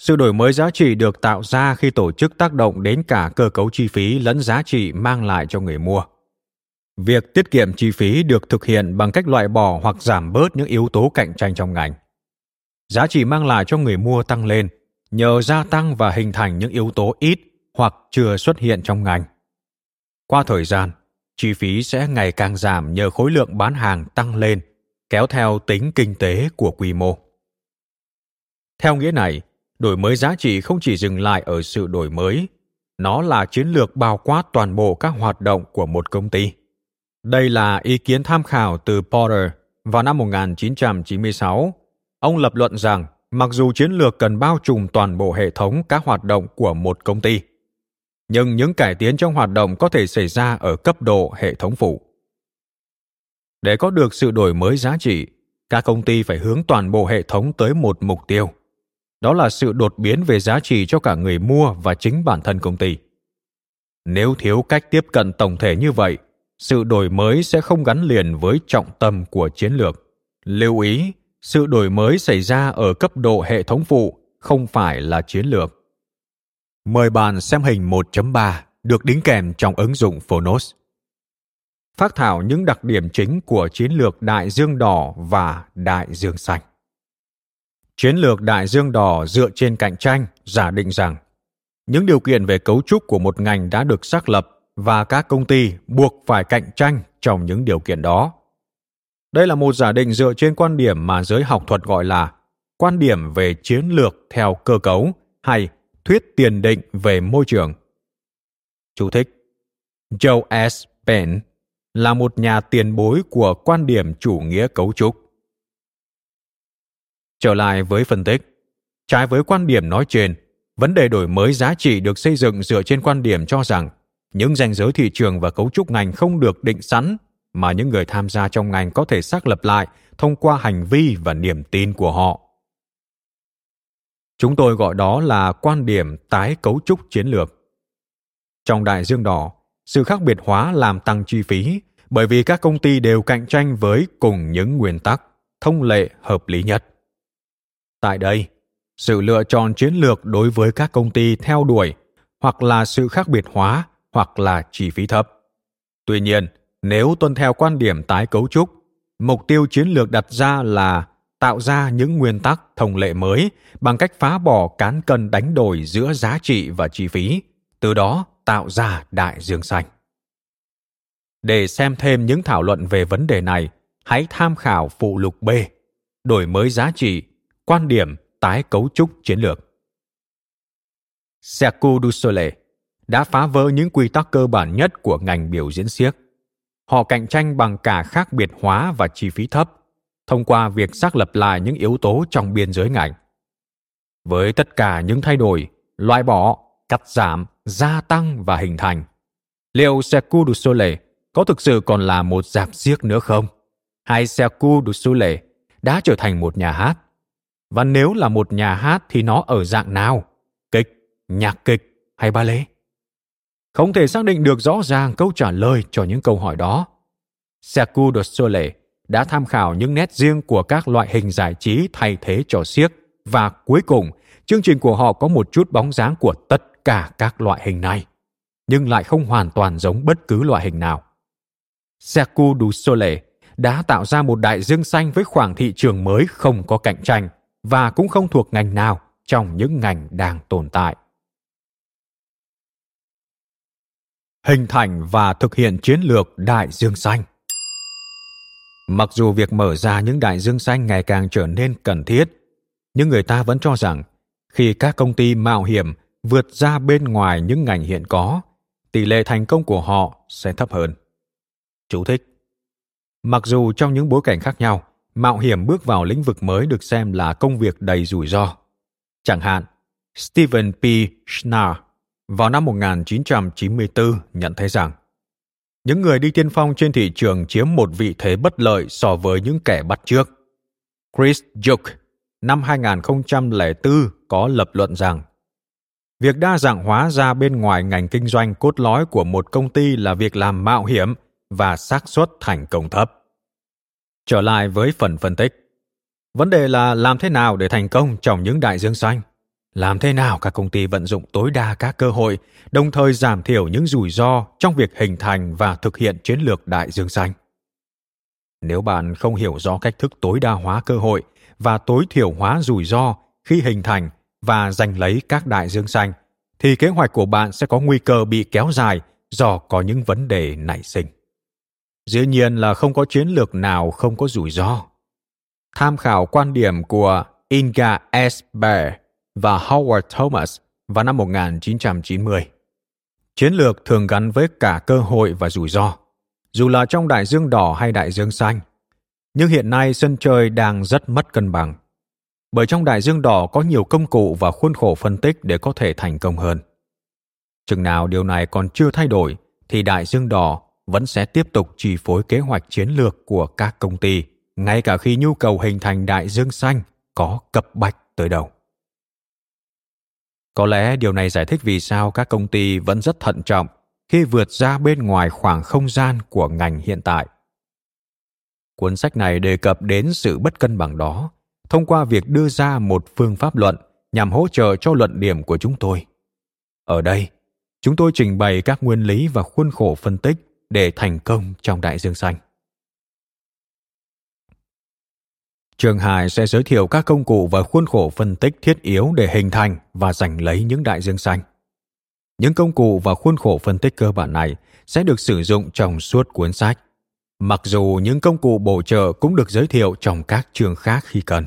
Sự đổi mới giá trị được tạo ra khi tổ chức tác động đến cả cơ cấu chi phí lẫn giá trị mang lại cho người mua. Việc tiết kiệm chi phí được thực hiện bằng cách loại bỏ hoặc giảm bớt những yếu tố cạnh tranh trong ngành. Giá trị mang lại cho người mua tăng lên nhờ gia tăng và hình thành những yếu tố ít hoặc chưa xuất hiện trong ngành. Qua thời gian, chi phí sẽ ngày càng giảm nhờ khối lượng bán hàng tăng lên, kéo theo tính kinh tế của quy mô. Theo nghĩa này, đổi mới giá trị không chỉ dừng lại ở sự đổi mới, nó là chiến lược bao quát toàn bộ các hoạt động của một công ty. Đây là ý kiến tham khảo từ Porter vào năm 1996. Ông lập luận rằng, mặc dù chiến lược cần bao trùm toàn bộ hệ thống các hoạt động của một công ty, nhưng những cải tiến trong hoạt động có thể xảy ra ở cấp độ hệ thống phụ. Để có được sự đổi mới giá trị, các công ty phải hướng toàn bộ hệ thống tới một mục tiêu. Đó là sự đột biến về giá trị cho cả người mua và chính bản thân công ty. Nếu thiếu cách tiếp cận tổng thể như vậy, sự đổi mới sẽ không gắn liền với trọng tâm của chiến lược. Lưu ý, sự đổi mới xảy ra ở cấp độ hệ thống phụ, không phải là chiến lược. Mời bạn xem hình 1.3 được đính kèm trong ứng dụng Phonos. Phác thảo những đặc điểm chính của chiến lược đại dương đỏ và đại dương xanh. Chiến lược đại dương đỏ dựa trên cạnh tranh giả định rằng những điều kiện về cấu trúc của một ngành đã được xác lập và các công ty buộc phải cạnh tranh trong những điều kiện đó. Đây là một giả định dựa trên quan điểm mà giới học thuật gọi là quan điểm về chiến lược theo cơ cấu hay thuyết tiền định về môi trường. Chú thích: Joe S. Penn là một nhà tiền bối của quan điểm chủ nghĩa cấu trúc. Trở lại với phân tích, trái với quan điểm nói trên, vấn đề đổi mới giá trị được xây dựng dựa trên quan điểm cho rằng những ranh giới thị trường và cấu trúc ngành không được định sẵn, mà những người tham gia trong ngành có thể xác lập lại thông qua hành vi và niềm tin của họ. Chúng tôi gọi đó là quan điểm tái cấu trúc chiến lược. Trong đại dương đỏ, sự khác biệt hóa làm tăng chi phí bởi vì các công ty đều cạnh tranh với cùng những nguyên tắc, thông lệ hợp lý nhất. Tại đây, sự lựa chọn chiến lược đối với các công ty theo đuổi hoặc là sự khác biệt hóa hoặc là chi phí thấp. Tuy nhiên, nếu tuân theo quan điểm tái cấu trúc, mục tiêu chiến lược đặt ra là tạo ra những nguyên tắc thông lệ mới bằng cách phá bỏ cán cân đánh đổi giữa giá trị và chi phí, từ đó tạo ra đại dương xanh. Để xem thêm những thảo luận về vấn đề này, hãy tham khảo phụ lục B, đổi mới giá trị, quan điểm tái cấu trúc chiến lược. Cirque du Soleil đã phá vỡ những quy tắc cơ bản nhất của ngành biểu diễn xiếc. Họ cạnh tranh bằng cả khác biệt hóa và chi phí thấp, thông qua việc xác lập lại những yếu tố trong biên giới ngành. Với tất cả những thay đổi, loại bỏ, cắt giảm, gia tăng và hình thành, liệu Cirque du Soleil có thực sự còn là một rạp xiếc nữa không? Hay Cirque du Soleil đã trở thành một nhà hát? Và nếu là một nhà hát thì nó ở dạng nào? Kịch, nhạc kịch hay ballet? Không thể xác định được rõ ràng câu trả lời cho những câu hỏi đó. Cirque du Soleil đã tham khảo những nét riêng của các loại hình giải trí thay thế cho xiếc và cuối cùng, chương trình của họ có một chút bóng dáng của tất cả các loại hình này, nhưng lại không hoàn toàn giống bất cứ loại hình nào. Cirque du Soleil đã tạo ra một đại dương xanh với khoảng thị trường mới không có cạnh tranh và cũng không thuộc ngành nào trong những ngành đang tồn tại. Hình thành và thực hiện chiến lược đại dương xanh. Mặc dù việc mở ra những đại dương xanh ngày càng trở nên cần thiết, nhưng người ta vẫn cho rằng khi các công ty mạo hiểm vượt ra bên ngoài những ngành hiện có, tỷ lệ thành công của họ sẽ thấp hơn. Chú thích. Mặc dù trong những bối cảnh khác nhau, mạo hiểm bước vào lĩnh vực mới được xem là công việc đầy rủi ro. Chẳng hạn, Stephen P. Schnarr vào năm 1994 nhận thấy rằng những người đi tiên phong trên thị trường chiếm một vị thế bất lợi so với những kẻ bắt trước. Chris Duke năm 2004 có lập luận rằng việc đa dạng hóa ra bên ngoài ngành kinh doanh cốt lõi của một công ty là việc làm mạo hiểm và xác suất thành công thấp. Trở lại với phần phân tích. Vấn đề là làm thế nào để thành công trong những đại dương xanh? Làm thế nào các công ty vận dụng tối đa các cơ hội, đồng thời giảm thiểu những rủi ro trong việc hình thành và thực hiện chiến lược đại dương xanh? Nếu bạn không hiểu rõ cách thức tối đa hóa cơ hội và tối thiểu hóa rủi ro khi hình thành và giành lấy các đại dương xanh, thì kế hoạch của bạn sẽ có nguy cơ bị kéo dài do có những vấn đề nảy sinh. Dĩ nhiên là không có chiến lược nào không có rủi ro. Tham khảo quan điểm của Inga S. Bear và Howard Thomas vào năm 1990. Chiến lược thường gắn với cả cơ hội và rủi ro, dù là trong đại dương đỏ hay đại dương xanh. Nhưng hiện nay sân chơi đang rất mất cân bằng, bởi trong đại dương đỏ có nhiều công cụ và khuôn khổ phân tích để có thể thành công hơn. Chừng nào điều này còn chưa thay đổi, thì đại dương đỏ vẫn sẽ tiếp tục chi phối kế hoạch chiến lược của các công ty, ngay cả khi nhu cầu hình thành đại dương xanh có cấp bách tới đâu. Có lẽ điều này giải thích vì sao các công ty vẫn rất thận trọng khi vượt ra bên ngoài khoảng không gian của ngành hiện tại. Cuốn sách này đề cập đến sự bất cân bằng đó thông qua việc đưa ra một phương pháp luận nhằm hỗ trợ cho luận điểm của chúng tôi. Ở đây, chúng tôi trình bày các nguyên lý và khuôn khổ phân tích để thành công trong đại dương xanh. Trường Hải sẽ giới thiệu các công cụ và khuôn khổ phân tích thiết yếu để hình thành và giành lấy những đại dương xanh. Những công cụ và khuôn khổ phân tích cơ bản này sẽ được sử dụng trong suốt cuốn sách, mặc dù những công cụ bổ trợ cũng được giới thiệu trong các chương khác khi cần.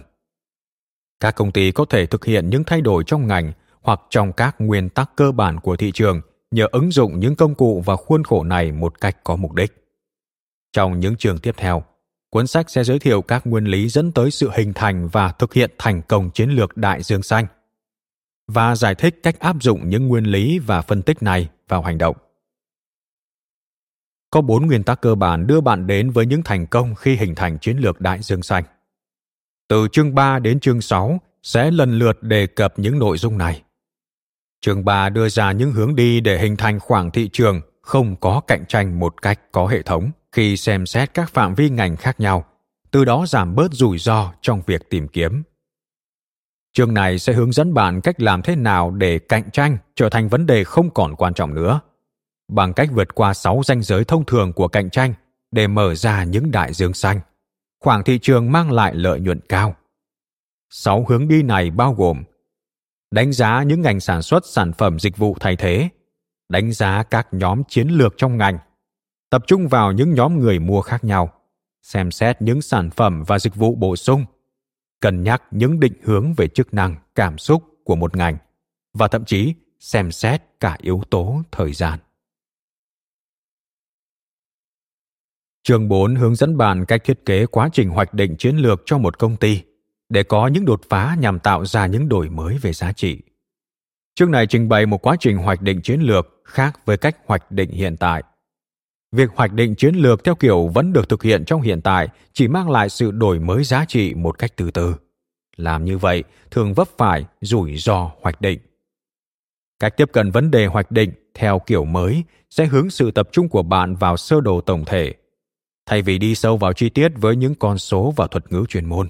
Các công ty có thể thực hiện những thay đổi trong ngành hoặc trong các nguyên tắc cơ bản của thị trường nhờ ứng dụng những công cụ và khuôn khổ này một cách có mục đích. Trong những chương tiếp theo, cuốn sách sẽ giới thiệu các nguyên lý dẫn tới sự hình thành và thực hiện thành công chiến lược đại dương xanh và giải thích cách áp dụng những nguyên lý và phân tích này vào hành động. Có 4 nguyên tắc cơ bản đưa bạn đến với những thành công khi hình thành chiến lược đại dương xanh. Từ chương 3 đến chương 6 sẽ lần lượt đề cập những nội dung này. Chương 3 đưa ra những hướng đi để hình thành khoảng thị trường không có cạnh tranh một cách có hệ thống khi xem xét các phạm vi ngành khác nhau, từ đó giảm bớt rủi ro trong việc tìm kiếm. Chương này sẽ hướng dẫn bạn cách làm thế nào để cạnh tranh trở thành vấn đề không còn quan trọng nữa, bằng cách vượt qua 6 ranh giới thông thường của cạnh tranh để mở ra những đại dương xanh. Khoảng thị trường mang lại lợi nhuận cao. 6 hướng đi này bao gồm: đánh giá những ngành sản xuất sản phẩm dịch vụ thay thế, đánh giá các nhóm chiến lược trong ngành, tập trung vào những nhóm người mua khác nhau, xem xét những sản phẩm và dịch vụ bổ sung, cân nhắc những định hướng về chức năng, cảm xúc của một ngành và thậm chí xem xét cả yếu tố thời gian. Chương 4 hướng dẫn bạn cách thiết kế quá trình hoạch định chiến lược cho một công ty để có những đột phá nhằm tạo ra những đổi mới về giá trị. Chương này trình bày một quá trình hoạch định chiến lược khác với cách hoạch định hiện tại. Việc hoạch định chiến lược theo kiểu vẫn được thực hiện trong hiện tại chỉ mang lại sự đổi mới giá trị một cách từ từ. Làm như vậy thường vấp phải rủi ro hoạch định. Cách tiếp cận vấn đề hoạch định theo kiểu mới sẽ hướng sự tập trung của bạn vào sơ đồ tổng thể, thay vì đi sâu vào chi tiết với những con số và thuật ngữ chuyên môn.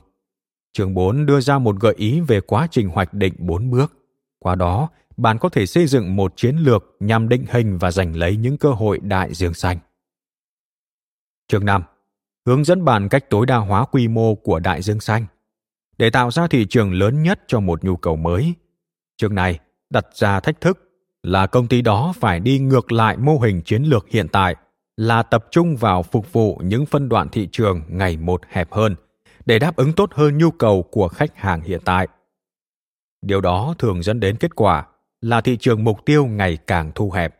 Chương 4 đưa ra một gợi ý về quá trình hoạch định 4 bước. Qua đó, bạn có thể xây dựng một chiến lược nhằm định hình và giành lấy những cơ hội đại dương xanh. Chương 5 hướng dẫn bạn cách tối đa hóa quy mô của đại dương xanh để tạo ra thị trường lớn nhất cho một nhu cầu mới. Chương này đặt ra thách thức là công ty đó phải đi ngược lại mô hình chiến lược hiện tại là tập trung vào phục vụ những phân đoạn thị trường ngày một hẹp hơn để đáp ứng tốt hơn nhu cầu của khách hàng hiện tại. Điều đó thường dẫn đến kết quả là thị trường mục tiêu ngày càng thu hẹp.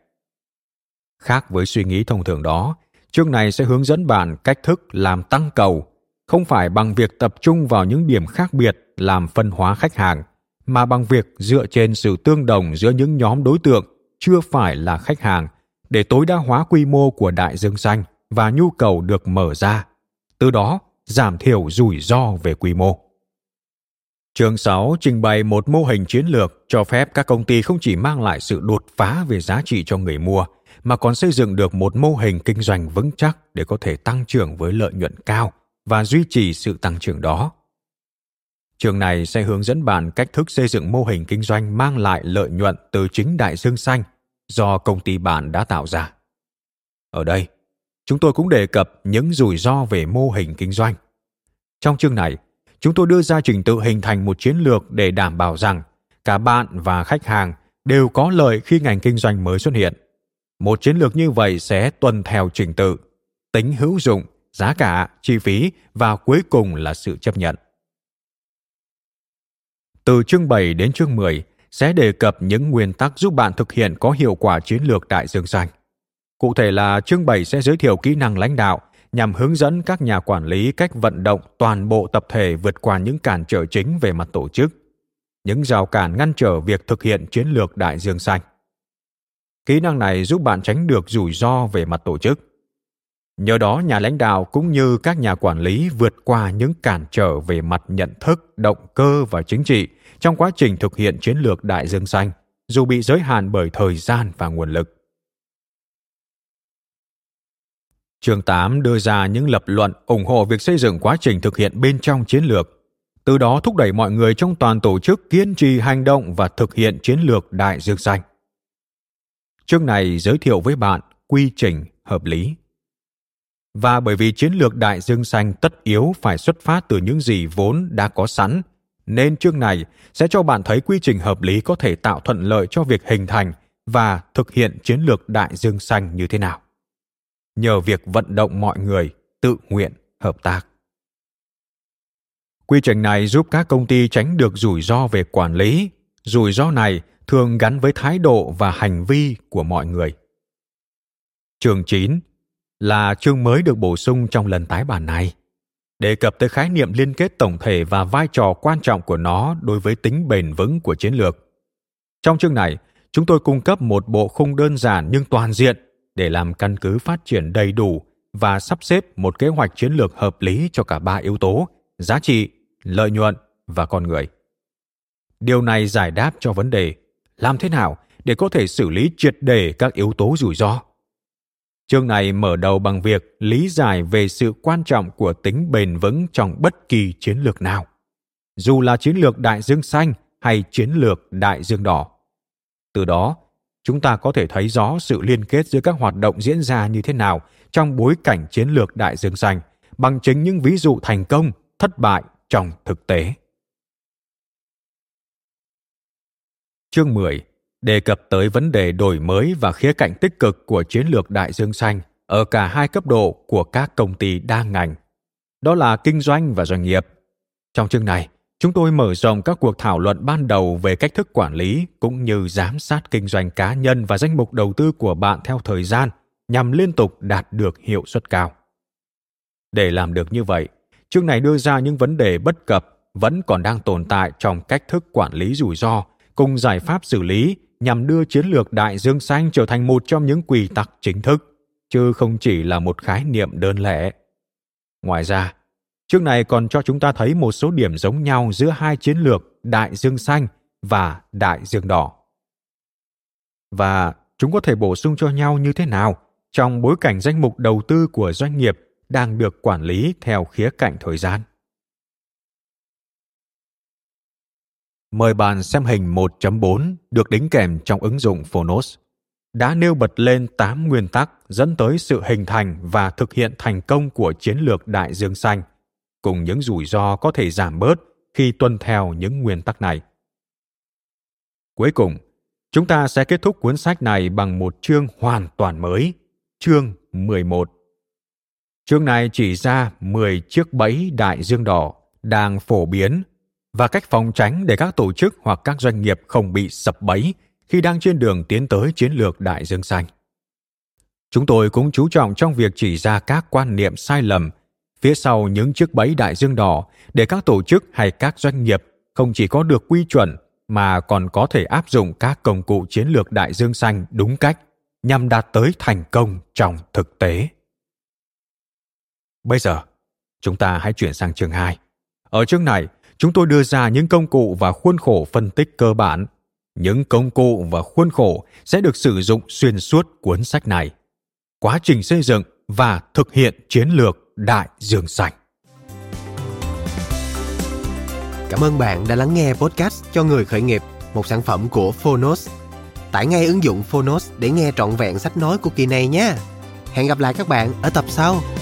Khác với suy nghĩ thông thường đó, chương này sẽ hướng dẫn bạn cách thức làm tăng cầu, không phải bằng việc tập trung vào những điểm khác biệt làm phân hóa khách hàng, mà bằng việc dựa trên sự tương đồng giữa những nhóm đối tượng chưa phải là khách hàng để tối đa hóa quy mô của đại dương xanh và nhu cầu được mở ra, từ đó giảm thiểu rủi ro về quy mô. Chương 6 trình bày một mô hình chiến lược cho phép các công ty không chỉ mang lại sự đột phá về giá trị cho người mua, mà còn xây dựng được một mô hình kinh doanh vững chắc để có thể tăng trưởng với lợi nhuận cao và duy trì sự tăng trưởng đó. Chương này sẽ hướng dẫn bạn cách thức xây dựng mô hình kinh doanh mang lại lợi nhuận từ chính đại dương xanh do công ty bạn đã tạo ra. Ở đây, chúng tôi cũng đề cập những rủi ro về mô hình kinh doanh. Trong chương này, chúng tôi đưa ra trình tự hình thành một chiến lược để đảm bảo rằng cả bạn và khách hàng đều có lợi khi ngành kinh doanh mới xuất hiện. Một chiến lược như vậy sẽ tuân theo trình tự, tính hữu dụng, giá cả, chi phí và cuối cùng là sự chấp nhận. Từ chương 7 đến chương 10 sẽ đề cập những nguyên tắc giúp bạn thực hiện có hiệu quả chiến lược đại dương xanh. Cụ thể là chương 7 sẽ giới thiệu kỹ năng lãnh đạo nhằm hướng dẫn các nhà quản lý cách vận động toàn bộ tập thể vượt qua những cản trở chính về mặt tổ chức, những rào cản ngăn trở việc thực hiện chiến lược đại dương xanh. Kỹ năng này giúp bạn tránh được rủi ro về mặt tổ chức. Nhờ đó, nhà lãnh đạo cũng như các nhà quản lý vượt qua những cản trở về mặt nhận thức, động cơ và chính trị trong quá trình thực hiện chiến lược đại dương xanh, dù bị giới hạn bởi thời gian và nguồn lực. Chương 8 đưa ra những lập luận ủng hộ việc xây dựng quá trình thực hiện bên trong chiến lược, từ đó thúc đẩy mọi người trong toàn tổ chức kiên trì hành động và thực hiện chiến lược đại dương xanh. Chương này giới thiệu với bạn quy trình hợp lý. Và bởi vì chiến lược đại dương xanh tất yếu phải xuất phát từ những gì vốn đã có sẵn, nên chương này sẽ cho bạn thấy quy trình hợp lý có thể tạo thuận lợi cho việc hình thành và thực hiện chiến lược đại dương xanh như thế nào, nhờ việc vận động mọi người tự nguyện hợp tác. Quy trình này giúp các công ty tránh được rủi ro về quản lý. Rủi ro này thường gắn với thái độ và hành vi của mọi người. Chương 9 là chương mới được bổ sung trong lần tái bản này, đề cập tới khái niệm liên kết tổng thể và vai trò quan trọng của nó đối với tính bền vững của chiến lược. Trong chương này, chúng tôi cung cấp một bộ khung đơn giản nhưng toàn diện để làm căn cứ phát triển đầy đủ và sắp xếp một kế hoạch chiến lược hợp lý cho cả 3 yếu tố: giá trị, lợi nhuận và con người. Điều này giải đáp cho vấn đề làm thế nào để có thể xử lý triệt để các yếu tố rủi ro. Chương này mở đầu bằng việc lý giải về sự quan trọng của tính bền vững trong bất kỳ chiến lược nào, dù là chiến lược đại dương xanh hay chiến lược đại dương đỏ. Từ đó, chúng ta có thể thấy rõ sự liên kết giữa các hoạt động diễn ra như thế nào trong bối cảnh chiến lược đại dương xanh bằng chính những ví dụ thành công, thất bại trong thực tế. Chương 10 đề cập tới vấn đề đổi mới và khía cạnh tích cực của chiến lược đại dương xanh ở cả hai cấp độ của các công ty đa ngành, đó là kinh doanh và doanh nghiệp. Trong chương này, chúng tôi mở rộng các cuộc thảo luận ban đầu về cách thức quản lý cũng như giám sát kinh doanh cá nhân và danh mục đầu tư của bạn theo thời gian nhằm liên tục đạt được hiệu suất cao. Để làm được như vậy, chương này đưa ra những vấn đề bất cập vẫn còn đang tồn tại trong cách thức quản lý rủi ro cùng giải pháp xử lý nhằm đưa chiến lược đại dương xanh trở thành một trong những quy tắc chính thức, chứ không chỉ là một khái niệm đơn lẻ. Ngoài ra, chương này còn cho chúng ta thấy một số điểm giống nhau giữa hai chiến lược đại dương xanh và đại dương đỏ, và chúng có thể bổ sung cho nhau như thế nào trong bối cảnh danh mục đầu tư của doanh nghiệp đang được quản lý theo khía cạnh thời gian. Mời bạn xem hình 1.4 được đính kèm trong ứng dụng Phonos, đã nêu bật lên 8 nguyên tắc dẫn tới sự hình thành và thực hiện thành công của chiến lược đại dương xanh, cùng những rủi ro có thể giảm bớt khi tuân theo những nguyên tắc này. Cuối cùng, chúng ta sẽ kết thúc cuốn sách này bằng một chương hoàn toàn mới, chương 11. Chương này chỉ ra 10 chiếc bẫy đại dương đỏ đang phổ biến và cách phòng tránh để các tổ chức hoặc các doanh nghiệp không bị sập bẫy khi đang trên đường tiến tới chiến lược đại dương xanh. Chúng tôi cũng chú trọng trong việc chỉ ra các quan niệm sai lầm phía sau những chiếc bẫy đại dương đỏ để các tổ chức hay các doanh nghiệp không chỉ có được quy chuẩn mà còn có thể áp dụng các công cụ chiến lược đại dương xanh đúng cách nhằm đạt tới thành công trong thực tế. Bây giờ, chúng ta hãy chuyển sang chương 2. Ở chương này, chúng tôi đưa ra những công cụ và khuôn khổ phân tích cơ bản. Những công cụ và khuôn khổ sẽ được sử dụng xuyên suốt cuốn sách này, quá trình xây dựng và thực hiện chiến lược đại dương xanh. Cảm ơn bạn đã lắng nghe podcast Cho Người Khởi Nghiệp, một sản phẩm của Phonos. Tải ngay ứng dụng Phonos để nghe trọn vẹn sách nói của kỳ này nhé. Hẹn gặp lại các bạn ở tập sau.